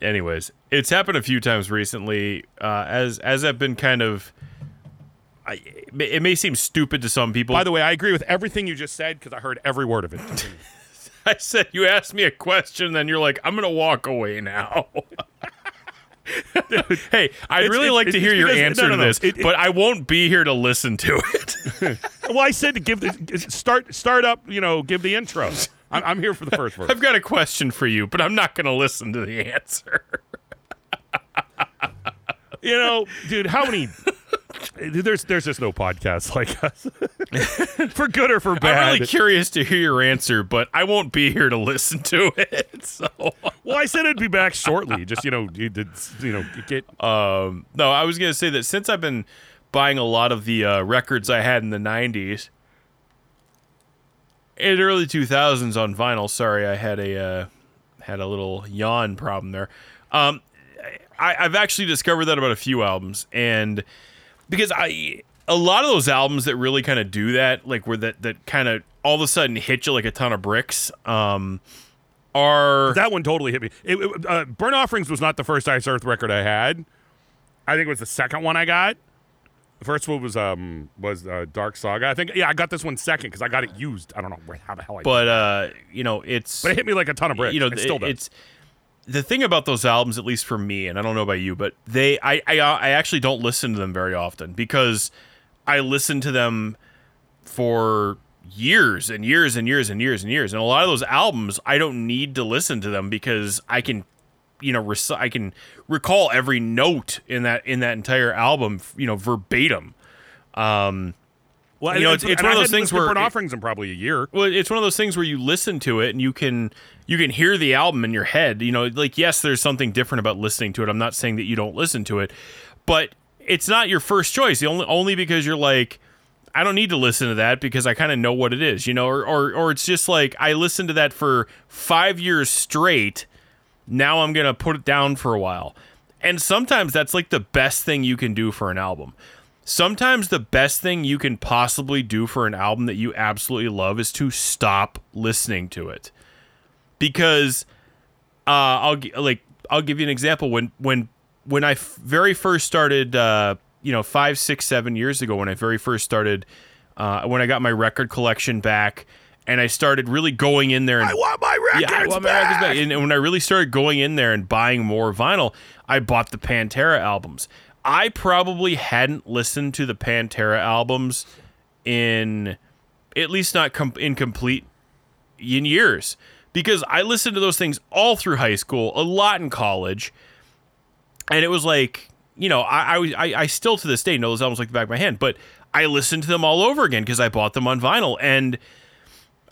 Anyways, it's happened a few times recently. Uh, as as I've been kind of, I, it may seem stupid to some people. By the way, I agree with everything you just said because I heard every word of it. I said you asked me a question, and then you're like, I'm gonna walk away now. Dude, hey, I'd really like to hear your answer no, no, no. to this, it, it, but I won't be here to listen to it. Well, I said to give the start, start up, you know, give the intro. I'm, I'm here for the first verse. I've got a question for you, but I'm not going to listen to the answer. You know, dude, how many? There's, there's just no podcasts like us, for good or for bad. I'm really curious to hear your answer, but I won't be here to listen to it. So, well, I said I'd be back shortly. Just you know, you did, you know, get. Um, no, I was gonna say that since I've been buying a lot of the uh, records I had in the nineties and early two thousands on vinyl. Sorry, I had a uh, had a little yawn problem there. Um, I, I've actually discovered that about a few albums, and because I a lot of those albums that really kind of do that, like where that that kind of all of a sudden hit you like a ton of bricks. Um, are that one totally hit me. It, it, uh, Burnt Offerings was not the first Iced Earth record I had. I think it was the second one I got. The first one was um was uh, Dark Saga. I think yeah, I got this one second because I got it used. I don't know where, how the hell I. But did uh, you know, it's but it hit me like a ton of bricks. You know, it still does. It's the thing about those albums, at least for me, and I don't know about you, but they I I, I actually don't listen to them very often because I listened to them for years and years and years and years and years, and a lot of those albums I don't need to listen to them because I can. You know, rec- I can recall every note in that in that entire album, you know, verbatim. Um, well, you know, it's, it's one of those things where Burnt Offerings in probably a year. Well, it's one of those things where you listen to it and you can you can hear the album in your head. You know, like yes, there's something different about listening to it. I'm not saying that you don't listen to it, but it's not your first choice. The only only because you're like, I don't need to listen to that because I kind of know what it is, you know, or or or it's just like I listened to that for five years straight. Now I'm going to put it down for a while. And sometimes that's like the best thing you can do for an album. Sometimes the best thing you can possibly do for an album that you absolutely love is to stop listening to it. Because uh, I'll like I'll give you an example. When when when I f- very first started, uh, you know, five, six, seven years ago, when I very first started, uh, when I got my record collection back, and I started really going in there. And, I want my records yeah, I want my back. Records back. And, and when I really started going in there and buying more vinyl, I bought the Pantera albums. I probably hadn't listened to the Pantera albums in, at least not com- incomplete, in years. Because I listened to those things all through high school, a lot in college. And it was like, you know, I, I, I still to this day know those albums like the back of my hand. But I listened to them all over again because I bought them on vinyl. And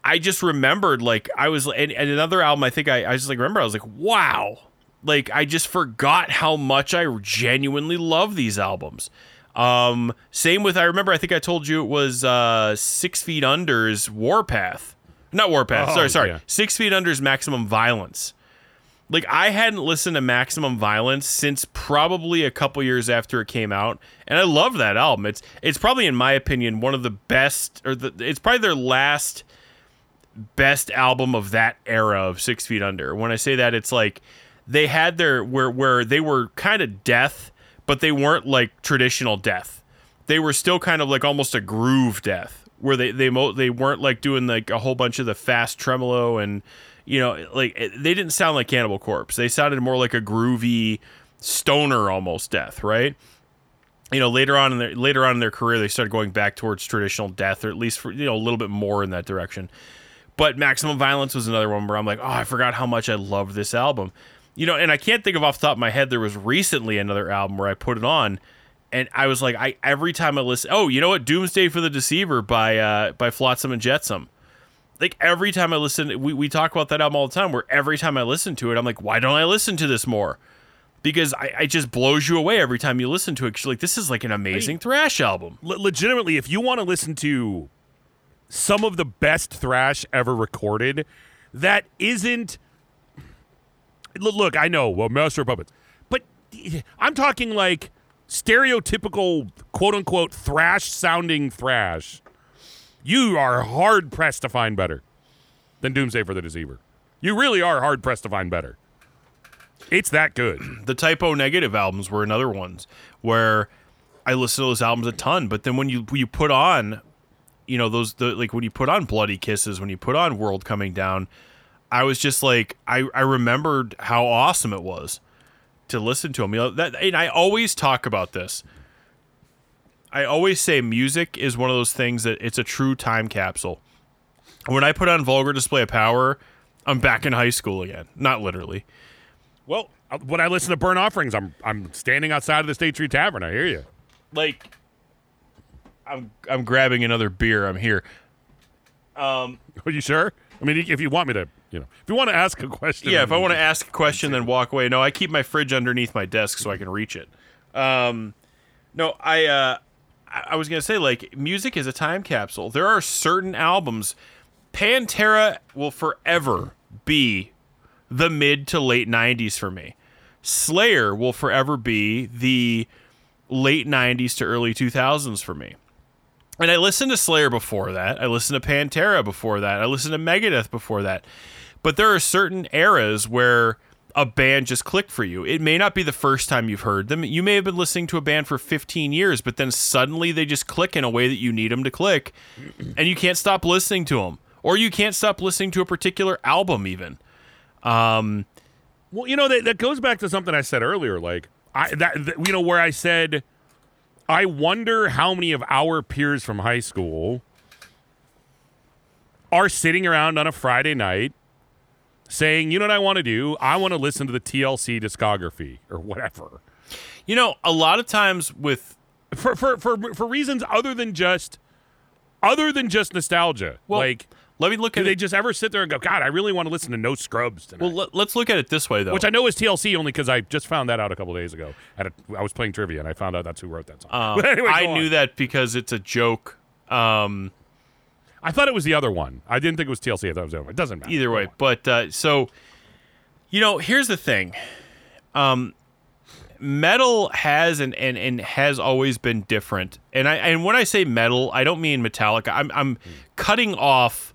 I just remembered, like, I was, and, and another album, I think I, I just, like, remember, I was like, wow. Like, I just forgot how much I genuinely love these albums. Um, same with, I remember, I think I told you it was uh, Six Feet Under's Warpath. Not Warpath, oh, sorry, sorry. Yeah. Six Feet Under's Maximum Violence. Like, I hadn't listened to Maximum Violence since probably a couple years after it came out, and I love that album. It's, it's probably, in my opinion, one of the best, or the, it's probably their last... best album of that era of Six Feet Under. When I say that, it's like they had their where where they were kind of death, but they weren't like traditional death. They were still kind of like almost a groove death, where they they mo- they weren't like doing like a whole bunch of the fast tremolo and you know like it, they didn't sound like Cannibal Corpse. They sounded more like a groovy stoner almost death, right? You know, later on in their later on in their career, they started going back towards traditional death, or at least for, you know a little bit more in that direction. But Maximum Violence was another one where I'm like, oh, I forgot how much I loved this album. You know, and I can't think of off the top of my head, there was recently another album where I put it on, and I was like, I every time I listen, oh, you know what? Doomsday for the Deceiver by uh, by Flotsam and Jetsam. Like, every time I listen, we, we talk about that album all the time, where every time I listen to it, I'm like, why don't I listen to this more? Because I, I just blows you away every time you listen to it. 'Cause you're like, this is like an amazing I mean, thrash album. Le- legitimately, if you want to listen to some of the best thrash ever recorded that isn't look I know well Master of Puppets, but I'm talking like stereotypical quote unquote thrash sounding thrash. You are hard pressed to find better than Doomsday for the Deceiver. You really are hard pressed to find better. It's that good. The Typo Negative albums were another ones where I listened to those albums a ton, but then when you you put on You know, those the like when you put on Bloody Kisses, when you put on World Coming Down, I was just like, I, I remembered how awesome it was to listen to them. You know, that, and I always talk about this. I always say music is one of those things that it's a true time capsule. When I put on Vulgar Display of Power, I'm back in high school again. Not literally. Well, when I listen to Burnt Offerings, I'm I'm standing outside of the State Street Tavern. I hear you. Like... I'm I'm grabbing another beer. I'm here. Um, Are you sure? I mean, if you want me to, you know, if you want to ask a question. Yeah, if I want to ask a question, then walk away. No, I keep my fridge underneath my desk so I can reach it. Um, no, I uh, I was going to say, like, music is a time capsule. There are certain albums. Pantera will forever be the mid to late nineties for me. Slayer will forever be the... late nineties to early two thousands for me. And I listened to Slayer before that. I listened to Pantera before that. I listened to Megadeth before that. But there are certain eras where a band just clicked for you. It may not be the first time you've heard them. You may have been listening to a band for fifteen years, but then suddenly they just click in a way that you need them to click, and you can't stop listening to them, or you can't stop listening to a particular album even. Um, well, you know, that, that goes back to something I said earlier, like I, that, that you know, where I said, I wonder how many of our peers from high school are sitting around on a Friday night saying, you know what I want to do? I want to listen to the T L C discography or whatever. You know, a lot of times with for for for, for reasons other than just other than just nostalgia. Well, like, let me look at. Do they just ever sit there and go, God, I really want to listen to No Scrubs tonight? Well, let, let's look at it this way, though. Which I know is T L C only because I just found that out a couple days ago. At a, I was playing trivia and I found out that's who wrote that song. Um, but anyway, I knew on. that because it's a joke. Um, I thought it was the other one. I didn't think it was T L C. I thought it was the other one. It doesn't matter. Either way. But uh, so, you know, here's the thing. Um, metal has and, and, and has always been different. And I and when I say metal, I don't mean Metallica. I'm, I'm mm. cutting off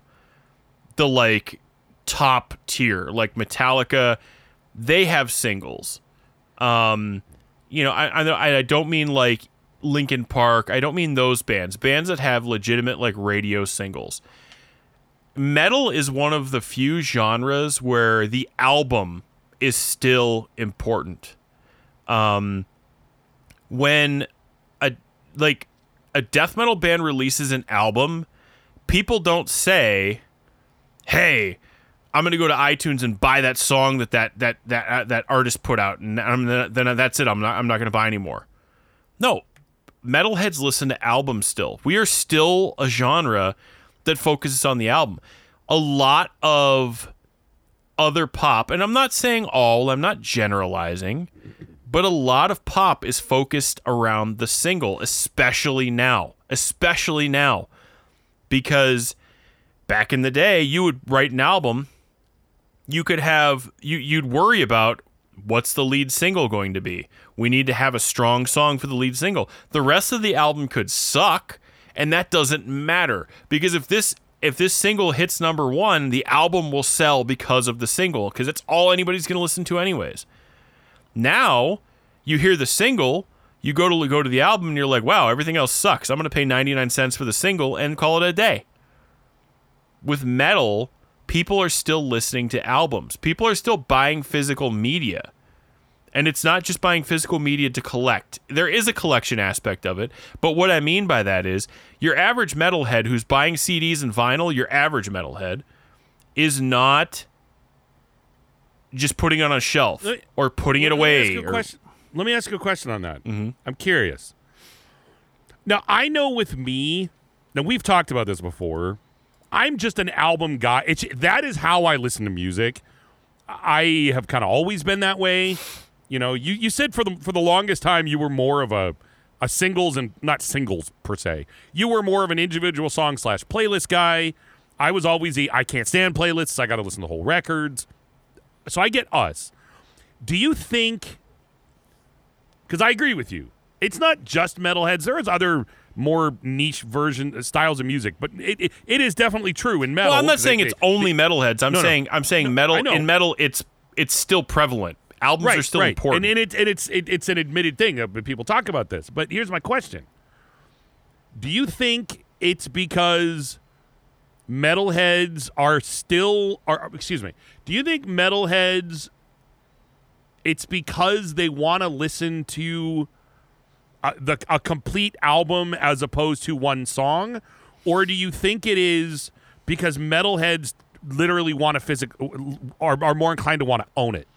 the, like, top tier. Like, Metallica, they have singles. Um, you know, I, I I don't mean, like, Linkin Park. I don't mean those bands. Bands that have legitimate, like, radio singles. Metal is one of the few genres where the album is still important. Um, when a like a death metal band releases an album, people don't say, "Hey, I'm going to go to iTunes and buy that song that that that that uh, that artist put out, and I'm gonna, then that's it. I'm not I'm not going to buy anymore." No. Metalheads listen to albums still. We are still a genre that focuses on the album. A lot of other pop, and I'm not saying all, I'm not generalizing, but a lot of pop is focused around the single, especially now. Especially now. Because back in the day, you would write an album, you could have, you, you'd worry about what's the lead single going to be. We need to have a strong song for the lead single. The rest of the album could suck, and that doesn't matter, because if this if this single hits number one, the album will sell because of the single, because it's all anybody's going to listen to anyways. Now, you hear the single, you go to go to the album, and you're like, wow, everything else sucks. I'm going to pay ninety-nine cents for the single and call it a day. With metal, people are still listening to albums. People are still buying physical media. And it's not just buying physical media to collect. There is a collection aspect of it, but what I mean by that is your average metalhead who's buying C Ds and vinyl, your average metalhead, is not just putting it on a shelf or putting it away. Let me ask you a question, let me ask you a question on that. Mm-hmm. I'm curious. Now, I know with me, now we've talked about this before, I'm just an album guy. It's, that is how I listen to music. I have kind of always been that way. You know, you, you said for the for the longest time you were more of a, a singles and not singles per se. You were more of an individual song slash playlist guy. I was always the I can't stand playlists. I got to listen to whole records. So I get us. Do you think? Because I agree with you. It's not just metalheads. There is other more niche version uh, styles of music, but it, it it is definitely true in metal. Well, I'm not saying they, it's they, only they, metalheads. I'm no, saying no, I'm saying no, metal in metal. It's it's still prevalent. Albums right, are still right. important, and, and, it, and it's it, it's an admitted thing. People talk about this, but here's my question: do you think it's because metalheads are still, are excuse me? Do you think metalheads? It's because they want to listen to a, the a complete album as opposed to one song, or do you think it is because metalheads literally want to physical are are more inclined to want to own it?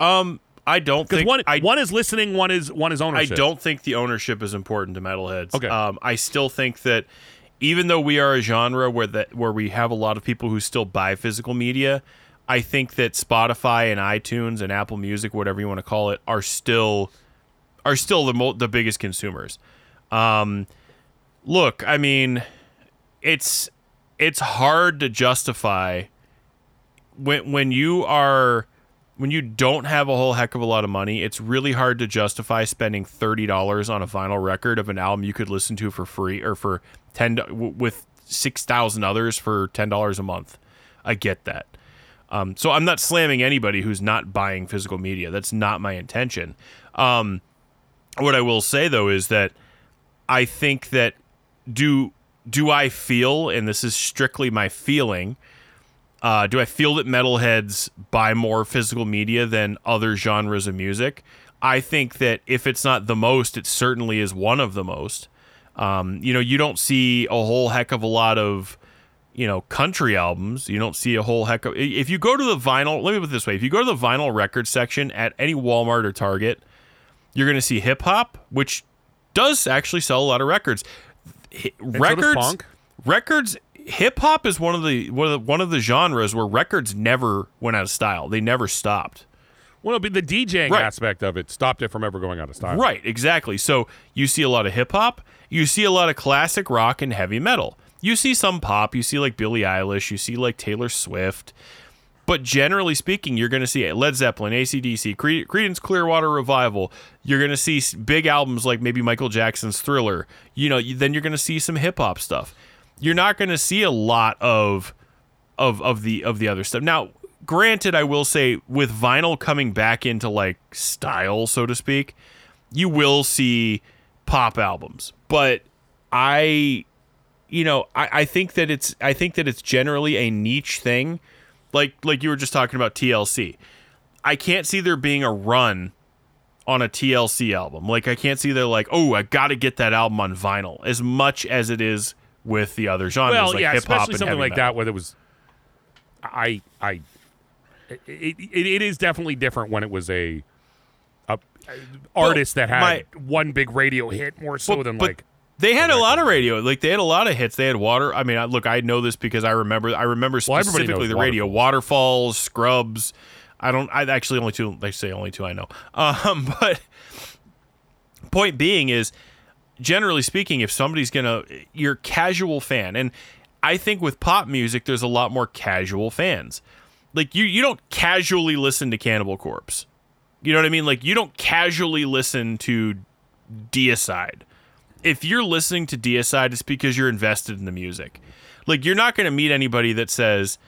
Um, I don't think one, I, one is listening, one is one is ownership. I don't think the ownership is important to metalheads. Okay. Um, I still think that even though we are a genre where that where we have a lot of people who still buy physical media, I think that Spotify and iTunes and Apple Music, whatever you want to call it, are still are still the mo- the biggest consumers. Um, look, I mean, it's it's hard to justify when when you are when you don't have a whole heck of a lot of money, it's really hard to justify spending thirty dollars on a vinyl record of an album you could listen to for free or for ten with six thousand others for ten dollars a month. I get that. Um, so I'm not slamming anybody who's not buying physical media. That's not my intention. Um, what I will say, though, is that I think that do do I feel, and this is strictly my feeling, uh, do I feel that metalheads buy more physical media than other genres of music? I think that if it's not the most, it certainly is one of the most. Um, you know, you don't see a whole heck of a lot of, you know, country albums. You don't see a whole heck of... If you go to the vinyl... Let me put it this way. If you go to the vinyl record section at any Walmart or Target, you're going to see hip-hop, which does actually sell a lot of records. H- records... So records... Hip-hop is one of the one of the, one of the genres where records never went out of style. They never stopped. Well, it'll be the DJing right. aspect of it stopped it from ever going out of style. Right, exactly. So you see a lot of hip-hop. You see a lot of classic rock and heavy metal. You see some pop, you see like Billie Eilish, you see like Taylor Swift, but generally speaking, you're going to see Led Zeppelin, A C D C, Cre- Creedence Clearwater Revival. You're going to see big albums like maybe Michael Jackson's Thriller. You know, then you're going to see some hip hop stuff. You're not going to see a lot of of of the of the other stuff. Now, granted, I will say with vinyl coming back into like style, so to speak, you will see pop albums, but I. You know, I, I think that it's I think that it's generally a niche thing, like like you were just talking about T L C. I can't see there being a run on a T L C album. Like I can't see they're like, oh, I got to get that album on vinyl as much as it is with the other genres. Well, like yeah, hip-hop especially and something like metal. That where it was. I I it, it it is definitely different when it was a, a artist well, that had my, one big radio hit more so well, than but, like. They had a lot of radio, like they had a lot of hits. They had water. I mean, look, I know this because I remember. I remember specifically well, the waterfalls. radio, Waterfalls, Scrubs. I don't. I actually only two. I say only two. I know. Um, but point being is, generally speaking, if somebody's gonna, you're a casual fan, and I think with pop music, there's a lot more casual fans. Like you, you don't casually listen to Cannibal Corpse. You know what I mean? Like you don't casually listen to Deicide. If you're listening to Deicide, it's because you're invested in the music. Like you're not going to meet anybody that says,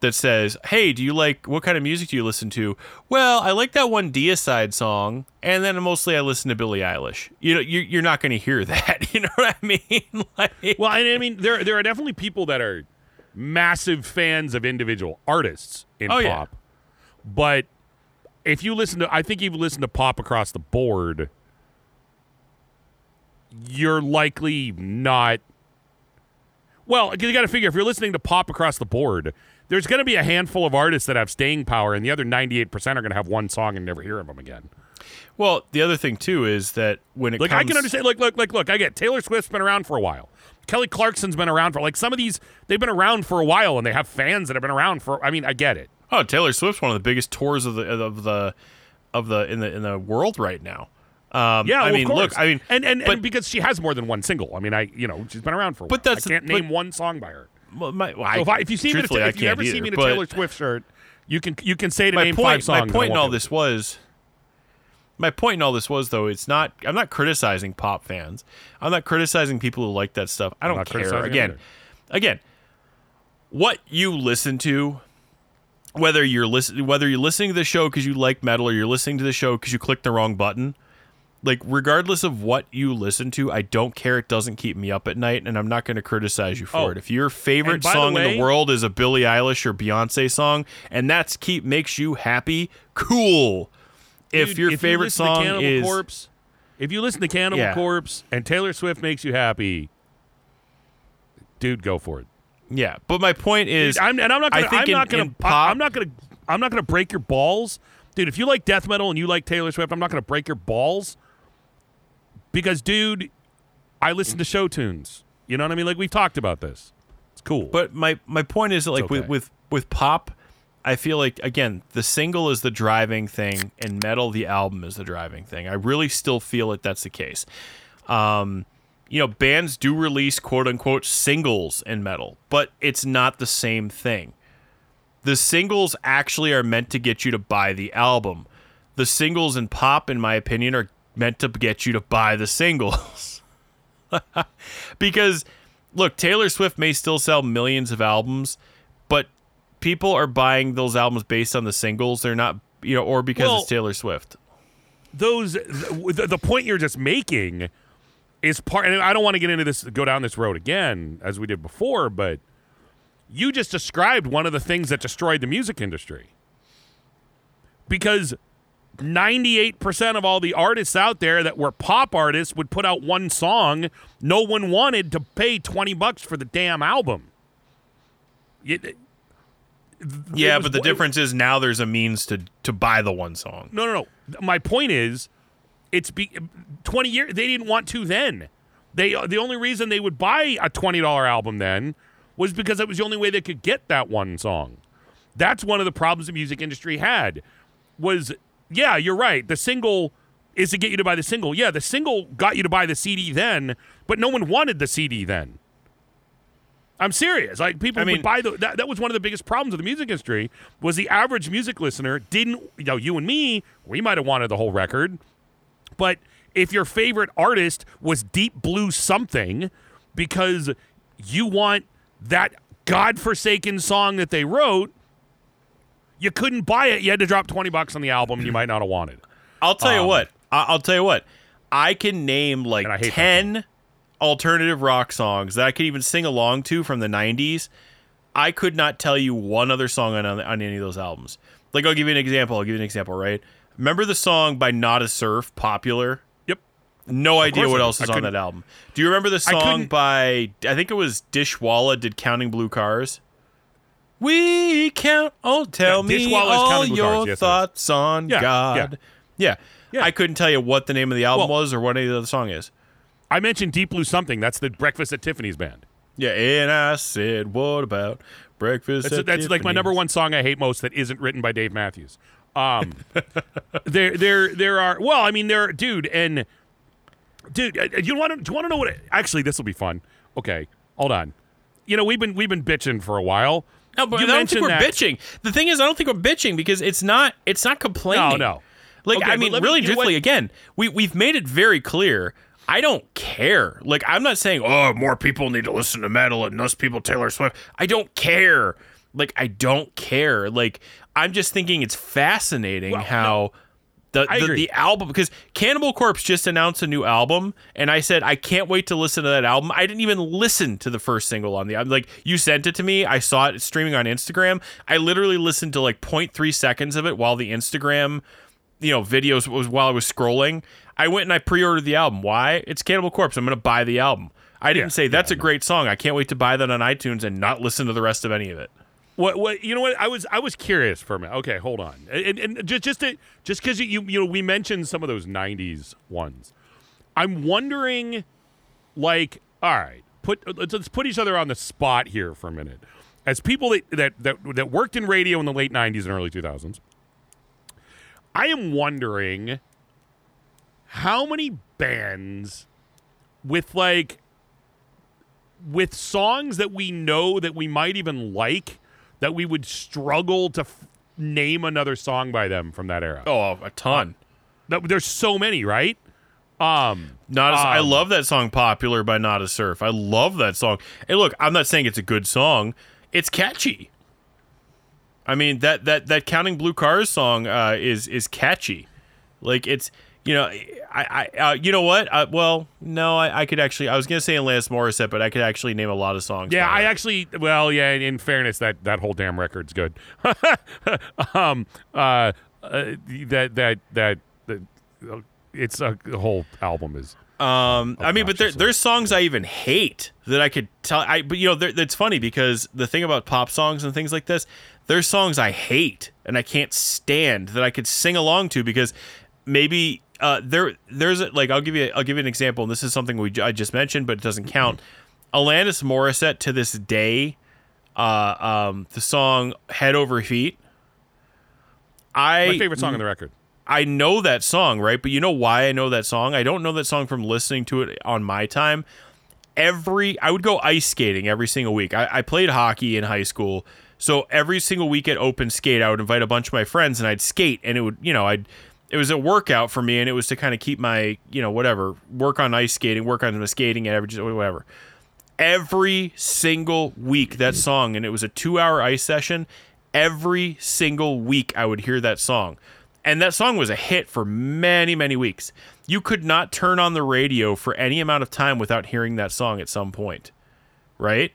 that says, "Hey, do you like what kind of music do you listen to?" Well, I like that one Deicide song, and then mostly I listen to Billie Eilish. You know, you're, you're not going to hear that. You know what I mean? Like, well, and I mean there there are definitely people that are massive fans of individual artists in oh, pop, yeah. But if you listen to, I think you've listened to pop across the board. You're likely not. Well, you got to figure if you're listening to pop across the board, there's going to be a handful of artists that have staying power, and the other ninety-eight percent are going to have one song and never hear of them again. Well, the other thing too is that when it like comes... I can understand. Look, look, look, look. I get Taylor Swift's been around for a while. Kelly Clarkson's been around for like some of these. They've been around for a while, and they have fans that have been around for. I mean, I get it. Oh, Taylor Swift's one of the biggest tours of the of the of the in the in the world right now. Um, yeah, I well, mean, look, I mean, and and, but, and because she has more than one single. I mean, I you know she's been around for. A while. But that's I can't the, name but, one song by her. Well, my, well, so if, I, if you see me, a, if you ever either, see me in a Taylor Swift shirt, you can you can say to name point, five songs. My point in all this was, my point in all this was though, it's not. I'm not criticizing pop fans. I'm not criticizing people who like that stuff. I don't care. Again, either. again, what you listen to. Whether you're listening, whether you're listening to the show because you like metal, or you're listening to the show because you clicked the wrong button. Like, regardless of what you listen to, I don't care. It doesn't keep me up at night, and I'm not going to criticize you for oh, it. If your favorite song the way, in the world is a Billie Eilish or Beyonce song, and that's keep makes you happy, cool. Dude, if your if favorite you song to is... Corpse, if you listen to Cannibal yeah. Corpse and Taylor Swift makes you happy, dude, go for it. Yeah, but my point is... Dude, I'm, and I'm not going to... I'm not going to... I'm not going to break your balls. Dude, if you like death metal and you like Taylor Swift, I'm not going to break your balls. Because, dude, I listen to show tunes. You know what I mean? Like, we've talked about this. It's cool. But my, my point is, that like, okay. with, with, with pop, I feel like, again, the single is the driving thing, and metal, the album is the driving thing. I really still feel that that's the case. Um, you know, bands do release, quote-unquote, singles in metal, but it's not the same thing. The singles actually are meant to get you to buy the album. The singles and pop, in my opinion, are meant to get you to buy the singles. Because, look, Taylor Swift may still sell millions of albums, but people are buying those albums based on the singles. They're not, you know, or because well, it's Taylor Swift. Those, the, the point you're just making is part, and I don't want to get into this, go down this road again, as we did before, but you just described one of the things that destroyed the music industry. Because ninety-eight percent of all the artists out there that were pop artists would put out one song. No one wanted to pay twenty bucks for the damn album. It, it, yeah, was, but the it, difference is now there's a means to, to buy the one song. No, no, no. My point is, it's be, twenty years, they didn't want to then. They The only reason they would buy a twenty dollar album then was because it was the only way they could get that one song. That's one of the problems the music industry had was, yeah, you're right. The single is to get you to buy the single. Yeah, the single got you to buy the C D then, but no one wanted the C D then. I'm serious. Like people I mean, would buy the that, that was one of the biggest problems of the music industry was the average music listener didn't, you know, you and me, we might have wanted the whole record. But if your favorite artist was Deep Blue something because you want that godforsaken song that they wrote, you couldn't buy it. You had to drop twenty bucks on the album and you might not have wanted it. I'll tell um, you what. I'll tell you what. I can name like ten alternative rock songs that I could even sing along to from the nineties. I could not tell you one other song on, on any of those albums. Like, I'll give you an example. I'll give you an example, right? Remember the song by Not a Surf, Popular? Yep. No idea what else is on that album. Do you remember the song by, I think it was Dishwalla did Counting Blue Cars? We count. Oh, tell yeah, me all your cards, yes, thoughts on yeah, God. Yeah. yeah, yeah. I couldn't tell you what the name of the album well, was or what any of the song is. I mentioned Deep Blue something. That's the Breakfast at Tiffany's band. Yeah, and I said, what about Breakfast that's, at that's Tiffany's? That's like my number one song I hate most that isn't written by Dave Matthews. Um, there, there, there are. Well, I mean, there, dude, and dude, you want to? Do you want to know what? It, actually, this will be fun. Okay, hold on. You know, we've been we've been bitching for a while. No, but you I don't think we're that. bitching. The thing is, I don't think we're bitching because it's not it's not complaining. No, no. Like, okay, I mean, really, truthfully, again, we, we've made it very clear. I don't care. Like, I'm not saying, oh, more people need to listen to metal and less people Taylor Swift. I don't care. Like, I don't care. Like, I'm just thinking it's fascinating well, how no. the, the, the album, because Cannibal Corpse just announced a new album, and I said, I can't wait to listen to that album. I didn't even listen to the first single on the album. Like, you sent it to me. I saw it streaming on Instagram. I literally listened to like zero point three seconds of it while the Instagram, you know, videos was while I was scrolling. I went and I pre-ordered the album. Why? It's Cannibal Corpse. I'm going to buy the album. I didn't yeah, say, that's yeah, a great song. I can't wait to buy that on iTunes and not listen to the rest of any of it. What? What? You know what? I was I was curious for a minute. Okay, hold on. And, and just just to, just because you you know we mentioned some of those nineties ones, I'm wondering, like, all right, put let's, let's put each other on the spot here for a minute. As people that, that that that worked in radio in the late nineties and early two thousands, I am wondering how many bands with like with songs that we know that we might even like, that we would struggle to f- name another song by them from that era. Oh, a ton. Um, there's so many, right? Um, not as, um, I love that song Popular by Not a Surf. I love that song. Hey, look, I'm not saying it's a good song. It's catchy. I mean, that that, that Counting Blue Cars song uh, is is catchy. Like, it's, you know, I, I uh, you know what? Uh, well, no, I, I could actually, I was going to say Alanis Morissette, but I could actually name a lot of songs. Yeah, I it. actually, well, yeah, in fairness, that, that whole damn record's good. um, uh, uh, that, that, that, that uh, it's a uh, whole album is. Um, I mean, but there, there's songs I even hate that I could tell. I, but you know, it's funny because the thing about pop songs and things like this, there's songs I hate and I can't stand that I could sing along to because maybe, Uh, there, there's a, like I'll give you I'll give you an example, and this is something we I just mentioned, but it doesn't count. Alanis Morissette to this day, uh, um, the song "Head Over Feet." I my favorite song on the record. I know that song, right? But you know why I know that song? I don't know that song from listening to it on my time. Every I would go ice skating every single week. I, I played hockey in high school, So every single week at Open Skate, I would invite a bunch of my friends and I'd skate, and it would, you know, I'd, it was a workout for me, and it was to kind of keep my, you know, whatever, work on ice skating, work on skating and every, whatever. Every single week, that song, and it was a two-hour ice session. Every single week, I would hear that song. And that song was a hit for many, many weeks. You could not turn on the radio for any amount of time without hearing that song at some point, right?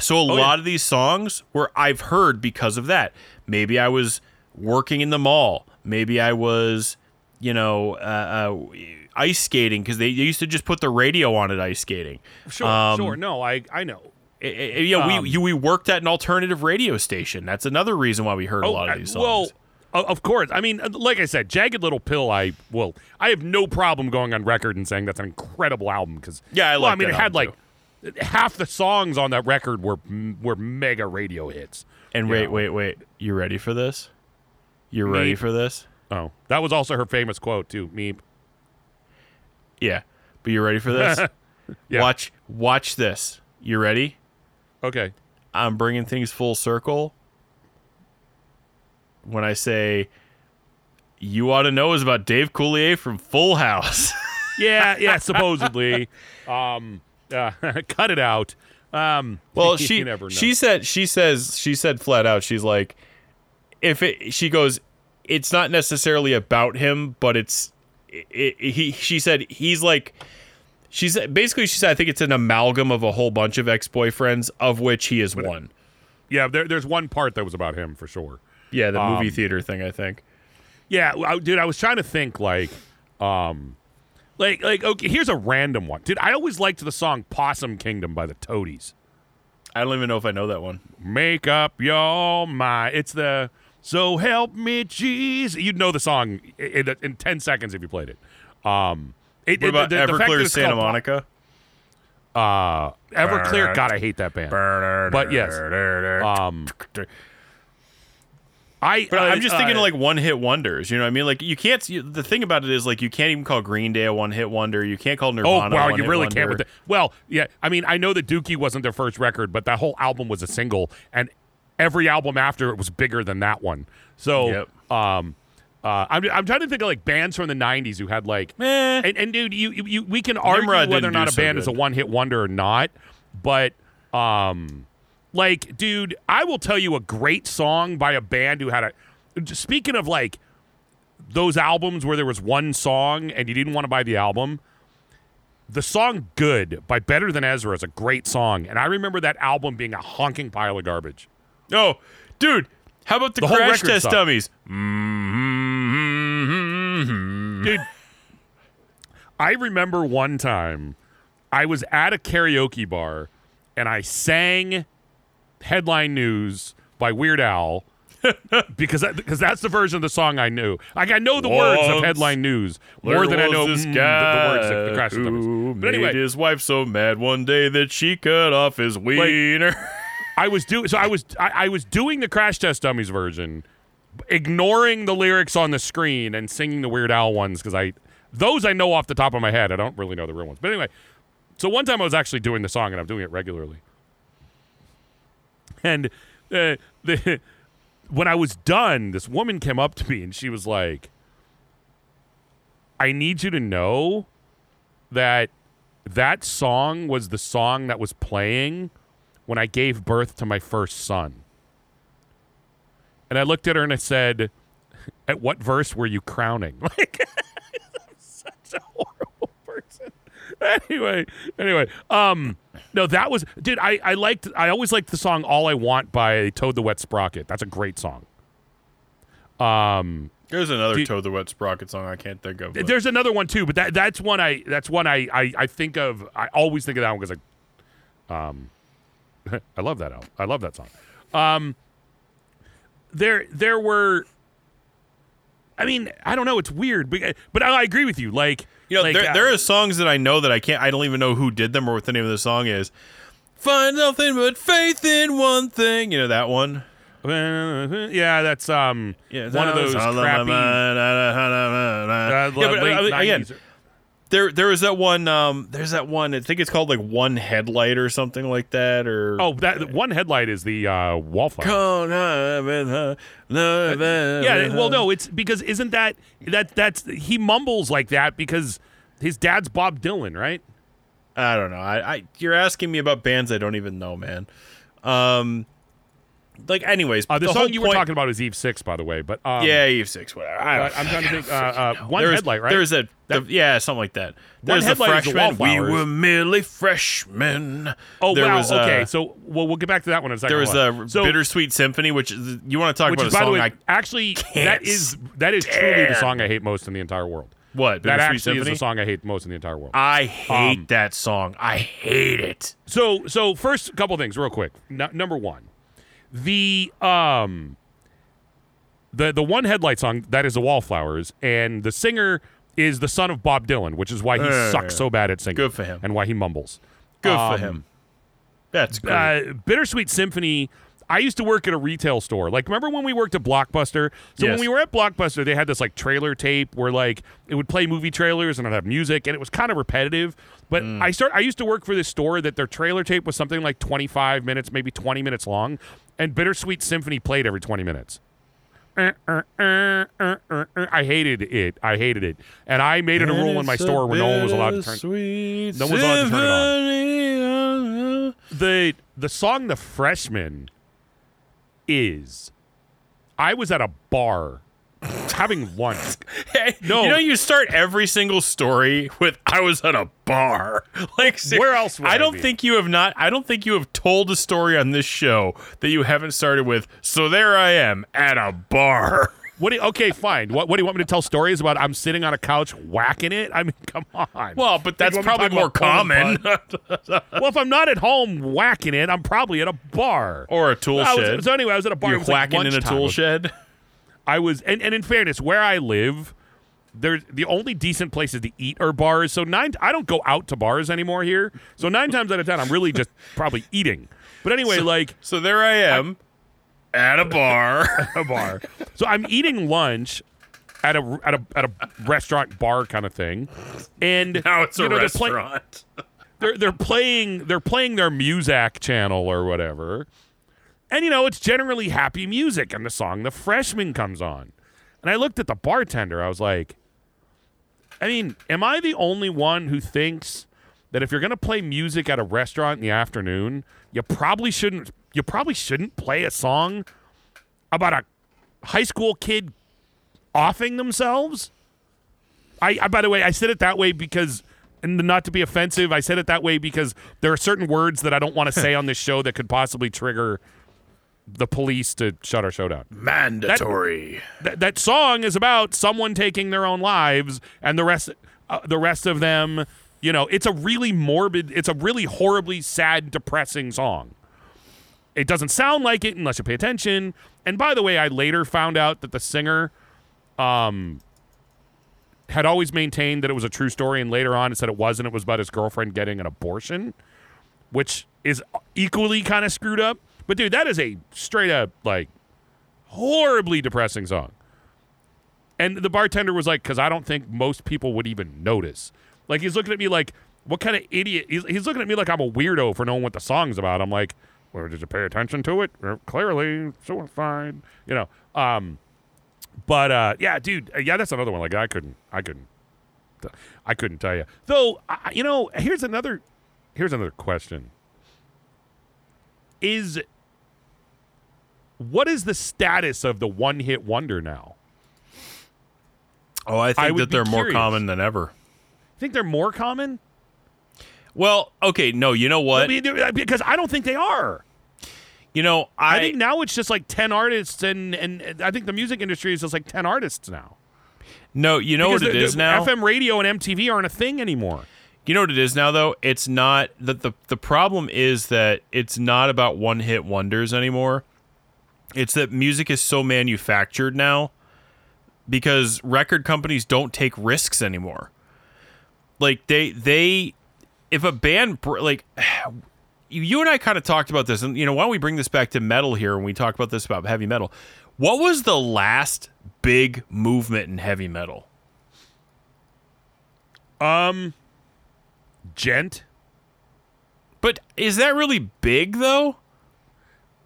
So a oh, lot yeah. of these songs were I've heard because of that. Maybe I was working in the mall. Maybe I was, you know, uh, uh, ice skating, because they, they used to just put the radio on at ice skating. Sure, um, sure. No, I, I know. It, it, you know, um, we you, we worked at an alternative radio station. That's another reason why we heard oh, a lot of these songs. Well, of course. I mean, like I said, Jagged Little Pill, I well, I have no problem going on record and saying that's an incredible album. Because yeah, I well, like I mean, that it had too. Like half the songs on that record were were mega radio hits. And wait, know? wait, wait. You ready for this? You're Meep. ready for this? Oh, that was also her famous quote too. Meep. Yeah, but you ready for this? yeah. Watch, watch this. You ready? Okay. I'm bringing things full circle. When I say, you ought to know is about Dave Coulier from Full House. yeah, yeah, supposedly. um, uh, cut it out. Um, well, she you never know. she said she says she said flat out. She's like. If it, she goes, it's not necessarily about him, but it's, it, it, he, she said, he's like, she's basically, she said, I think it's an amalgam of a whole bunch of ex-boyfriends, of which he is but, one. Yeah. There, there's one part that was about him for sure. Yeah. The um, movie theater thing, I think. Yeah. I, dude, I was trying to think like, um, like, like, okay, here's a random one. Dude, I always liked the song Possum Kingdom by the Toadies. I don't even know if I know that one. Make up your mind. It's the... So help me, Jesus. You'd know the song in, in, in ten seconds if you played it. Um, it what about the, the, Everclear Santa Monica? Uh, Everclear. God, I hate that band. But yes. Um, I, but I'm just uh, thinking uh, like one-hit wonders. You know what I mean? Like you can't. You, the thing about it is like you can't even call Green Day a one-hit wonder. You can't call Nirvana. Oh wow, a you really wonder. Can't. With the, well, yeah. I mean, I know that Dookie wasn't their first record, but that whole album was a single, and every album after it was bigger than that one. So yep. um, uh, I'm I'm trying to think of like bands from the nineties who had like eh. and, and dude, you, you you we can argue Nimrod whether or not a so band good. is a one-hit wonder or not, but um, like dude, I will tell you a great song by a band who had a. Speaking of like those albums where there was one song and you didn't want to buy the album. The song "Good" by Better Than Ezra is a great song, and I remember that album being a honking pile of garbage. Oh, dude, how about the, the Crash Test stuff. Dummies? Dude, I remember one time I was at a karaoke bar and I sang Headline News by Weird Al because that, because that's the version of the song I knew. Like, I know the Once, words of Headline News more than I know this mm, guy the, the words of the Crash Test Dummies. But anyway, made his wife so mad one day that she cut off his wiener. Like, I was do so. I was I, I was doing the Crash Test Dummies version, ignoring the lyrics on the screen and singing the Weird Al ones because I those I know off the top of my head. I don't really know the real ones. But anyway, so one time I was actually doing the song and I'm doing it regularly. And uh, the when I was done, this woman came up to me and she was like, "I need you to know that that song was the song that was playing when I gave birth to my first son." And I looked at her and I said, "At what verse were you crowning?" Like, I'm such a horrible person. Anyway, anyway, um, no, that was, dude, I, I liked, I always liked the song "All I Want" by Toad the Wet Sprocket. That's a great song. Um, there's another do, Toad the Wet Sprocket song I can't think of. But. There's another one too, but that that's one I that's one I I, I think of. I always think of that one because I, um. I love that album. I love that song. Um, there, there were. I mean, I don't know. It's weird, but, but I, I agree with you. Like, you know, like, there, uh, there are songs that I know that I can't. I don't even know who did them or what the name of the song is. Find nothing but faith in one thing. You know that one. Yeah, that's um yeah, that one of those crappy. Yeah, but again. there there was that one um there's that one, I think it's called like One Headlight or something like that, or oh that One Headlight is the uh Wallflower. uh, yeah well no it's because isn't that that that's he mumbles like that because his dad's Bob Dylan, right? I don't know. I, I you're asking me about bands I don't even know, man. Um Like, anyways, uh, the, the song you point... were talking about is Eve Six, by the way. But um, yeah, Eve Six, whatever. I don't, I'm trying to think. Uh, uh, one there's, Headlight, right? There's a that, the, yeah, something like that. There's the freshman. We were merely freshmen. Oh there wow, was, okay. Uh, so well, we'll get back to that one in a second. There was a so, Bittersweet Symphony, which is, you want to talk which, about a by song? The way, I actually, that is that is stand. truly the song I hate most in the entire world. What? That actually Symphony? is the song I hate most in the entire world. I hate um, that song. I hate it. So so first couple things, real quick. No, number one. The um the the One Headlight song, that is the Wallflowers, and the singer is the son of Bob Dylan, which is why he uh, sucks so bad at singing. Good for him. And why he mumbles. Good um, for him. That's great. Uh, Bittersweet Symphony, I used to work at a retail store. Like, remember when we worked at Blockbuster? So yes. when we were at Blockbuster, they had this like trailer tape where like it would play movie trailers and it'd have music, and it was kind of repetitive. But mm. I start I used to work for this store that their trailer tape was something like twenty-five minutes, maybe twenty minutes long. And Bittersweet Symphony played every twenty minutes. Uh, uh, uh, uh, uh, uh. I hated it. I hated it. And I made it a rule in my store where no one was allowed to turn it on. No one was allowed to turn it on. The, the song The Freshman is... I was at a bar having lunch. Hey, no. You know, you start every single story with "I was at a bar." Like, where else would I, I don't be? think you have not I don't think you have told a story on this show that you haven't started with, "So there I am at a bar." What do you, okay, fine. What, what do you want me to tell stories about? I'm sitting on a couch whacking it? I mean, come on. Well, but that's probably more common. Well, if I'm not at home whacking it, I'm probably at a bar. Or a tool I shed. Was, so anyway, I was at a bar. You're whacking like in a tool shed? I was, and, and in fairness, where I live, there's the only decent places to eat are bars. So nine, I don't go out to bars anymore here. So nine times out of ten, I'm really just probably eating. But anyway, so, like, so there I am I, at a bar, at a bar. So I'm eating lunch at a at a at a restaurant bar kind of thing, and now it's a know, restaurant. They're, play, they're they're playing they're playing their Muzak channel or whatever. And, you know, it's generally happy music, and the song The Freshman comes on. And I looked at the bartender. I was like, I mean, am I the only one who thinks that if you're going to play music at a restaurant in the afternoon, you probably shouldn't you probably shouldn't play a song about a high school kid offing themselves? I, I by the way, I said it that way because... And not to be offensive, I said it that way because there are certain words that I don't want to say on this show that could possibly trigger the police to shut our show down. Mandatory. That, that, that song is about someone taking their own lives, and the rest, uh, the rest of them, you know, it's a really morbid, it's a really horribly sad, depressing song. It doesn't sound like it unless you pay attention. And by the way, I later found out that the singer, um... had always maintained that it was a true story, and later on it said it wasn't. It was about his girlfriend getting an abortion, which is equally kind of screwed up. But, dude, that is a straight-up, like, horribly depressing song. And the bartender was like, because I don't think most people would even notice. Like, he's looking at me like, what kind of idiot? He's, he's looking at me like I'm a weirdo for knowing what the song's about. I'm like, well, did you pay attention to it? Clearly, so fine. You know, um... But uh, yeah, dude, yeah, that's another one. Like I couldn't, I couldn't, I couldn't tell you. Though, I, you know, here's another, here's another question: Is what is the status of the one-hit wonder now? Oh, I think I that they're curious. more common than ever. You think they're more common? Well, okay, no, you know what? Because I don't think they are. You know, I, I think now it's just like ten artists, and, and I think the music industry is just like ten artists now. No, you know because what it the, is the now? F M radio and M T V aren't a thing anymore. You know what it is now, though? It's not that the the problem is that it's not about one-hit wonders anymore. It's that music is so manufactured now because record companies don't take risks anymore. Like, they, they if a band, like... You and I kind of talked about this, and you know, why don't we bring this back to metal here when we talk about this about heavy metal? What was the last big movement in heavy metal? Um, gent. But is that really big though?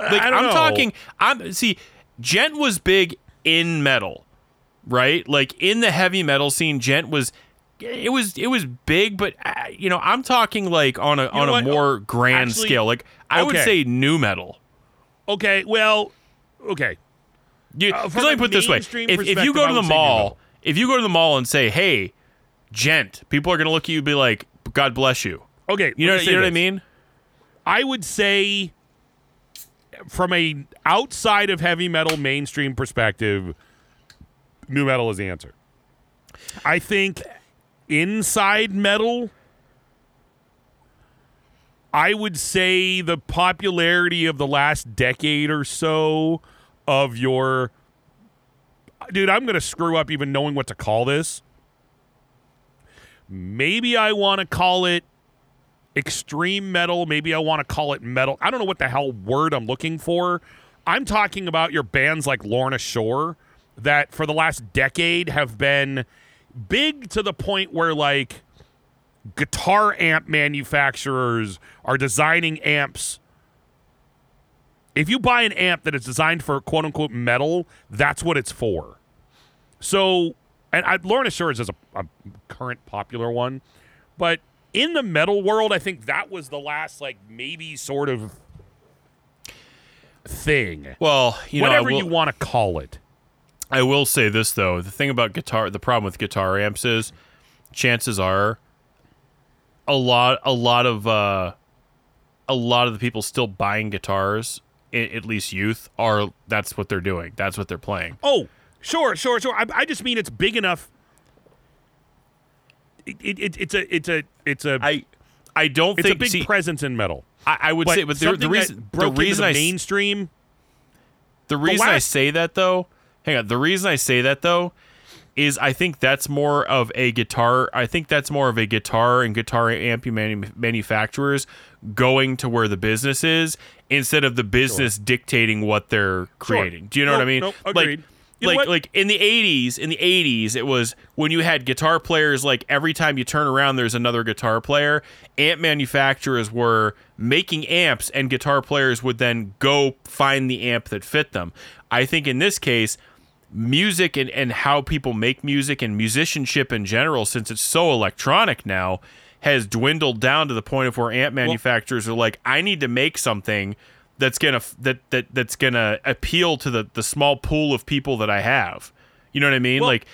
Like I don't I'm know. talking. I'm see. Gent was big in metal, right? Like in the heavy metal scene, gent was. It was it was big, but uh, you know I'm talking like on a you on a what? more grand Actually, scale. Like I okay. would say nu metal. Okay, well, okay. You, uh, let me put it this way: if, if you go to the mall, if you go to the mall and say, "Hey, gent," people are gonna look at you and be like, "God bless you." Okay, you know you know this. what I mean? I would say, from a outside of heavy metal mainstream perspective, nu metal is the answer. I think. Inside metal, I would say the popularity of the last decade or so of your... Dude, I'm going to screw up even knowing what to call this. Maybe I want to call it extreme metal. Maybe I want to call it metal. I don't know what the hell word I'm looking for. I'm talking about your bands like Lorna Shore that for the last decade have been... big to the point where, like, guitar amp manufacturers are designing amps. If you buy an amp that is designed for quote-unquote metal, that's what it's for. So, and I, Lorna Shore is a, a current popular one, but in the metal world, I think that was the last, like, maybe sort of thing. Well, you know, whatever you want to call it. I will say this, though. The thing about guitar, the problem with guitar amps is chances are a lot a lot of uh, a lot of the people still buying guitars, I- at least youth, are that's what they're doing. That's what they're playing. Oh, sure, sure, sure. I, I just mean it's big enough. It, it, it, it's a it's a it's a I I don't it's think a big see, presence in metal. I, I would but say but the, the reason the reason I mainstream the reason the last, I say that though Hang on. The reason I say that though is I think that's more of a guitar. I think that's more of a guitar and guitar amp manu- manufacturers going to where the business is instead of the business sure. dictating what they're creating. Sure. Do you know nope, what I mean? Nope, agreed. Like, you know like, like in the eighties, in the eighties, it was when you had guitar players. Like every time you turn around, there's another guitar player. Amp manufacturers were making amps, and guitar players would then go find the amp that fit them. I think in this case. Music and, and how people make music and musicianship in general, since it's so electronic now, has dwindled down to the point of where amp manufacturers well, are like, I need to make something that's gonna that that that's gonna appeal to the, the small pool of people that I have. You know what I mean? Well, like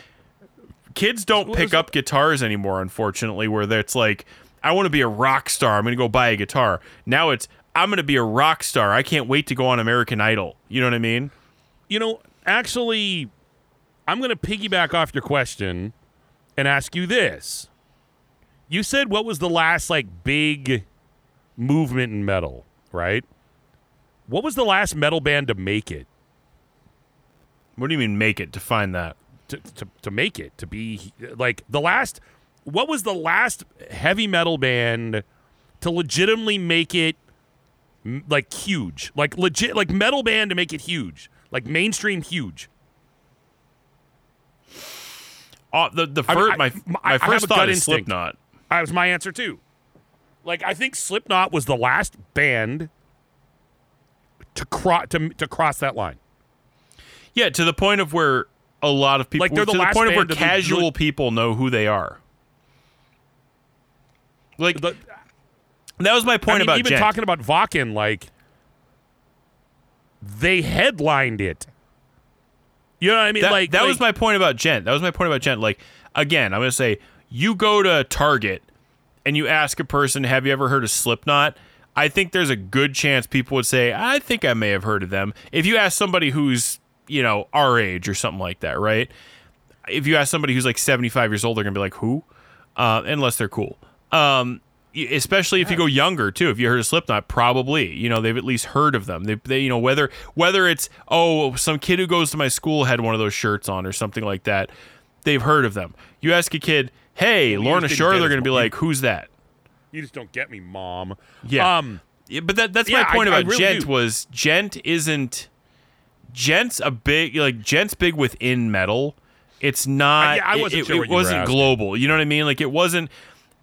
kids don't well, pick up guitars anymore, unfortunately, where it's like, I want to be a rock star, I'm gonna go buy a guitar. Now it's I'm gonna be a rock star. I can't wait to go on American Idol. You know what I mean? You know, actually, I'm going to piggyback off your question and ask you this. You said what was the last, like, big movement in metal, right? What was the last metal band to make it? What do you mean make it? Define that. To, to, to make it, to be, like, the last, what was the last heavy metal band to legitimately make it, like, huge? Like, legit, like, metal band to make it huge. Like mainstream, huge. Uh, the the first, I mean, I, my, my my first thought is instinct. Slipknot. That was my answer too. Like I think Slipknot was the last band to cross to to cross that line. Yeah, to the point of where a lot of people like they're the to last the point of where casual really, people know who they are. Like the, that was my point I mean, about even gent. Talking about Wacken, like. They headlined it. You know what I mean? That, like that like, was my point about gent. That was my point about gent. Like again, I'm gonna say you go to Target and you ask a person, "Have you ever heard of Slipknot?" I think there's a good chance people would say, "I think I may have heard of them." If you ask somebody who's you know our age or something like that, right? If you ask somebody who's like seventy-five years old, they're gonna be like, "Who?" Uh, unless they're cool. Um, Especially if you go younger too. If you heard of Slipknot, probably you know they've at least heard of them. They, they you know whether whether it's oh some kid who goes to my school had one of those shirts on or something like that. They've heard of them. You ask a kid, hey, well, Lorna Shore, they're going to be like, who's that? You just don't get me, mom. Yeah, um, yeah but that that's yeah, my point I, about I really gent do. was gent isn't gent's a big like gent's big within metal. It's not. I, I wasn't it, sure what it you wasn't were global. You know what I mean? Like it wasn't.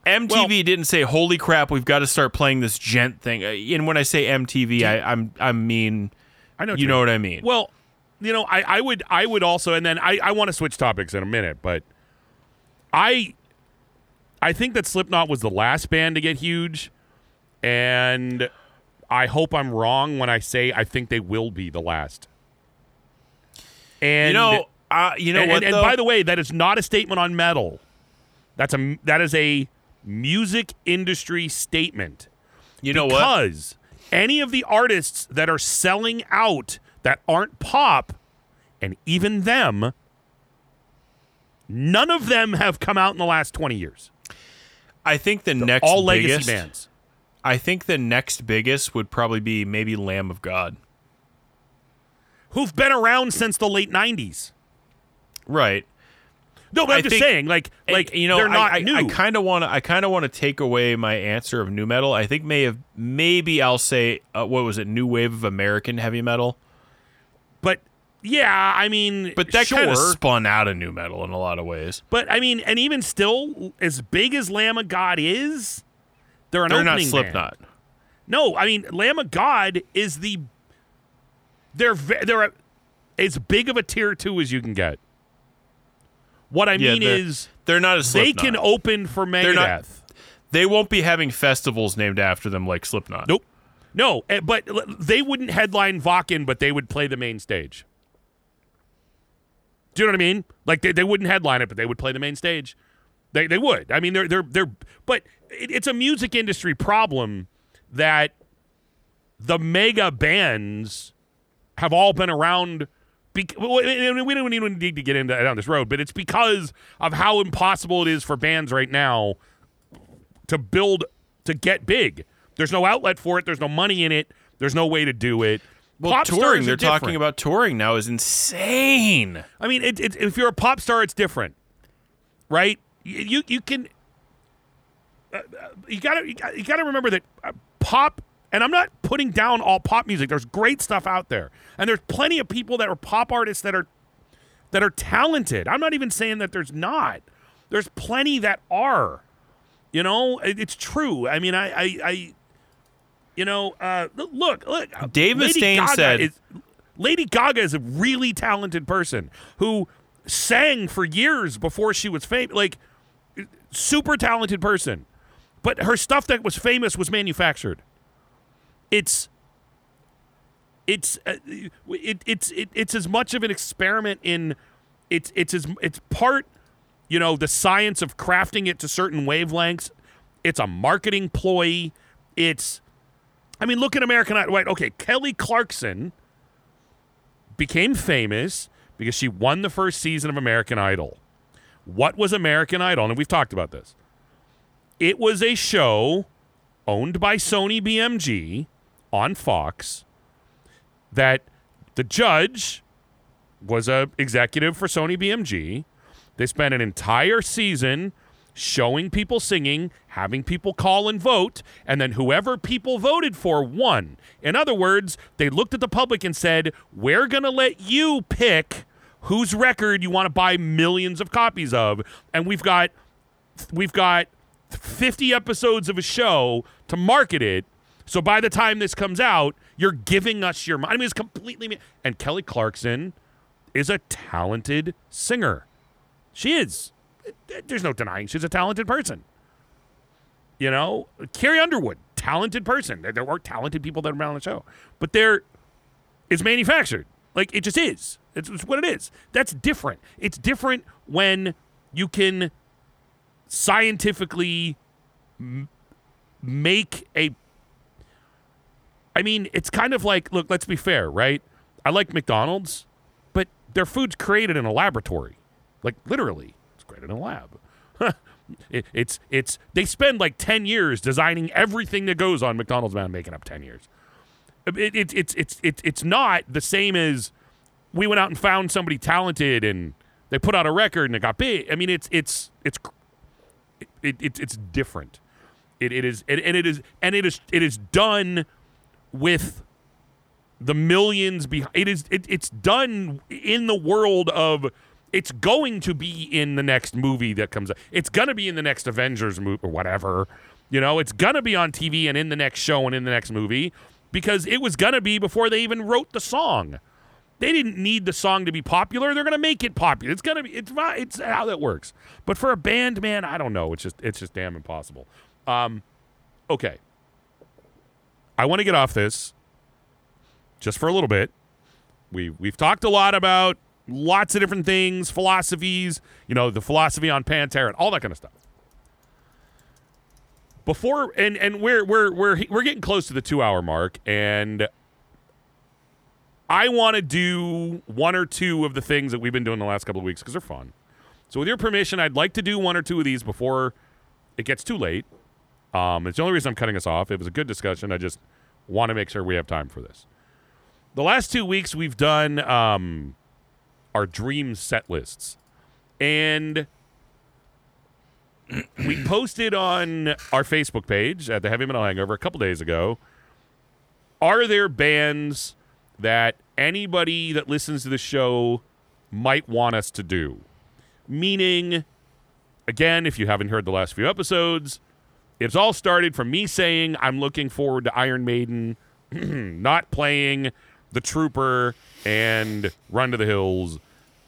M T V well, didn't say, "Holy crap, we've got to start playing this gent thing." And when I say M T V, I, I'm I mean, I know you know what I mean. Well, you know, I, I would I would also, and then I, I want to switch topics in a minute, but I I think that Slipknot was the last band to get huge, and I hope I'm wrong when I say I think they will be the last. And you know, uh, you know and, what? And, and by the way, that is not a statement on metal. That's a that is a music industry statement. You know what? Because any of the artists that are selling out that aren't pop, and even them, none of them have come out in the last twenty years. I think the They're next all legacy biggest, bands. I think the next biggest would probably be maybe Lamb of God, who've been around since the late nineties. Right. No, but I'm I just think, saying, like, like you know, they're not I, I, new. I kind of want to. I kind of want to take away my answer of new metal. I think may have, maybe I'll say uh, what was it, new wave of American heavy metal. But yeah, I mean, but that sure. kind of spun out of new metal in a lot of ways. But I mean, and even still, as big as Lamb of God is, they're an they're opening not Slipknot. Band. No, I mean, Lamb of God is the. They're they're a, as big of a tier two as you can get. What I yeah, mean they're, is they're not a Slipknot. They can open for Megadeth. Not, they won't be having festivals named after them like Slipknot. Nope. No, but they wouldn't headline Wacken, but they would play the main stage. Do you know what I mean? Like they, they wouldn't headline it, but they would play the main stage. They they would. I mean they're they're they're but it, it's a music industry problem that the mega bands have all been around. Be- we don't even need to get into down this road, but it's because of how impossible it is for bands right now to build, to get big. There's no outlet for it. There's no money in it. There's no way to do it. Well, pop touring, they're different. Talking about touring now is insane. I mean, it, it, if you're a pop star, it's different, right? You you can uh, you gotta you gotta remember that uh, pop. And I'm not putting down all pop music. There's great stuff out there. And there's plenty of people that are pop artists that are that are talented. I'm not even saying that there's not. There's plenty that are. You know, it, it's true. I mean, I, I, I you know, uh, look, look. Dave Mustaine said. Is, Lady Gaga is a really talented person who sang for years before she was famous. Like, super talented person. But her stuff that was famous was manufactured. It's, it's, uh, it, it's, it, it's as much of an experiment in, it's, it's, as, it's part, you know, the science of crafting it to certain wavelengths. It's a marketing ploy. It's, I mean, look at American Idol. Right, okay, Kelly Clarkson became famous because she won the first season of American Idol. What was American Idol? And we've talked about this. It was a show owned by Sony B M G. On Fox, that the judge was a executive for Sony B M G. They spent an entire season showing people singing, having people call and vote, and then whoever people voted for won. In other words, they looked at the public and said, we're going to let you pick whose record you want to buy millions of copies of. And we've got, we've got fifty episodes of a show to market it. So by the time this comes out, you're giving us your money. I mean, it's completely... Me- and Kelly Clarkson is a talented singer. She is. There's no denying she's a talented person. You know? Carrie Underwood, talented person. There were talented people that were on the show. But they're... It's manufactured. Like, it just is. It's, it's what it is. That's different. It's different when you can scientifically m- make a... I mean, it's kind of like, look, let's be fair, right? I like McDonald's, but their food's created in a laboratory. Like, literally, it's created in a lab. it, it's, it's, they spend like ten years designing everything that goes on McDonald's, man, making up ten years. It, it, it's, it's, it's, it's not the same as we went out and found somebody talented and they put out a record and it got big. I mean, it's, it's, it's, it, it, it's different. It, it is, it, and it is, and it is, it is done with the millions behind it. Is it, it's done in the world of It's going to be in the next movie that comes out. It's going to be in the next Avengers movie or whatever. You know, it's going to be on T V and in the next show and in the next movie because it was going to be before they even wrote the song. They didn't need the song to be popular. They're going to make it popular. It's going to be, it's it's how that works. But for a band, man, I don't know. It's just, it's just damn impossible. Um, okay. I want to get off this just for a little bit. We, we've talked a lot about lots of different things, philosophies, you know, the philosophy on Pantera and all that kind of stuff. Before, and, and we're, we're, we're, we're getting close to the two hour mark, and I want to do one or two of the things that we've been doing the last couple of weeks because they're fun. So with your permission, I'd like to do one or two of these before it gets too late. Um, it's the only reason I'm cutting us off. It was a good discussion. I just want to make sure we have time for this. The last two weeks we've done um, our dream set lists. And we posted on our Facebook page at the Heavy Metal Hangover a couple days ago, are there bands that anybody that listens to the show might want us to do? Meaning, again, if you haven't heard the last few episodes, it's all started from me saying I'm looking forward to Iron Maiden not playing The Trooper and Run to the Hills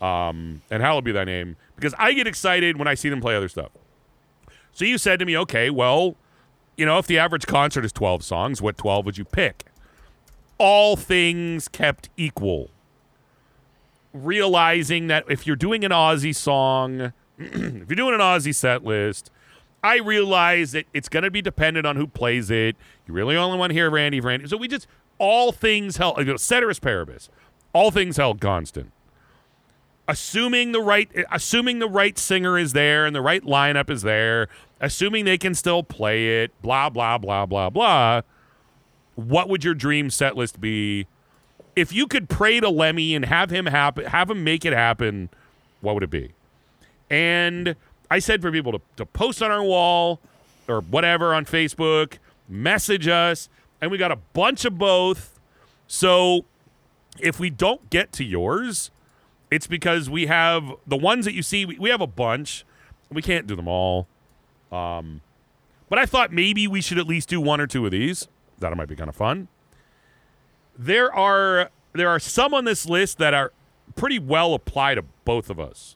um, and Hallowed Be Thy Name, because I get excited when I see them play other stuff. So you said to me, okay, well, you know, if the average concert is twelve songs, what twelve would you pick? All things kept equal. Realizing that if you're doing an Aussie song, if you're doing an Aussie set list, I realize that it's going to be dependent on who plays it. You really only want to hear Randy Randy. So we just, all things held, you know, ceteris paribus, all things held constant. Assuming the right, assuming the right singer is there and the right lineup is there, assuming they can still play it, blah, blah, blah, blah, blah. What would your dream set list be? If you could pray to Lemmy and have him happen, have him make it happen, what would it be? And I said for people to, to post on our wall or whatever on Facebook, message us, and we got a bunch of both. So if we don't get to yours, it's because we have the ones that you see, we, we have a bunch. We can't do them all. Um, but I thought maybe we should at least do one or two of these. Thought it might be kind of fun. There are there are some on this list that are pretty well apply to both of us.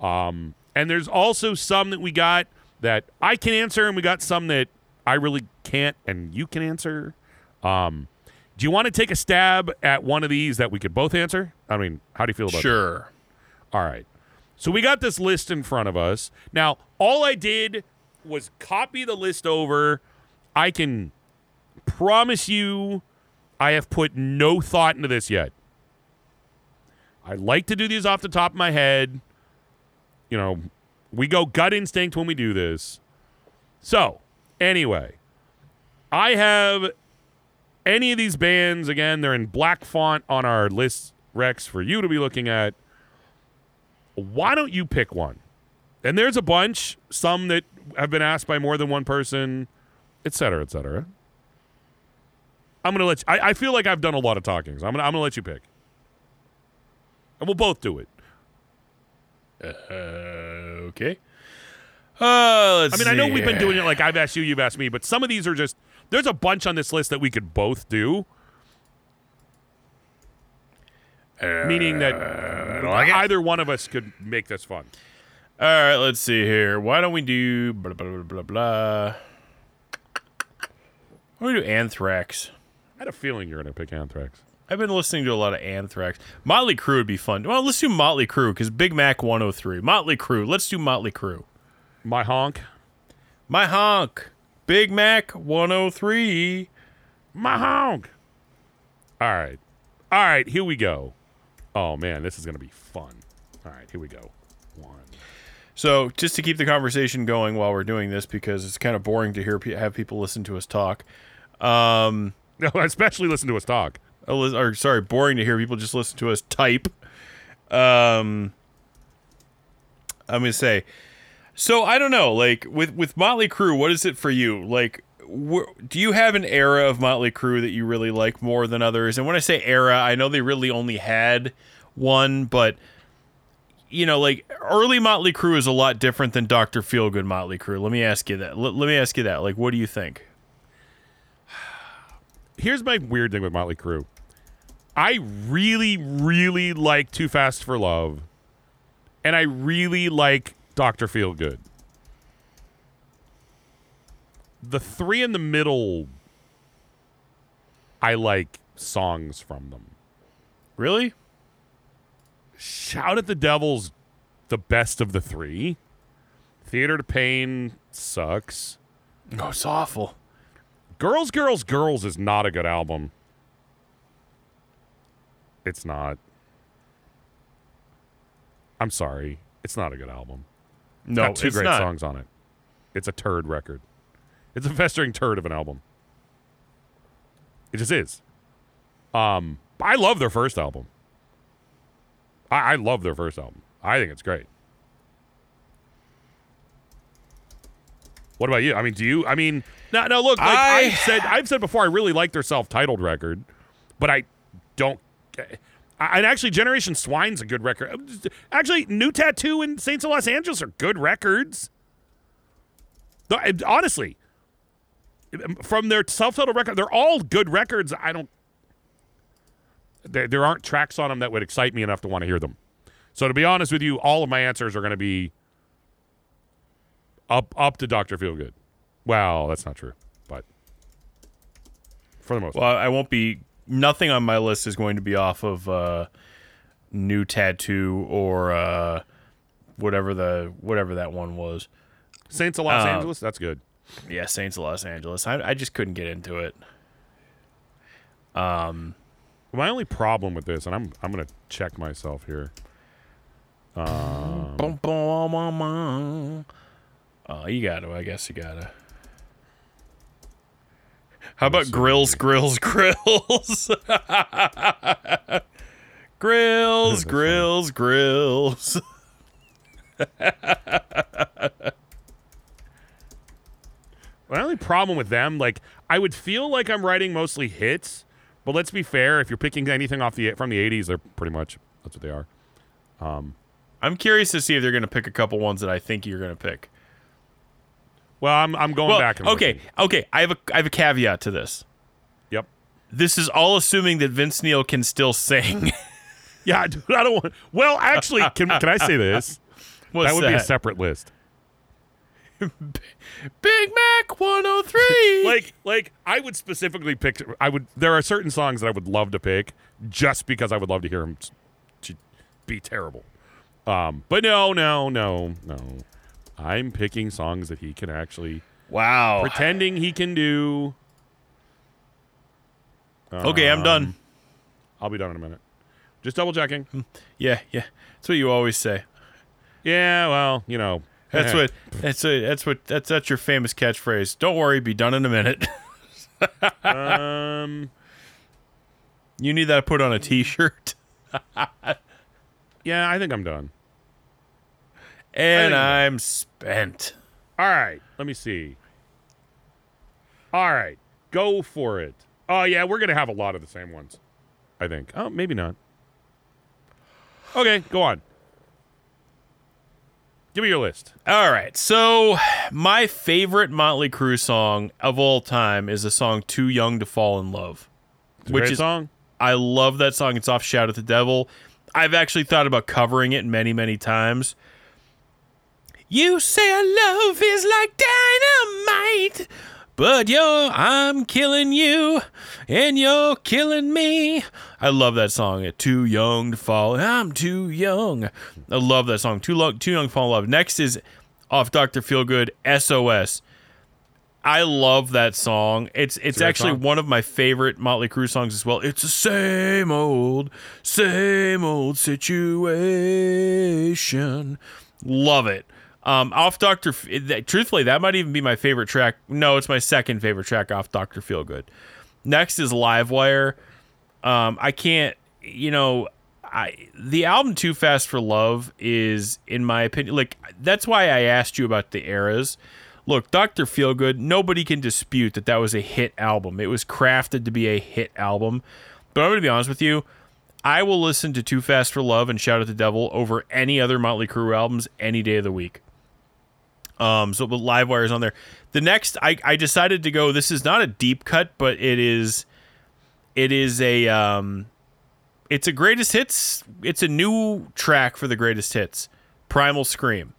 Um, and there's also some that we got that I can answer, and we got some that I really can't and you can answer. Um, do you want to take a stab at one of these that we could both answer? I mean, how do you feel about sure. that? Sure. All right. So we got this list in front of us. Now, all I did was copy the list over. I can... promise you, I have put no thought into this yet. I like to do these off the top of my head. You know, we go gut instinct when we do this. So, anyway, I have any of these bands, again, they're in black font on our list, Rex, for you to be looking at. Why don't you pick one? And there's a bunch, some that have been asked by more than one person, et cetera, et cetera. I'm gonna let you, I, I feel like I've done a lot of talking, so I'm gonna I'm gonna let you pick, and we'll both do it. Uh, okay. Uh, let's I mean, see. I know we've been doing it like I've asked you, you've asked me, but some of these are just there's a bunch on this list that we could both do. Uh, Meaning that like either it. one of us could make this fun. All right, let's see here. Why don't we do blah blah blah blah blah? Why don't we do Anthrax? I had a feeling you were going to pick Anthrax. I've been listening to a lot of Anthrax. Motley Crue would be fun. Well, let's do Motley Crue, because Big Mac one oh three. Motley Crue. Let's do Motley Crue. My honk. My honk. Big Mac one oh three. My honk. All right. All right, here we go. Oh, man, this is going to be fun. All right, here we go. One. So, just to keep the conversation going while we're doing this, because it's kind of boring to hear have people listen to us talk. Um... No, especially listen to us talk. Or, sorry, boring to hear people just listen to us type. Um, I'm going to say, so I don't know, like, with, with Motley Crue, what is it for you? Like, wh- do you have an era of Motley Crue that you really like more than others? And when I say era, I know they really only had one, but you know, like early Motley Crue is a lot different than Doctor Feelgood Motley Crue. Let me ask you that. L- let me ask you that. Like, what do you think? Here's my weird thing with Motley Crue. I really, really like Too Fast for Love, and I really like Doctor Feelgood. The three in the middle, I like songs from them. Really? Shout at the Devil's the best of the three. Theater to Pain sucks. Oh, it's awful. Girls, Girls, Girls is not a good album. It's not. I'm sorry. It's not a good album. No, it's got two it's great not. songs on it. It's a turd record. It's a festering turd of an album. It just is. Um, I love their first album. I, I love their first album. I think it's great. What about you? I mean, do you? I mean, no, no. Look, like I, I've said, I've said before, I really like their self-titled record, but I don't. I, and actually, Generation Swine's a good record. Actually, New Tattoo and Saints of Los Angeles are good records. The, honestly, from their self-titled record, they're all good records. I don't. There, there aren't tracks on them that would excite me enough to want to hear them. So to be honest with you, all of my answers are going to be up up to Doctor Feelgood. Well, that's not true, but for the most part. Well, I won't be, nothing on my list is going to be off of uh, New Tattoo or uh, whatever the whatever that one was. Saints of Los um, Angeles? That's good. Yeah, Saints of Los Angeles. I, I just couldn't get into it. Um, my only problem with this, and I'm I'm going to check myself here. Um, boom, boom, boom, boom. Oh, you got to. I guess you got to. How about so Grills, Grills, Grills? Grills, Grills, Grills. My only problem with them, like, I would feel like I'm writing mostly hits, but let's be fair. If you're picking anything off the from the eighties, they're pretty much, that's what they are. Um, I'm curious to see if they're going to pick a couple ones that I think you're going to pick. Well, I'm I'm going well, back. And okay, looking. okay. I have a I have a caveat to this. Yep. This is all assuming that Vince Neil can still sing. yeah, dude, I don't want. Well, actually, can can I say this? What's that would that? be a separate list. Big Mac one oh three. like like I would specifically pick I would there are certain songs that I would love to pick just because I would love to hear him be terrible. Um, but no, no, no, no. I'm picking songs that he can actually Wow. pretending he can do. Um, okay, I'm done. I'll be done in a minute. Just double checking. Yeah, yeah. That's what you always say. Yeah, well, you know, That's what that's a, that's what that's that's your famous catchphrase. Don't worry, be done in a minute. um You need that put on a t-shirt. yeah, I think I'm done. And I'm done. spent. All right, let me see. All right, go for it. Oh yeah, we're going to have a lot of the same ones, I think. Oh, maybe not. Okay, go on. Give me your list. All right. So my favorite Motley Crue song of all time is the song Too Young to Fall in Love. It's a which great is, song. I love that song. It's off Shout at the Devil. I've actually thought about covering it many, many times. You say love is like dynamite, but you're, I'm killing you, and you're killing me. I love that song. Too Young to Fall. I'm too young. I love that song. Too long, too young to fall in love. Next is off Doctor Feelgood, S O S. I love that song. It's it's, it's actually song. one of my favorite Motley Crue songs as well. It's the same old, same old situation. Love it. Um, off Doctor F- truthfully, that might even be my favorite track. No, it's my second favorite track off Doctor Feelgood. Next is Livewire. Um, I can't, you know, I the album Too Fast for Love is, in my opinion, like, that's why I asked you about the eras. Look, Doctor Feelgood, nobody can dispute that that was a hit album. It was crafted to be a hit album. But I'm going to be honest with you, I will listen to Too Fast for Love and Shout at the Devil over any other Motley Crue albums any day of the week. Um, so but Livewire is on there. The next, I, I decided to go, this is not a deep cut, but it is, it is a, um, it's a greatest hits. It's a new track for the greatest hits. Primal Scream.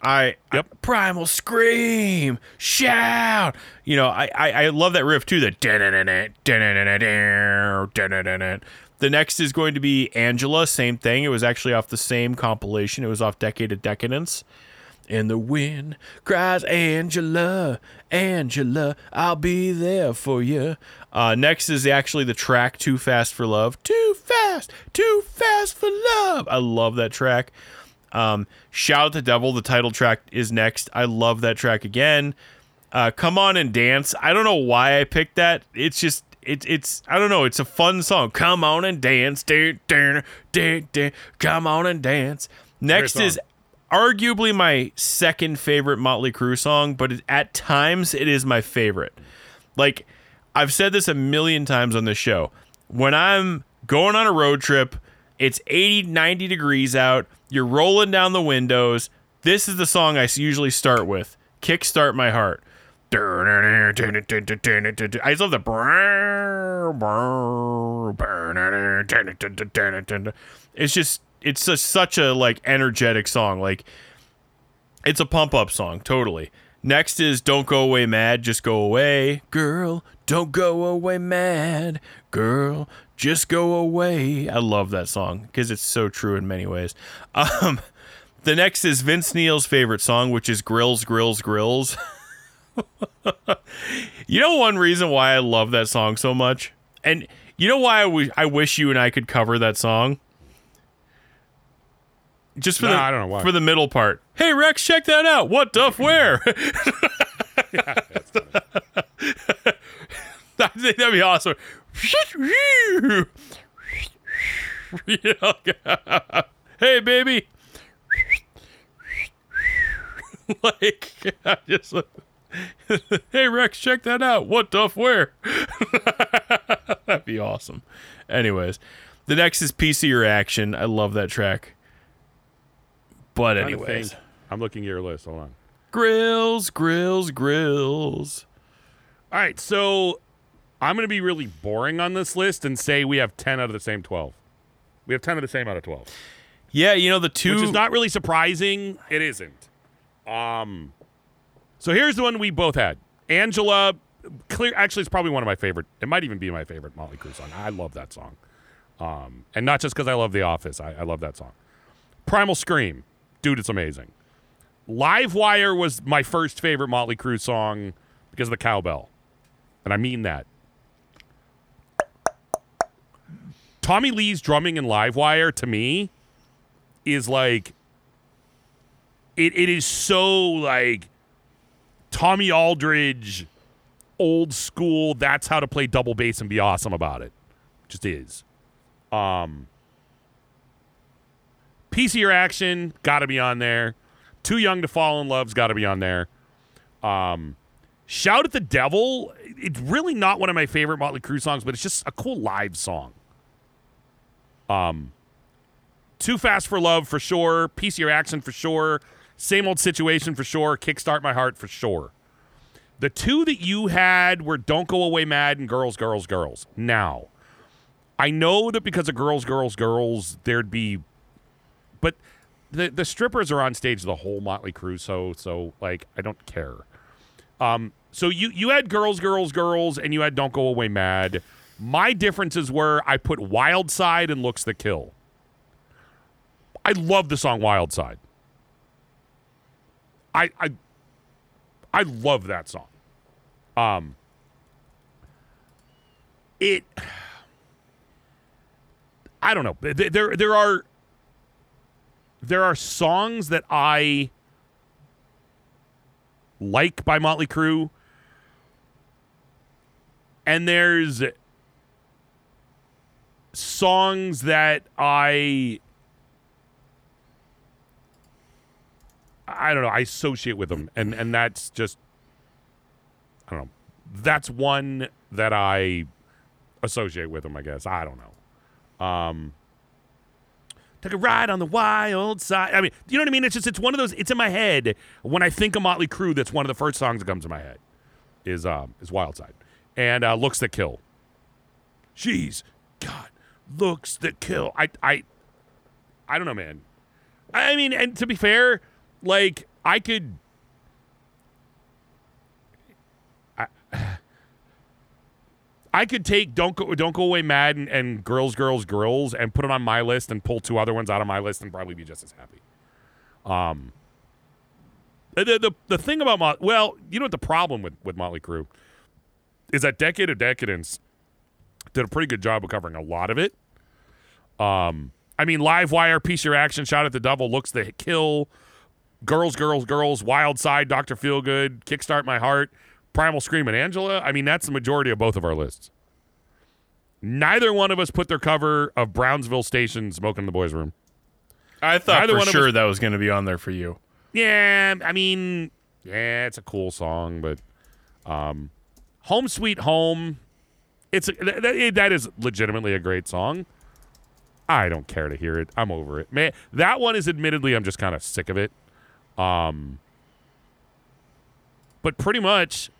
I, yep. I Primal Scream, shout. You know, I, I, I love that riff too. The The next is going to be Angela. Same thing. It was actually off the same compilation. It was off Decade of Decadence. And the wind cries, Angela, Angela, I'll be there for you. Uh, next is actually the track Too Fast for Love. Too fast, too fast for love. I love that track. Um, Shout at the Devil, the title track, is next. I love that track again. Uh, Come On and Dance. I don't know why I picked that. It's just, it's, it's, I don't know. It's a fun song. Come on and dance. Dun, dun, dun, dun. Come on and dance. Next is arguably my second favorite Motley Crue song, but at times it is my favorite. Like, I've said this a million times on this show. When I'm going on a road trip, it's eighty, ninety degrees out, you're rolling down the windows, this is the song I usually start with. Kickstart My Heart. I just love the... It's just... It's just such a, like, energetic song. Like, it's a pump-up song, totally. Next is Don't Go Away Mad, Just Go Away. Girl, don't go away mad. Girl, just go away. I love that song because it's so true in many ways. Um, the next is Vince Neil's favorite song, which is Grills, Grills, Grills. You know one reason why I love that song so much? And you know why I, w- I wish you and I could cover that song? Just for no, the I don't know why. For the middle part. Hey Rex, check that out. What Duff where? Yeah, that's funny. I think that'd be awesome. Hey baby. Like I just Hey Rex, check that out. What Duff where? That'd be awesome. Anyways, the next is Piece of Your Action. I love that track. But anyways, I'm looking at your list. Hold on. Grills, grills, grills. All right, so I'm going to be really boring on this list and say we have ten out of the same twelve. We have ten of the same out of twelve. Yeah, you know, the two... Which is not really surprising. It isn't. Um, so here's the one we both had. Angela, clear. Actually, it's probably one of my favorite. It might even be my favorite Motley Crue song. I love that song. Um, and not just because I love The Office. I, I love that song. Primal Scream. Dude, it's amazing. Livewire was my first favorite Motley Crue song because of the cowbell. And I mean that. Tommy Lee's drumming in Livewire, to me, is like... It It is so, like, Tommy Aldridge, old school, that's how to play double bass and be awesome about it. Just is. Um... Piece of Your Action, got to be on there. Too Young to Fall in Love's got to be on there. Um, Shout at the Devil, it's really not one of my favorite Motley Crue songs, but it's just a cool live song. Um, Too Fast for Love, for sure. Piece of Your Action, for sure. Same Old Situation, for sure. Kickstart My Heart, for sure. The two that you had were Don't Go Away Mad and Girls, Girls, Girls. Now, I know that because of Girls, Girls, Girls, there'd be... But the the strippers are on stage the whole Motley Crue, so so like I don't care. Um, so you you had Girls, Girls, Girls, and you had Don't Go Away Mad. My differences were I put Wild Side and Looks the Kill. I love the song Wild Side. I I I love that song. Um, it I don't know. There there are. There are songs that I like by Motley Crue, and there's songs that I, I don't know, I associate with them, and, and that's just, I don't know, that's one that I associate with them, I guess. I don't know. Um, Take a ride on the wild side. I mean, you know what I mean? It's just, it's one of those, it's in my head. When I think of Motley Crue, that's one of the first songs that comes to my head is um, is Wild Side. And uh, Looks That Kill. Jeez, God, Looks That Kill. I, I, I don't know, man. I mean, and to be fair, like, I could, I, I could take Don't Go, Don't Go Away Mad and, and Girls, Girls, Girls and put it on my list and pull two other ones out of my list and probably be just as happy. Um, the the, the thing about, Mot- well, you know what the problem with, with Motley Crue is that Decade of Decadence did a pretty good job of covering a lot of it. Um, I mean, Live Wire, Piece Your Action, Shot at the Devil, Looks That Kill, Girls, Girls, Girls, Wild Side, Doctor Feelgood, Kickstart My Heart, Primal Scream and Angela. I mean, that's the majority of both of our lists. Neither one of us put their cover of Brownsville Station, Smoking in the Boys' Room. I thought Neither for sure us- that was going to be on there for you. Yeah, I mean, yeah, it's a cool song, but um, Home Sweet Home, it's a, that, that is legitimately a great song. I don't care to hear it. I'm over it. Man, that one is admittedly, I'm just kind of sick of it. Um, but pretty much...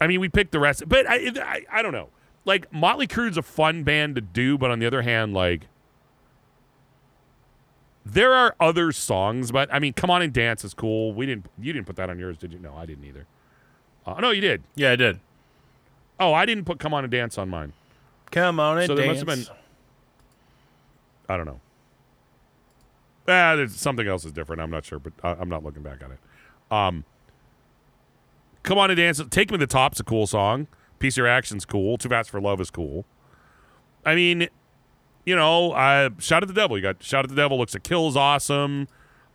I mean, we picked the rest, but I, I, I don't know. Like, Motley Crue's a fun band to do, but on the other hand, like, there are other songs. But I mean, Come On and Dance is cool. We didn't, you didn't put that on yours, did you? No, I didn't either. Uh, no, you did. Yeah, I did. Oh, I didn't put Come On and Dance on mine. Come on and so there dance. Must have been. I don't know. Ah, there's something else is different. I'm not sure, but I, I'm not looking back on it. Um. Come On and Dance. Take Me to the Top's a cool song. Piece of Your Action's cool. Too Fast for Love is cool. I mean, you know, uh, Shout at the Devil. You got Shout at the Devil. Looks That Kill's awesome.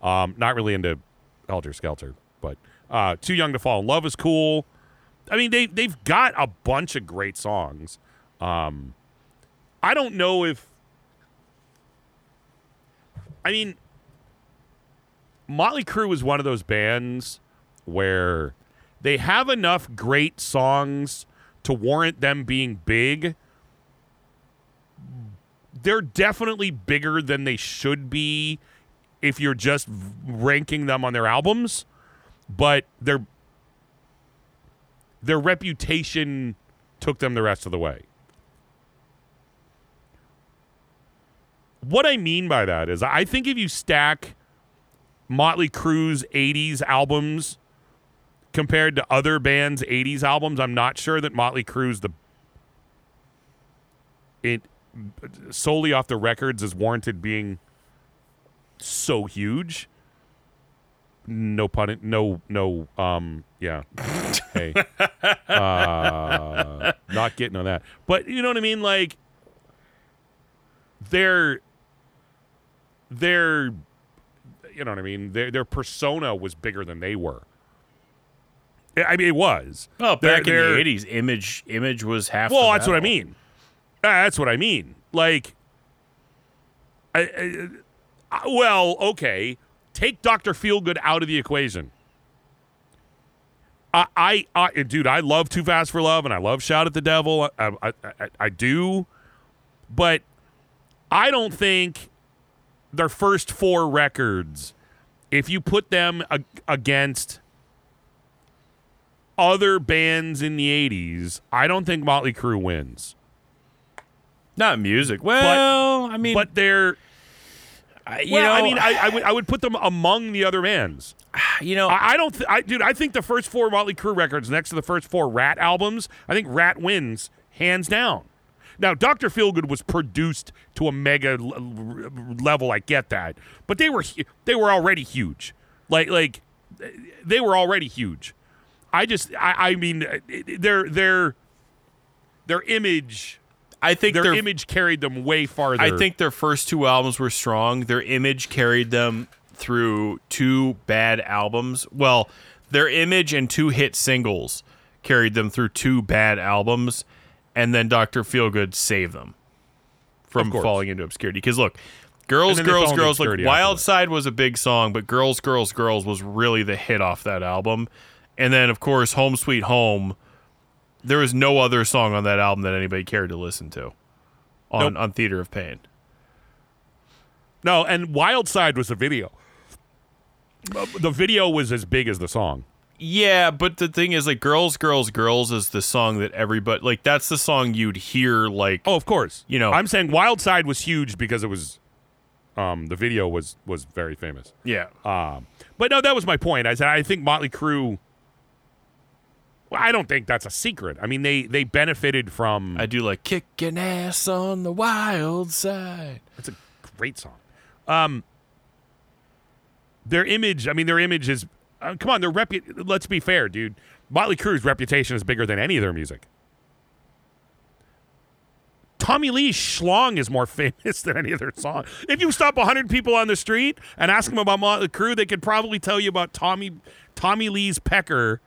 Um, not really into Helter Skelter, but uh, Too Young to Fall in Love is cool. I mean, they, they've got a bunch of great songs. Um, I don't know if... I mean, Motley Crue is one of those bands where... they have enough great songs to warrant them being big. They're definitely bigger than they should be if you're just ranking them on their albums, but their their reputation took them the rest of the way. What I mean by that is I think if you stack Motley Crue's eighties albums compared to other bands' eighties albums, I'm not sure that Motley Crue's the it solely off the records is warranted being so huge. No pun. In, no. No. Um. Yeah. Hey. Uh, not getting on that. But you know what I mean. Like their their you know what I mean. Their their persona was bigger than they were. I mean, it was. Well, back they're, in the eighties, image image was half. Well, the that's battle. What I mean. That's what I mean. Like, I, I, well, okay. Take Doctor Feelgood out of the equation. I, I, I, dude, I love Too Fast for Love, and I love Shout at the Devil. I, I, I, I do, but I don't think their first four records, if you put them ag- against. Other bands in the eighties, I don't think Motley Crue wins. Not music. Well, but, I mean, but they're. I, you well, know, I mean, I, I would I would put them among the other bands. You know, I, I don't. Th- I dude, I think the first four Motley Crue records next to the first four Rat albums, I think Rat wins hands down. Now, Doctor Feelgood was produced to a mega l- level. I get that, but they were they were already huge. Like like, they were already huge. I just, I, I mean, their their their image. I think their, their image carried them way farther. I think their first two albums were strong. Their image carried them through two bad albums. Well, their image and two hit singles carried them through two bad albums, and then Doctor Feelgood saved them from falling into obscurity. Because look, Girls, Girls, Girls. Like Wild Side was a big song, but Girls, Girls, Girls was really the hit off that album. And then, of course, Home Sweet Home. There was no other song on that album that anybody cared to listen to. on, nope. on Theater of Pain. No, and Wild Side was the video. The video was as big as the song. Yeah, but the thing is, like, Girls, Girls, Girls is the song that everybody, like, that's the song you'd hear, like... Oh, of course. You know. I'm saying Wild Side was huge because it was, um, the video was, was very famous. Yeah. Um, but no, that was my point. I said, I think Motley Crue, well, I don't think that's a secret. I mean, they, they benefited from... I do like, kicking ass on the wild side. That's a great song. Um, their image, I mean, their image is... Uh, come on, their repu- let's be fair, dude. Motley Crue's reputation is bigger than any of their music. Tommy Lee's Schlong is more famous than any of their songs. If you stop one hundred people on the street and ask them about Motley Crue, they could probably tell you about Tommy Tommy Lee's Pecker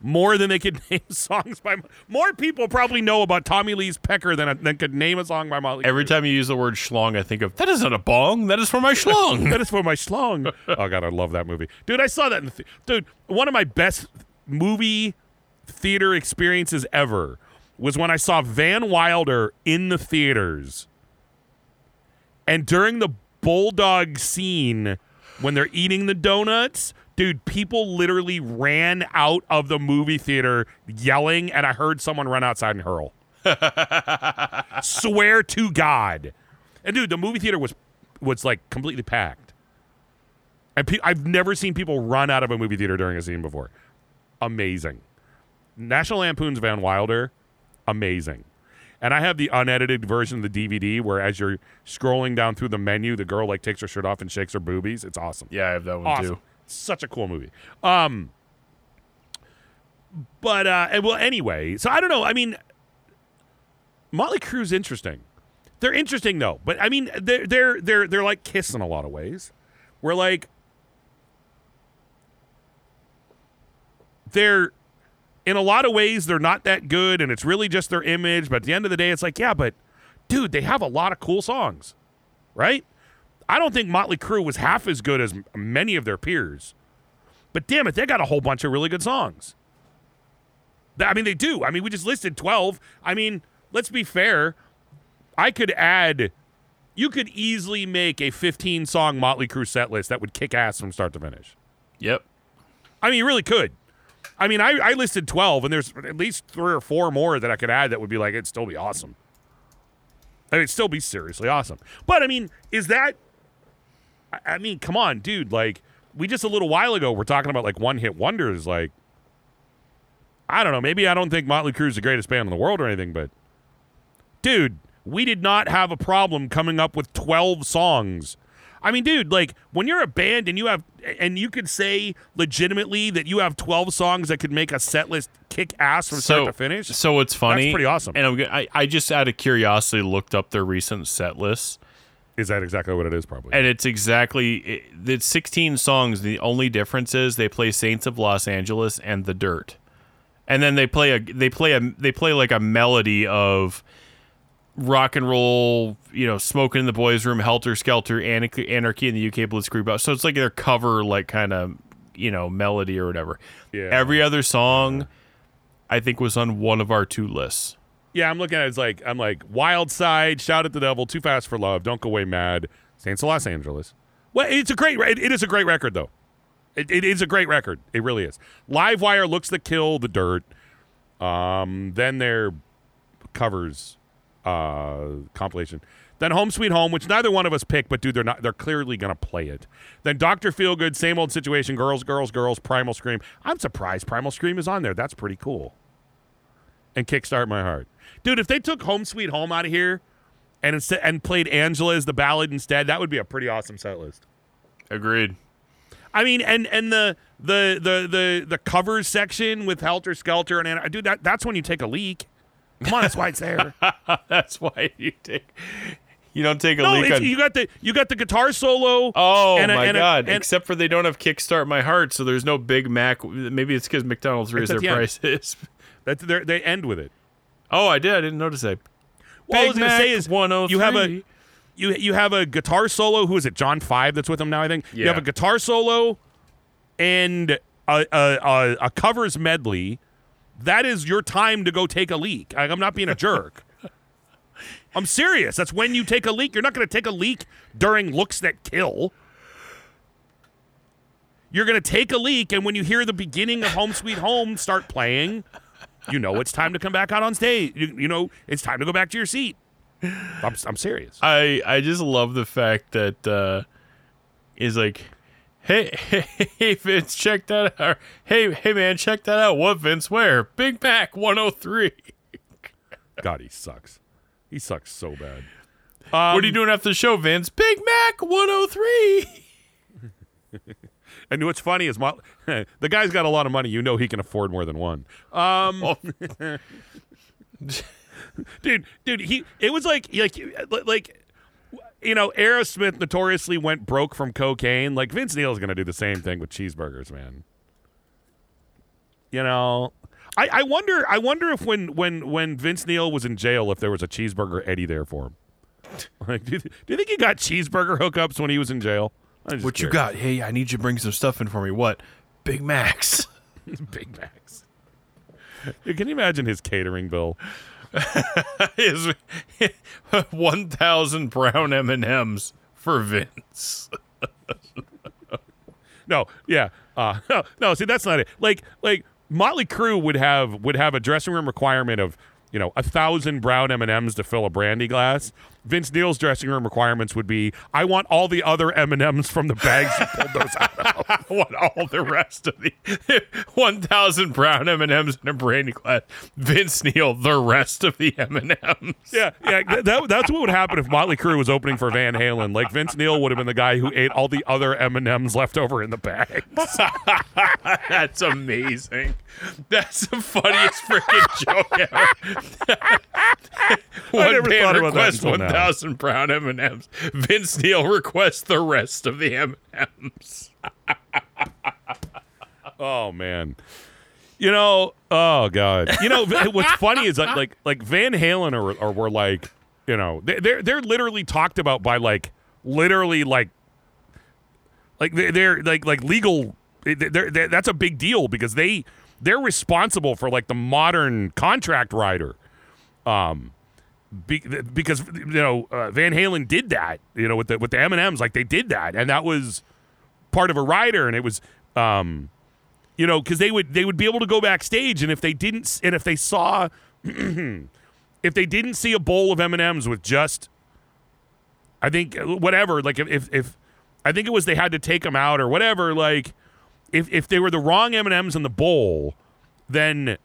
more than they could name songs by... More people probably know about Tommy Lee's Pecker than, a, than could name a song by Motley Crue. Every time you use the word schlong, I think of, that is not a bong. That is for my schlong. That is for my schlong. Oh, God, I love that movie. Dude, I saw that in the... Th- Dude, one of my best movie theater experiences ever was when I saw Van Wilder in the theaters. And during the bulldog scene, when they're eating the donuts... Dude, people literally ran out of the movie theater yelling, and I heard someone run outside and hurl. Swear to God. And, dude, the movie theater was, was like, completely packed. And pe- I've never seen people run out of a movie theater during a scene before. Amazing. National Lampoon's Van Wilder, amazing. And I have the unedited version of the D V D where as you're scrolling down through the menu, the girl, like, takes her shirt off and shakes her boobies. It's awesome. Yeah, I have that one, awesome. Too. Such a cool movie. Um, but, uh, well, anyway, so I don't know. I mean, Motley Crue's interesting. They're interesting, though. But, I mean, they're, they're, they're, they're like Kiss in a lot of ways. We're like, they're, in a lot of ways, they're not that good, and it's really just their image. But at the end of the day, it's like, yeah, but, dude, they have a lot of cool songs, right? I don't think Motley Crue was half as good as many of their peers. But damn it, they got a whole bunch of really good songs. I mean, they do. I mean, we just listed twelve. I mean, let's be fair. I could add, you could easily make a fifteen-song Motley Crue set list that would kick ass from start to finish. Yep. I mean, you really could. I mean, I, I listed twelve, and there's at least three or four more that I could add that would be like, it'd still be awesome. I mean, it'd still be seriously awesome. But, I mean, is that... I mean, come on, dude. Like, we just a little while ago were talking about, like, one-hit wonders. Like, I don't know. Maybe I don't think Motley Crue's the greatest band in the world or anything, but, dude, we did not have a problem coming up with twelve songs. I mean, dude, like, when you're a band and you have, and you could say legitimately that you have twelve songs that could make a set list kick ass from so, start to finish. So it's funny. That's pretty awesome. And I'm, I, I just, out of curiosity, looked up their recent set lists. Is that exactly what it is, probably? And it's exactly... It, it's sixteen songs. The only difference is they play Saints of Los Angeles and The Dirt. And then they play a they play a they play like a melody of rock and roll, you know, Smoking in the Boys Room, Helter Skelter, Anarchy, Anarchy in the U K, Blitzkrieg. So it's like their cover, like, kind of, you know, melody or whatever. Yeah. Every other song, yeah. I think, was on one of our two lists. Yeah, I'm looking at it as like, I'm like, Wild Side, Shout at the Devil, Too Fast for Love, Don't Go Away Mad, Saints of Los Angeles. Well, it's a great, it, it is a great record, though. It, it is a great record. It really is. Livewire, Looks to Kill, The Dirt. Um, then their covers uh, compilation. Then Home Sweet Home, which neither one of us picked, but dude, they're not, they're clearly going to play it. Then Doctor Feelgood, Same Old Situation, Girls, Girls, Girls, Primal Scream. I'm surprised Primal Scream is on there. That's pretty cool. And Kickstart My Heart. Dude, if they took Home Sweet Home out of here and instead and played Angela as the ballad instead, that would be a pretty awesome set list. Agreed. I mean, and and the the the the, the covers section with Helter Skelter and Anna, dude, that, that's when you take a leak. Come on, that's why it's there. That's why you take you don't take a no, leak. No, on... you got the you got the guitar solo. Oh and a, my and god! A, and Except for they don't have Kickstart My Heart, so there's no Big Mac. Maybe it's because McDonald's raised their the prices. That's their, they end with it. Oh, I did. I didn't notice that. Well, Big I was going to say is you have a you you have a guitar solo. Who is it? John Five that's with him now, I think. Yeah. You have a guitar solo and a, a, a, a covers medley. That is your time to go take a leak. I, I'm not being a jerk. I'm serious. That's when you take a leak. You're not going to take a leak during Looks That Kill. You're going to take a leak, and when you hear the beginning of Home Sweet Home start playing, you know it's time to come back out on stage. You, you know it's time to go back to your seat. I'm, I'm serious. I, I just love the fact that uh, is like, hey, hey, hey, Vince, check that out. Hey, hey, man, check that out. What, Vince? Where? Big Mac one oh three. God, he sucks. He sucks so bad. Um, what are you doing after the show, Vince? Big Mac one oh three. And what's funny is Mot- the guy's got a lot of money. You know he can afford more than one. Um, oh. dude, dude, he it was like like like you know Aerosmith notoriously went broke from cocaine. Like Vince Neil's going to do the same thing with cheeseburgers, man. You know, I, I wonder I wonder if when when when Vince Neil was in jail, if there was a cheeseburger Eddie there for him. Like, do, do you think he got cheeseburger hookups when he was in jail? What scared. You got? Hey, I need you to bring some stuff in for me. What? Big Macs. Big Macs. Can you imagine his catering bill? his, his one thousand brown M and M's for Vince. no, yeah. Uh, no, no, see, that's not it. Like, like Motley Crue would have would have a dressing room requirement of, you know, a thousand brown M and M's to fill a brandy glass. Vince Neil's dressing room requirements would be, I want all the other M and M's from the bags you pulled those out of. I want all the rest of the one thousand brown M and M's in a brandy glass. Vince Neil, the rest of the M and M's. Yeah, yeah, th- that, that's what would happen if Motley Crue was opening for Van Halen. Like, Vince Neil would have been the guy who ate all the other M and M's left over in the bags. That's amazing. That's the funniest freaking joke ever. One I never thought about that until now. Thousand brown M and M's. Vince Neil requests the rest of the M and M's. Oh man, you know, oh god, you know what's funny is like, like, like Van Halen or or were like, you know, they they're they're literally talked about by like literally like like they're, they're like like legal. They're, they're, that's a big deal because they they're responsible for like the modern contract rider. Um. Be- because you know uh, Van Halen did that, you know, with the with the M and M's, like they did that, and that was part of a rider, and it was, um, you know, because they would they would be able to go backstage, and if they didn't, and if they saw, if they didn't see a bowl of M and M's with just, I think whatever, like if if, if I think it was they had to take them out or whatever, like if if they were the wrong M and M's in the bowl, then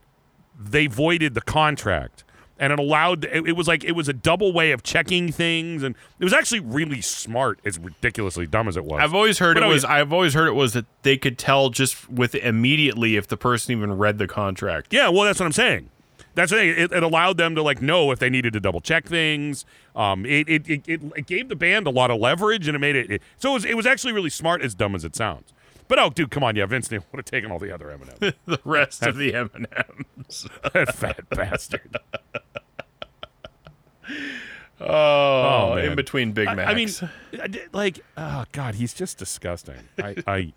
they voided the contract. And it allowed, it, it was like, it was a double way of checking things. And it was actually really smart, as ridiculously dumb as it was. I've always heard but it was, was, I've always heard it was that they could tell just with immediately if the person even read the contract. Yeah, well, that's what I'm saying. That's the thing. It, it allowed them to like know if they needed to double check things. Um, it, it, it, it gave the band a lot of leverage and it made it, it so it was, it was actually really smart, as dumb as it sounds. But, oh, dude, come on. Yeah, Vince Neil would have taken all the other M and M's. The rest that, of the M and M's. That fat bastard. Oh, oh in between Big Macs. I, I mean, like, oh, God, he's just disgusting. I, I,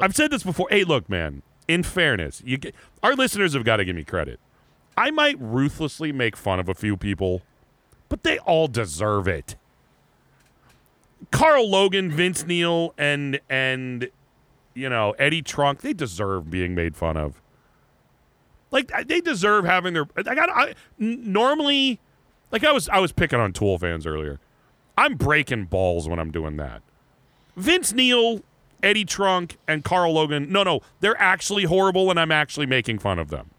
I've said this before. Hey, look, man, in fairness, you get, our listeners have got to give me credit. I might ruthlessly make fun of a few people, but they all deserve it. Carl Logan, Vince Neil, and and you know Eddie Trunk, they deserve being made fun of. Like they deserve having their. I got. I, normally, like I was, I was picking on Tool fans earlier. I'm breaking balls when I'm doing that. Vince Neil, Eddie Trunk, and Carl Logan. No, no, they're actually horrible, and I'm actually making fun of them.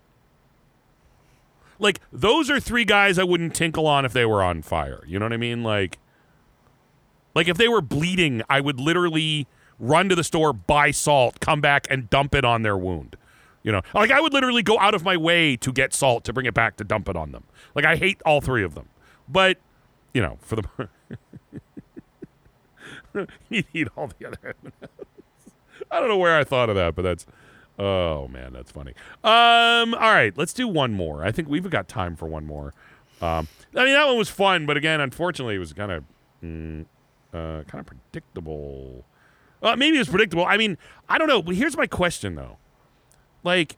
Like those are three guys I wouldn't tinkle on if they were on fire. You know what I mean? Like. Like, if they were bleeding, I would literally run to the store, buy salt, come back, and dump it on their wound. You know? Like, I would literally go out of my way to get salt, to bring it back, to dump it on them. Like, I hate all three of them. But, you know, for the... you need all the other... I don't know where I thought of that, but that's... Oh, man, that's funny. Um, all right, let's do one more. I think we've got time for one more. Um, I mean, that one was fun, but again, unfortunately, it was kind of... Mm, Uh, kind of predictable. Uh, maybe it's predictable. I mean, I don't know. But here's my question, though. Like,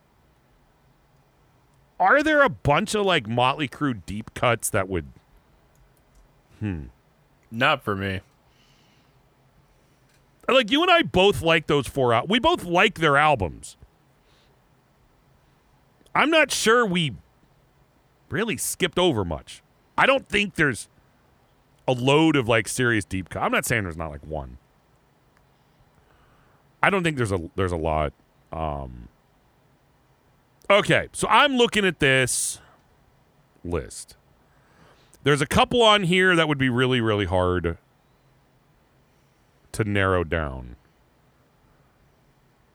are there a bunch of, like, Motley Crue deep cuts that would Hmm. Not for me. Like, you and I both like those four out. We both like their albums. I'm not sure we really skipped over much. I don't think there's a load of, like, serious deep cuts. I'm not saying there's not, like, one. I don't think there's a there's a lot. Um, okay, so I'm looking at this list. There's a couple on here that would be really, really hard to narrow down.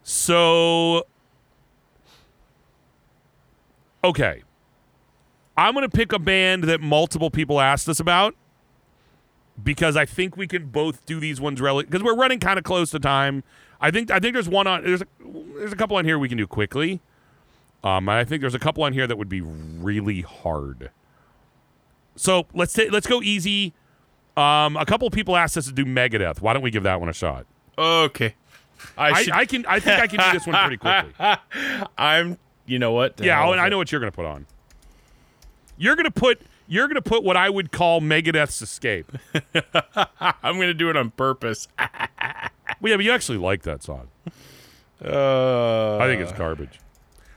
So, okay. I'm going to pick a band that multiple people asked us about because I think we can both do these ones relatively, because we're running kind of close to time. I think I think there's one on there's a, there's a couple on here we can do quickly. Um, and I think there's a couple on here that would be really hard. So, let's t- let's go easy. Um, a couple of people asked us to do Megadeth. Why don't we give that one a shot? Okay. I I, should... I can I think I can do this one pretty quickly. I'm you know what? Yeah, I, I know what you're going to put on. You're going to put you're going to put what I would call Megadeth's Escape. I'm going to do it on purpose. Well, yeah, but you actually like that song. Uh... I think it's garbage.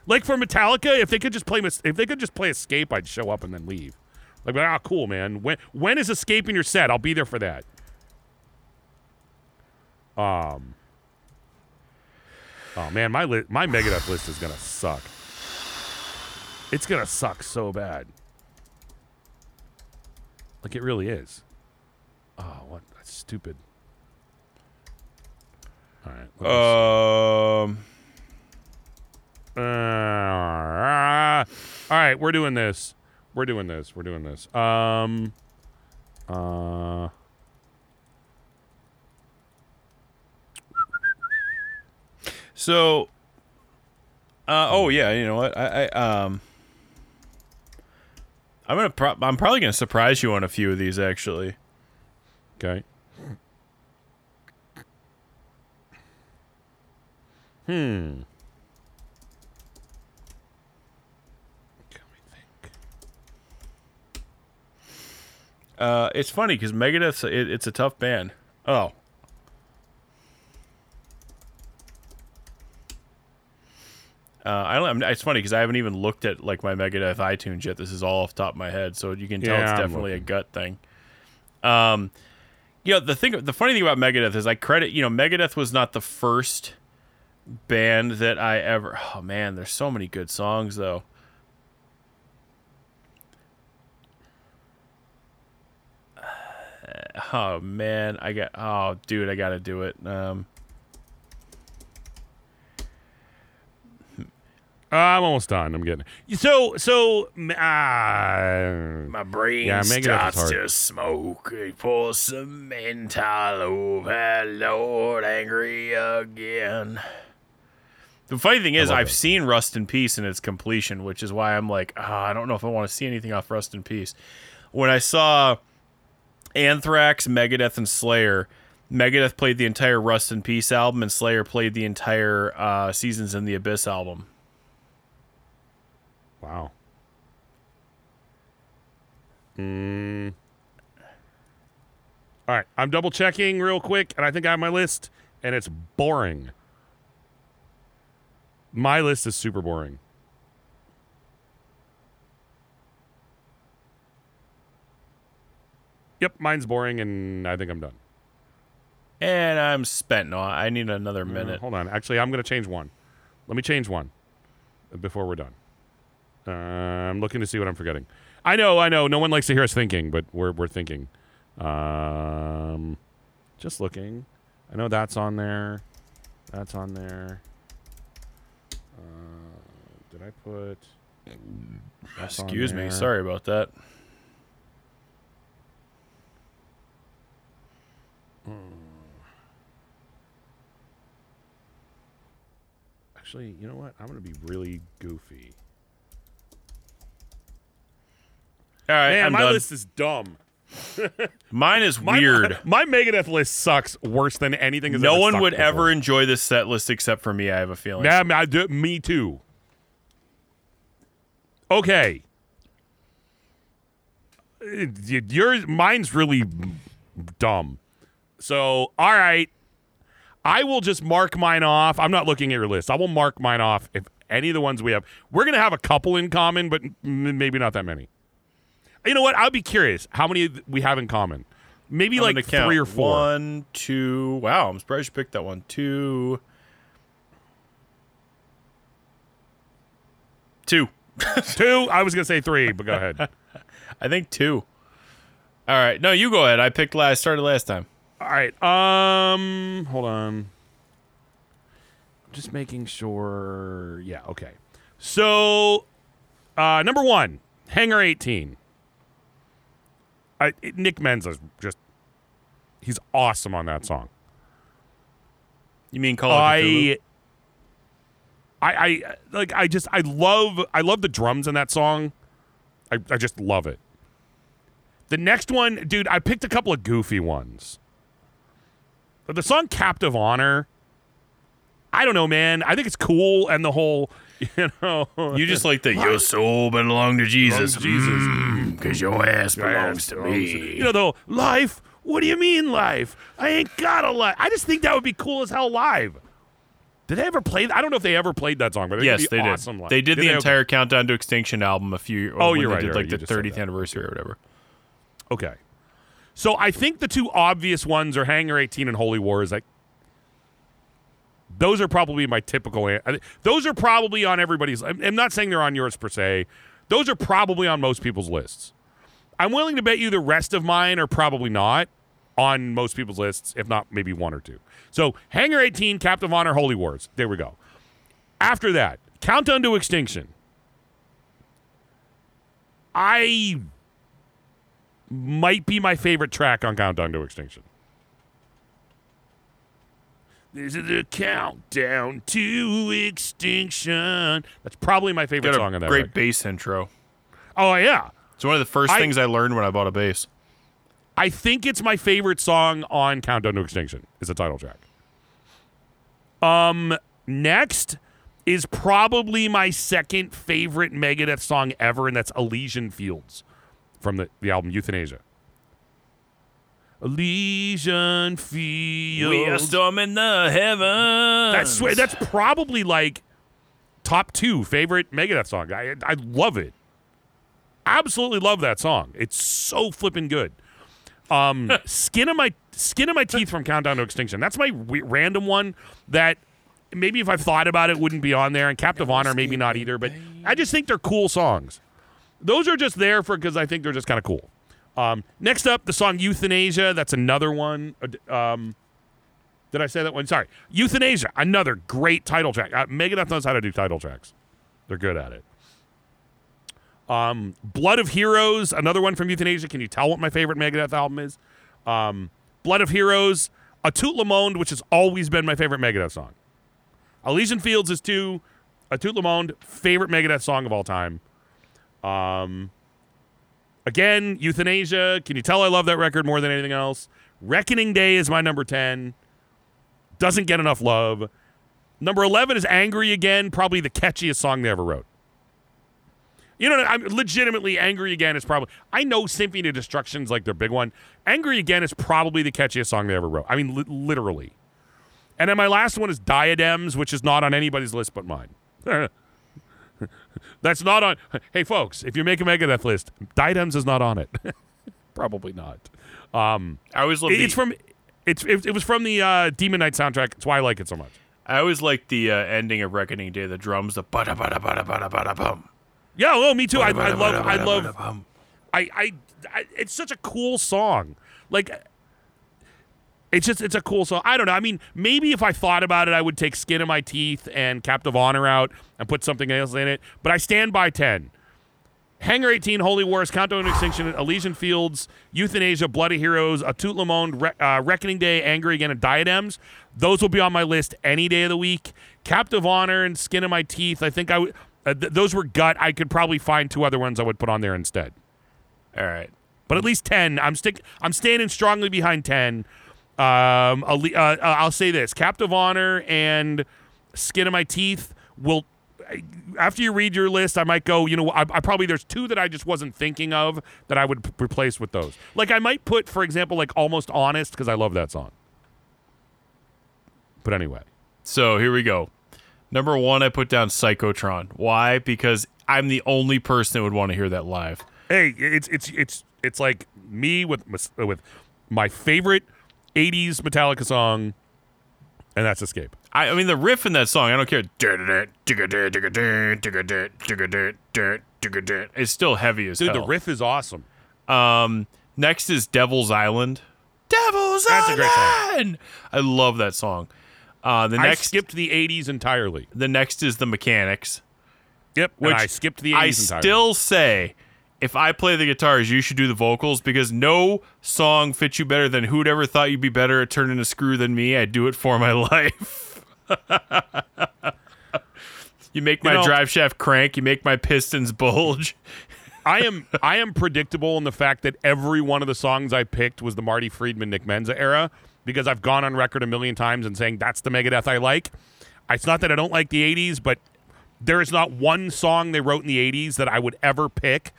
Like for Metallica, if they could just play if they could just play Escape, I'd show up and then leave. Like, ah, oh, cool, man. When when is Escaping your set? I'll be there for that. Um. Oh man, my li- my Megadeth list is gonna suck. It's gonna suck so bad. Like it really is. Oh, what? That's stupid. All right. Um. Uh, all right, we're doing this. We're doing this. We're doing this. Um, uh, so, uh, oh yeah, you know what? I, I um, I'm gonna. Pro- I'm probably gonna surprise you on a few of these, actually. Okay. Hmm. Uh, it's funny because Megadeth's it, it's a tough band. Oh, uh, I don't. It's funny because I haven't even looked at like my Megadeth iTunes yet. This is all off the top of my head, so you can tell yeah, it's definitely a gut thing. Um, you know the thing. The funny thing about Megadeth is I credit. You know, Megadeth was not the first band that I ever. Oh man, there's so many good songs though. Oh man, I got oh dude, I gotta do it. Um, uh, I'm almost done. I'm getting it. So so uh, my brain yeah, starts to smoke. It pours some mental overload, angry again. The funny thing is, I've it. seen Rust in Peace in its completion, which is why I'm like, oh, I don't know if I want to see anything off Rust in Peace. When I saw Anthrax, Megadeth, and Slayer. Megadeth played the entire Rust in Peace album, and Slayer played the entire uh, Seasons in the Abyss album. Wow. Mm. All right, I'm double checking real quick, and I think I have my list, and it's boring. My list is super boring. Yep, mine's boring, and I think I'm done. And I'm spent. No, I need another minute. Uh, hold on. Actually, I'm going to change one. Let me change one before we're done. Uh, I'm looking to see what I'm forgetting. I know, I know. No one likes to hear us thinking, but we're we're thinking. Um, just looking. I know that's on there. That's on there. Uh, did I put... Excuse me. Sorry about that. Actually, you know what? I'm going to be really goofy. All right, man, I'm my done. List is dumb. Mine is my, weird. My, my Megadeth list sucks worse than anything. Has no ever one would before. Ever enjoy this set list except for me. I have a feeling. Yeah, I do. Me too. Okay. it, yours, mine's really dumb. So, all right. I will just mark mine off. I'm not looking at your list. I will mark mine off if any of the ones we have. We're going to have a couple in common, but m- maybe not that many. You know what? I'll be curious how many we have in common. Maybe I'm like three or four. One, two. Wow, I'm surprised you picked that one. Two. Two. Two? I was going to say three, but go ahead. I think two. All right. No, you go ahead. I picked last. Started last time. All right. Um, hold on. Just making sure. Yeah, okay. So, uh, number one, Hangar eighteen. I, it, Nick Menza's just, he's awesome on that song. You mean Call of Cthulhu? I, I, like, I just, I love, I love the drums in that song. I, I just love it. The next one, dude, I picked a couple of goofy ones. But the song Captive Honor, I don't know, man. I think it's cool, and the whole, you know. You just like that your soul belongs to Jesus. Belongs to Jesus. Because mm, your ass belongs, your ass to, belongs me. to me. You know, though, life, what do you mean life? I ain't got a life. I just think that would be cool as hell live. Did they ever play? I don't know if they ever played that song, but it yes, would be they awesome did. Live. They did, did the they entire have... Countdown to Extinction album a few years ago. Oh, you're right. They did like right, the thirtieth anniversary or whatever. Okay. So I think the two obvious ones are Hangar eighteen and Holy War. Is like those are probably my typical. Those are probably on everybody's. I'm not saying they're on yours per se. Those are probably on most people's lists. I'm willing to bet you the rest of mine are probably not on most people's lists, if not maybe one or two. So Hangar eighteen, Captive Honor, Holy Wars. There we go. After that, Countdown to Extinction. I. Might be my favorite track on Countdown to Extinction. This is the Countdown to Extinction. That's probably my favorite song on that. Great record. Bass intro. Oh, yeah. It's one of the first I, things I learned when I bought a bass. I think it's my favorite song on Countdown to Extinction is the title track. Um, next is probably my second favorite Megadeth song ever, and that's Elysian Fields. From the, the album Euthanasia. Elysian Fields. We are storming the heavens. That's sw- that's probably like top two favorite Megadeth song. I I love it. Absolutely love that song. It's so flipping good. Um, skin of my skin of my teeth from Countdown to Extinction. That's my w- random one that maybe if I thought about it wouldn't be on there. And Captive Honor maybe not either. But I just think they're cool songs. Those are just there for because I think they're just kind of cool. Um, next up, the song Euthanasia. That's another one. Um, did I say that one? Sorry. Euthanasia, another great title track. Uh, Megadeth knows how to do title tracks. They're good at it. Um, Blood of Heroes, another one from Euthanasia. Can you tell what my favorite Megadeth album is? Um, Blood of Heroes, A Tout Le Monde, which has always been my favorite Megadeth song. Elysian Fields is two. A Tout Le Monde, favorite Megadeth song of all time. Um, again, Euthanasia. Can you tell I love that record more than anything else? Reckoning Day is my number ten. Doesn't get enough love. Number eleven is Angry Again, probably the catchiest song they ever wrote. You know, I'm legitimately Angry Again is probably, I know Symphony to Destruction's like their big one. Angry Again is probably the catchiest song they ever wrote. I mean, li- literally. And then my last one is Diadems, which is not on anybody's list but mine. That's not on. Hey, folks, if you make a Megadeth list, Diadems is not on it. Probably not. Um, I always love it, the, it's from. It's it, it was from the uh, Demon Knight soundtrack. That's why I like it so much. I always like the uh, ending of Reckoning Day. The drums, the bada bada bada bada bada bum. Yeah, well, me too. I, I love. I love. I, I I. It's such a cool song. Like. It's just, it's a cool song. I don't know. I mean, maybe if I thought about it, I would take Skin of My Teeth and Captive Honor out and put something else in it. But I stand by ten. Hangar eighteen, Holy Wars, Countdown to Extinction, Elysian Fields, Euthanasia, Blood of Heroes, A Tout Le Monde, Re- uh, Reckoning Day, Angry Again, and Diadems. Those will be on my list any day of the week. Captive Honor and Skin of My Teeth, I think I would, uh, th- those were gut. I could probably find two other ones I would put on there instead. All right. But at least ten. I'm stick. I'm standing strongly behind ten. Um, I'll, uh, I'll say this. Captive Honor and Skin of My Teeth will after you read your list, I might go, you know, I, I probably there's two that I just wasn't thinking of that I would p- replace with those. Like I might put, for example, like Almost Honest because I love that song. But anyway. So here we go. Number one, I put down Psychotron. Why? Because I'm the only person that would want to hear that live. Hey, it's it's it's it's like me with with my favorite eighties Metallica song, and that's Escape. I, I mean, the riff in that song, I don't care. It's still heavy as Dude, hell. Dude, the riff is awesome. Um, next is Devil's Island. Devil's that's Island! That's a great song. I love that song. Uh, the next, I skipped the eighties entirely. The next is The Mechanics. Yep, which I skipped the eighties I entirely. I still say, if I play the guitars, you should do the vocals, because no song fits you better than Who'd Ever Thought You'd Be Better at Turning a Screw Than Me. I do it for my life. You make my you know, drive shaft crank. You make my pistons bulge. I am I am predictable in the fact that every one of the songs I picked was the Marty Friedman, Nick Menza era, because I've gone on record a million times and saying that's the Megadeth I like. It's not that I don't like the eighties, but there is not one song they wrote in the eighties that I would ever pick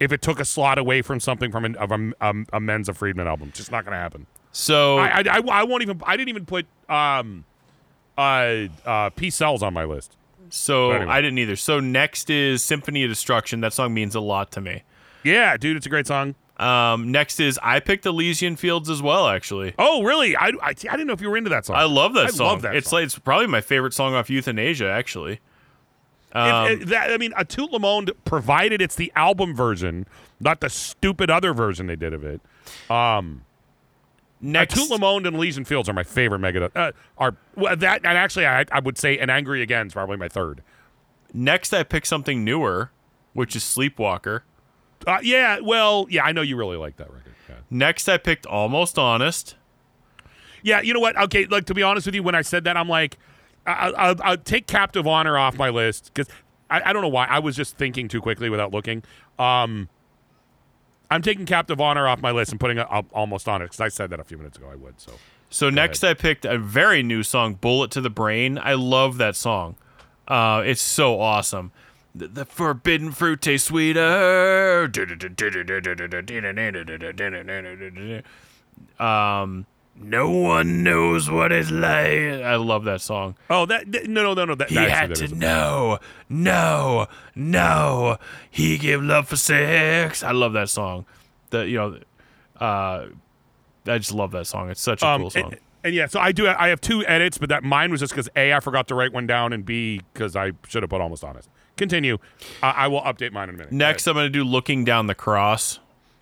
if it took a slot away from something from an, of a, um, a Menza Friedman album. It's just not going to happen. So I, I, I, I won't even. I didn't even put um, uh, uh, Peace Cells on my list. So anyway. I didn't either. So next is Symphony of Destruction. That song means a lot to me. Yeah, dude, it's a great song. Um, next is I picked Elysian Fields as well, actually. Oh, really? I, I, I didn't know if you were into that song. I love that I song. Love that it's song. Like, it's probably my favorite song off Euthanasia, actually. Um, if, if that, I mean, Atout Le Monde, provided it's the album version, not the stupid other version they did of it. Um, next, Atout Le Monde and Elysian Fields are my favorite Megadeth. Uh, are well, that and actually, I, I would say, and Angry Again is probably my third. Next, I picked something newer, which is Sleepwalker. Uh, yeah, well, yeah, I know you really like that record. Yeah. Next, I picked Almost Honest. Yeah, you know what? Okay, like, to be honest with you, when I said that, I'm like, I- I'll-, I'll take Captive Honor off my list, because I-, I don't know why. I was just thinking too quickly without looking. Um, I'm taking Captive Honor off my list and putting a- a- Almost Honest, because I said that a few minutes ago I would. So, so next ahead. I picked a very new song, Bullet to the Brain. I love that song. Uh, it's so awesome. The, the forbidden fruit tastes sweeter. Um, no one knows what it's like. I love that song. Oh, that, that no, no, no, no. That, he had to know, no, no. He gave love for sex. I love that song. The you know, uh, I just love that song. It's such a um, cool song. And, and yeah, so I do. I have two edits, but that mine was just because A, I forgot to write one down, and B, because I should have put Almost Honest. Continue. Uh, I will update mine in a minute. Next, right. I'm going to do Looking Down the Cross.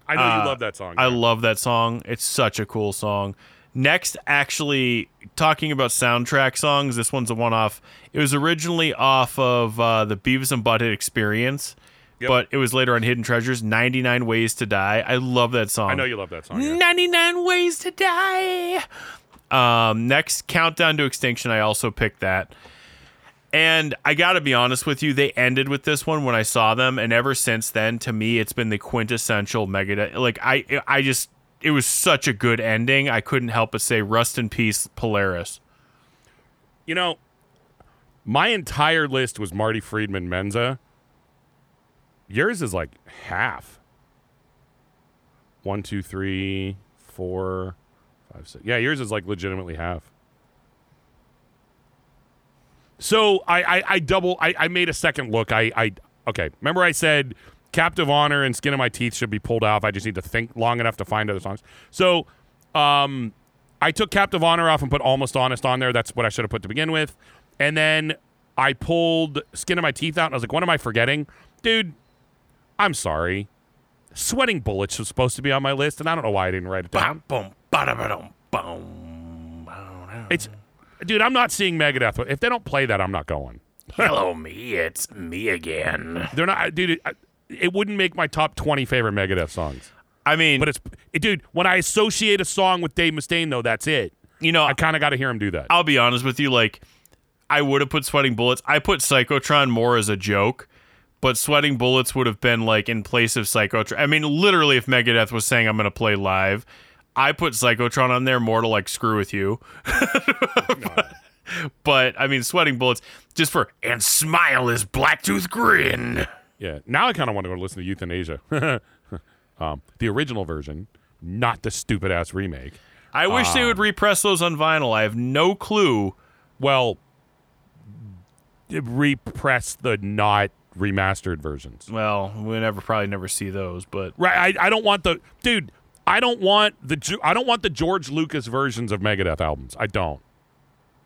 I know uh, you love that song. Yeah. I love that song. It's such a cool song. Next, actually, talking about soundtrack songs, this one's a one-off. It was originally off of uh, the Beavis and Butthead Experience, yep. But it was later on Hidden Treasures, ninety-nine Ways to Die. I love that song. I know you love that song. Yeah. ninety-nine Ways to Die. Um, next, Countdown to Extinction. I also picked that. And I got to be honest with you, they ended with this one when I saw them, and ever since then, to me, it's been the quintessential Megadeth. Like, I I just, it was such a good ending, I couldn't help but say, rest in peace, Polaris. You know, my entire list was Marty Friedman, Menza. Yours is like half. One, two, three, four, five, six. Yeah, yours is like legitimately half. So I, I, I double I, I made a second look. I, I okay. Remember I said Captive Honor and Skin of My Teeth should be pulled off. I just need to think long enough to find other songs. So um, I took Captive Honor off and put Almost Honest on there. That's what I should have put to begin with. And then I pulled Skin of My Teeth out and I was like, what am I forgetting? Dude, I'm sorry. Sweating Bullets was supposed to be on my list, and I don't know why I didn't write it down. Boom, boom, boom, boom, boom. It's Dude, I'm not seeing Megadeth. If they don't play that, I'm not going. Hello, me. It's me again. They're not, dude. It, it wouldn't make my top twenty favorite Megadeth songs. I mean, but it's, it, dude. When I associate a song with Dave Mustaine, though, that's it. You know, I kind of got to hear him do that. I'll be honest with you. Like, I would have put Sweating Bullets. I put Psychotron more as a joke, but Sweating Bullets would have been like in place of Psychotron. I mean, literally, if Megadeth was saying, "I'm going to play live," I put Psychotron on there more to, like, screw with you. but, But I mean, Sweating Bullets just for and smile his blacktooth grin. Yeah. Now I kind of want to go listen to Euthanasia, um, the original version, not the stupid ass remake. I wish um, they would repress those on vinyl. I have no clue. Well, repress the not remastered versions. Well, we never probably never see those, but right. I, I don't want the dude. I don't want the I don't want the George Lucas versions of Megadeth albums. I don't.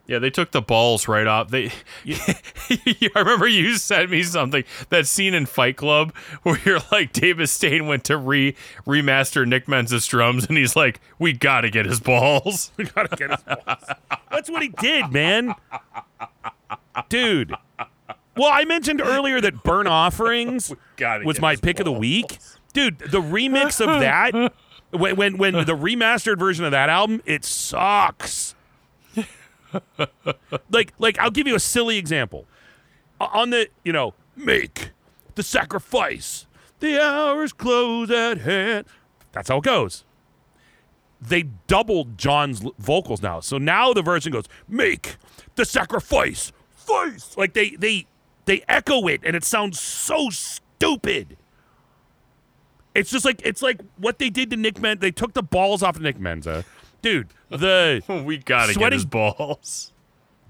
Yeah, they took the balls right off. They, I remember you sent me something, that scene in Fight Club where you're like, Dave Mustaine went to re remaster Nick Menza's drums, and he's like, we gotta get his balls. We gotta get his balls. That's what he did, man. Dude. Well, I mentioned earlier that Burnt Offerings was my pick balls. of the week. Dude, the remix of that, when, when, when the remastered version of that album, it sucks. like, like I'll give you a silly example. On the, you know, make the sacrifice, the hours close at hand. That's how it goes. They doubled John's vocals now. So now the version goes, make the sacrifice, face. Like they, they, they echo it, and it sounds so stupid. It's just like, it's like what they did to Nick Menza. They took the balls off of Nick Menza. Dude, the we gotta sweating, get his balls.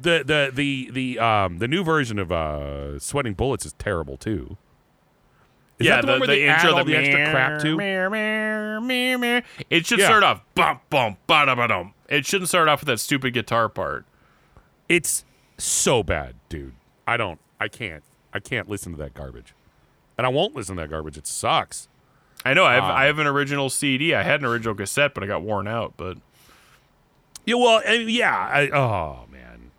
The the the the um the new version of uh, Sweating Bullets is terrible too. Is yeah, that the, the, one where the they intro, add all the, the extra crap to. Meow, meow, meow, meow. It should yeah. start off bump bump ba da ba dum. It shouldn't start off with that stupid guitar part. It's so bad, dude. I don't. I can't. I can't listen to that garbage, and I won't listen to that garbage. It sucks. I know. I have. Um, I have an original C D. I had an original cassette, but I got worn out. But. Yeah, well, I mean, yeah. I, oh, man.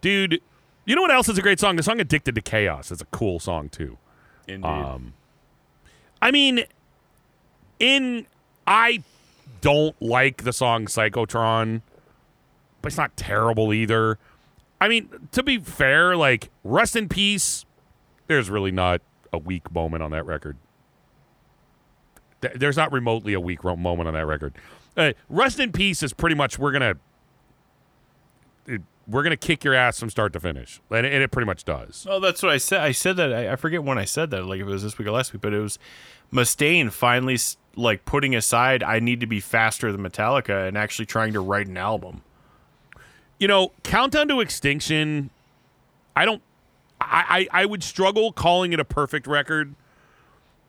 Dude, you know what else is a great song? The song Addicted to Chaos is a cool song, too. Indeed. Um, I mean, in I don't like the song Psychotron, but it's not terrible either. I mean, to be fair, like, Rest in Peace, there's really not a weak moment on that record. Th- there's not remotely a weak ro- moment on that record. Uh, Rest in Peace is pretty much we're gonna it, we're gonna kick your ass from start to finish, and, and it pretty much does. Oh, that's what I said. I said that I, I forget when I said that, like if it was this week or last week, but it was Mustaine finally like putting aside I need to be faster than Metallica and actually trying to write an album. You know, Countdown to Extinction. I don't. I I, I would struggle calling it a perfect record,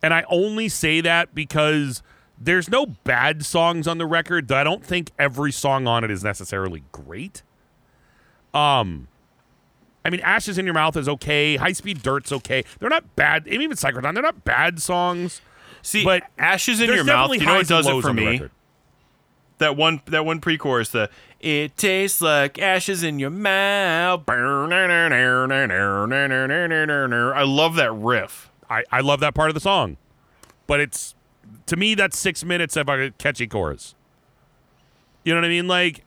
and I only say that because. There's no bad songs on the record. I don't think every song on it is necessarily great. Um, I mean, Ashes in Your Mouth is okay. High Speed Dirt's okay. They're not bad. Even Psychotron, they're not bad songs. See, but Ashes in Your Mouth, you know what does it for me? That one, that one pre-chorus, the "It tastes like ashes in your mouth." I love that riff. I, I love that part of the song, but it's. To me, that's six minutes of a catchy chorus. You know what I mean? Like,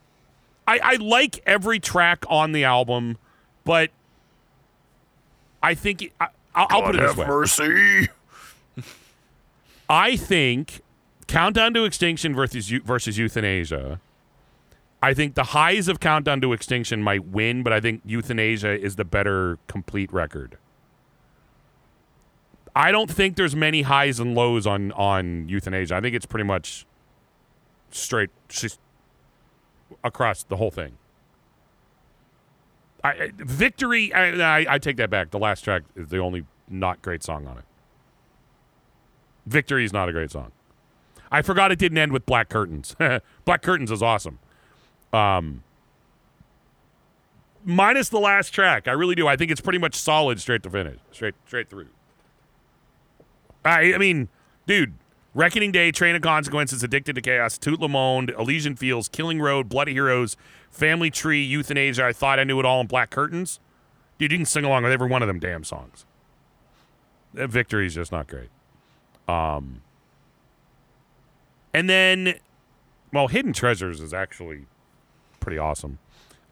I, I like every track on the album, but I think... It, I, I'll, I'll put it this way. God have mercy. I think Countdown to Extinction versus, versus Euthanasia, I think the highs of Countdown to Extinction might win, but I think Euthanasia is the better complete record. I don't think there's many highs and lows on, on Euthanasia. I think it's pretty much straight just across the whole thing. I, I Victory, I, I, I take that back. The last track is the only not great song on it. Victory is not a great song. I forgot it didn't end with Black Curtains. Black Curtains is awesome. Um, minus the last track, I really do. I think it's pretty much solid straight to finish, straight straight through. I, I mean, dude, Reckoning Day, Train of Consequences, Addicted to Chaos, Tout Le Monde, Elysian Fields, Killing Road, Bloody Heroes, Family Tree, Euthanasia, I Thought I Knew It All, and Black Curtains. Dude, you can sing along with every one of them damn songs. That Victory is just not great. Um, and then, well, Hidden Treasures is actually pretty awesome.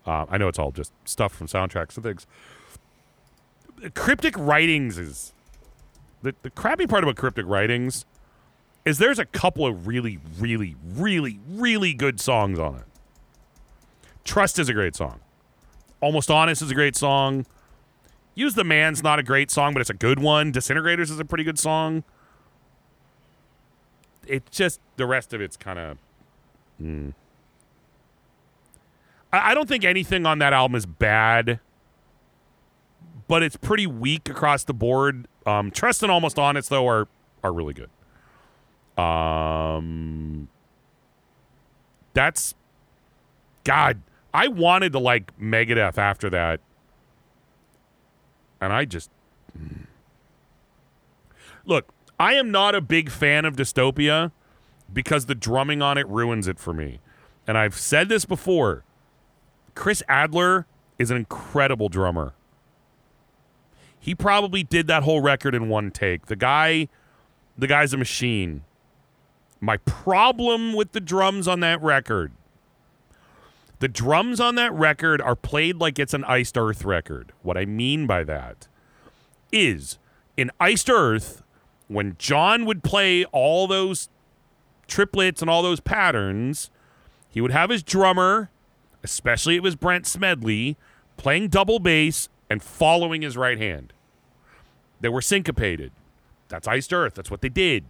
Uh, I know it's all just stuff from soundtracks and things. Cryptic Writings is... The, the crappy part about Cryptic Writings is there's a couple of really, really, really, really good songs on it. Trust is a great song. Almost Honest is a great song. Use the Man's not a great song, but it's a good one. Disintegrators is a pretty good song. It's just the rest of it's kind of... Mm. I, I don't think anything on that album is bad, but it's pretty weak across the board. Um, Trust and Almost Honest, though, are are really good. Um, that's... God, I wanted to like Megadeth after that, and I just... Look, I am not a big fan of Dystopia because the drumming on it ruins it for me. And I've said this before. Chris Adler is an incredible drummer. He probably did that whole record in one take. The guy, the guy's a machine. My problem with the drums on that record, the drums on that record are played like it's an Iced Earth record. What I mean by that is in Iced Earth, when John would play all those triplets and all those patterns, he would have his drummer, especially it was Brent Smedley, playing double bass and following his right hand. They were syncopated. That's Iced Earth. That's what they did.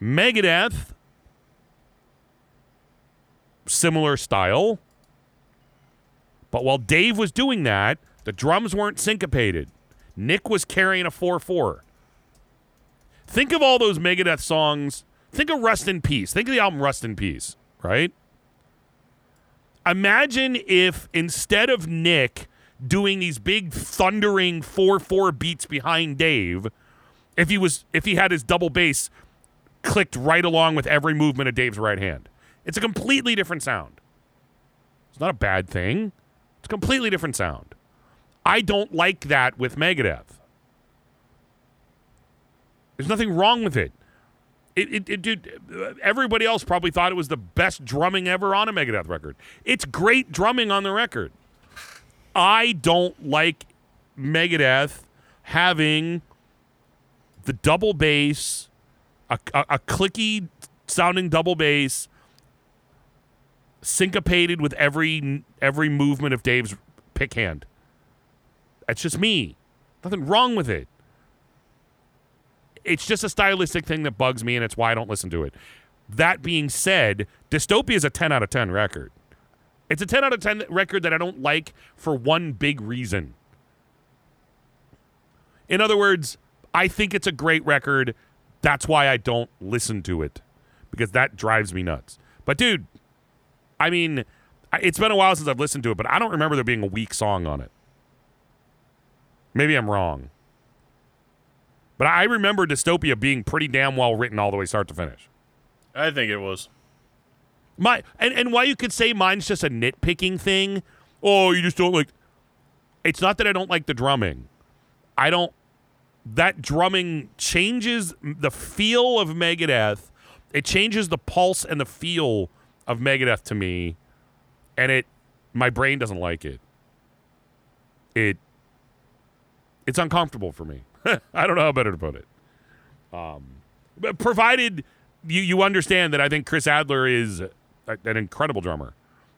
Megadeth, similar style. But while Dave was doing that, the drums weren't syncopated. Nick was carrying a four four. Think of all those Megadeth songs. Think of Rust in Peace. Think of the album Rust in Peace, right? Imagine if instead of Nick doing these big thundering four four beats behind Dave, if he was if he had his double bass clicked right along with every movement of Dave's right hand. It's a completely different sound. It's not a bad thing. It's a completely different sound. I don't like that with Megadeth. There's nothing wrong with it. It, it, it dude, everybody else probably thought it was the best drumming ever on a Megadeth record. It's great drumming on the record. I don't like Megadeth having the double bass, a, a, a clicky sounding double bass, syncopated with every every movement of Dave's pick hand. That's just me. Nothing wrong with it. It's just a stylistic thing that bugs me, and it's why I don't listen to it. That being said, Dystopia is a ten out of ten record. It's a ten out of ten record that I don't like for one big reason. In other words, I think it's a great record. That's why I don't listen to it, because that drives me nuts. But, dude, I mean, it's been a while since I've listened to it, but I don't remember there being a weak song on it. Maybe I'm wrong. But I remember Dystopia being pretty damn well written all the way start to finish. I think it was. My and, and while you could say mine's just a nitpicking thing, oh, you just don't like... It's not that I don't like the drumming. I don't... That drumming changes the feel of Megadeth. It changes the pulse and the feel of Megadeth to me, and it my brain doesn't like it. It it's uncomfortable for me. I don't know how better to put it. Um, but provided you you understand that I think Chris Adler is a, an incredible drummer.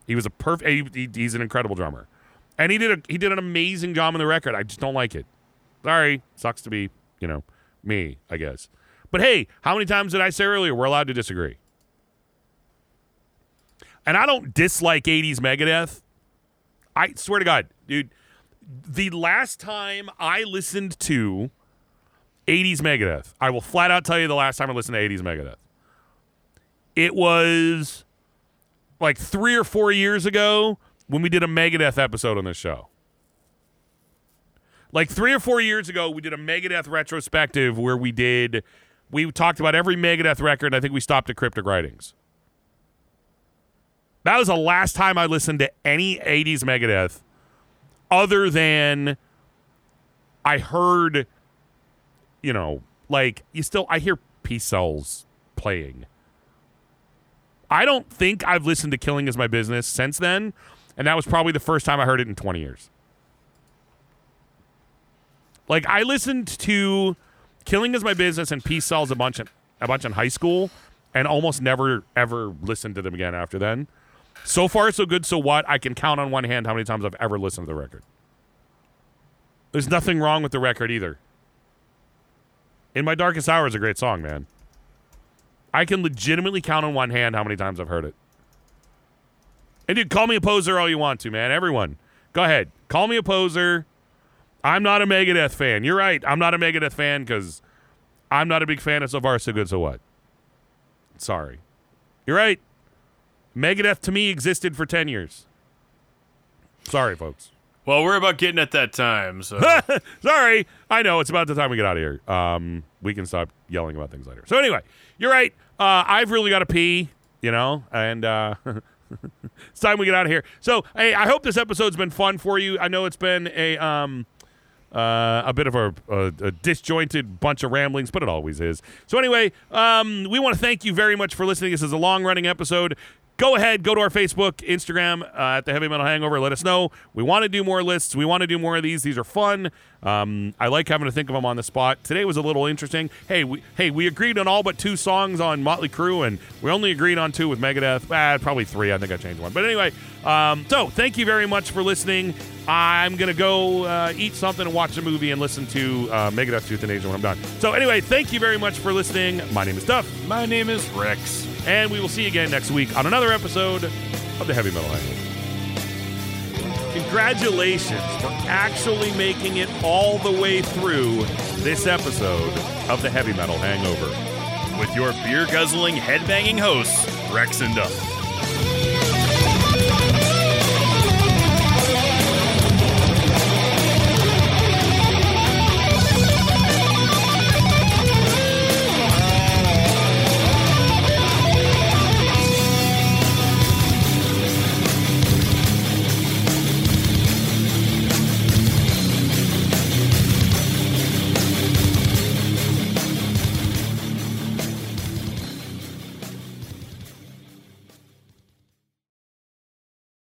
He was a perfect. He, he's an incredible drummer, and he did a he did an amazing job on the record. I just don't like it. Sorry, sucks to be you know me, I guess. But hey, how many times did I say earlier we're allowed to disagree? And I don't dislike eighties Megadeth. I swear to God, dude, the last time I listened to eighties Megadeth, I will flat out tell you the last time I listened to eighties Megadeth. It was like three or four years ago when we did a Megadeth episode on this show. Like three or four years ago, we did a Megadeth retrospective where we did, we talked about every Megadeth record, and I think we stopped at Cryptic Writings. That was the last time I listened to any eighties Megadeth other than I heard, you know, like, you still, I hear Peace Cells playing. I don't think I've listened to Killing Is My Business since then, and that was probably the first time I heard it in twenty years. Like, I listened to Killing Is My Business and Peace Cells a bunch in, a bunch in high school and almost never, ever listened to them again after then. So far, so good, so what? I can count on one hand how many times I've ever listened to the record. There's nothing wrong with the record either. In My Darkest Hour is a great song, man. I can legitimately count on one hand how many times I've heard it. And dude, call me a poser all you want to, man. Everyone, go ahead. Call me a poser. I'm not a Megadeth fan. You're right. I'm not a Megadeth fan because I'm not a big fan of So Far, So Good, So What. Sorry. You're right. Megadeth to me existed for ten years. Sorry, folks. Well, we're about getting at that time, so. Sorry. I know. It's about the time we get out of here. Um, we can stop yelling about things later. So anyway, you're right. Uh, I've really got to pee, you know, and... Uh, it's time we get out of here. So, hey, I hope this episode's been fun for you. I know it's been a um, uh, a bit of a, a, a disjointed bunch of ramblings, but it always is. So anyway, um, we want to thank you very much for listening. This is a long-running episode. Go ahead, go to our Facebook, Instagram, uh, at The Heavy Metal Hangover. Let us know. We want to do more lists. We want to do more of these. These are fun. Um, I like having to think of them on the spot. Today was a little interesting. Hey, we, hey, we agreed on all but two songs on Motley Crue, and we only agreed on two with Megadeth. Ah, probably three. I think I changed one. But anyway, um, so thank you very much for listening. I'm going to go uh, eat something and watch a movie and listen to uh, Megadeth's Euthanasia when I'm done. So anyway, thank you very much for listening. My name is Duff. My name is Rex. And we will see you again next week on another episode of The Heavy Metal Hangover. Congratulations for actually making it all the way through this episode of The Heavy Metal Hangover with your beer-guzzling, head-banging hosts, Rex and Duff.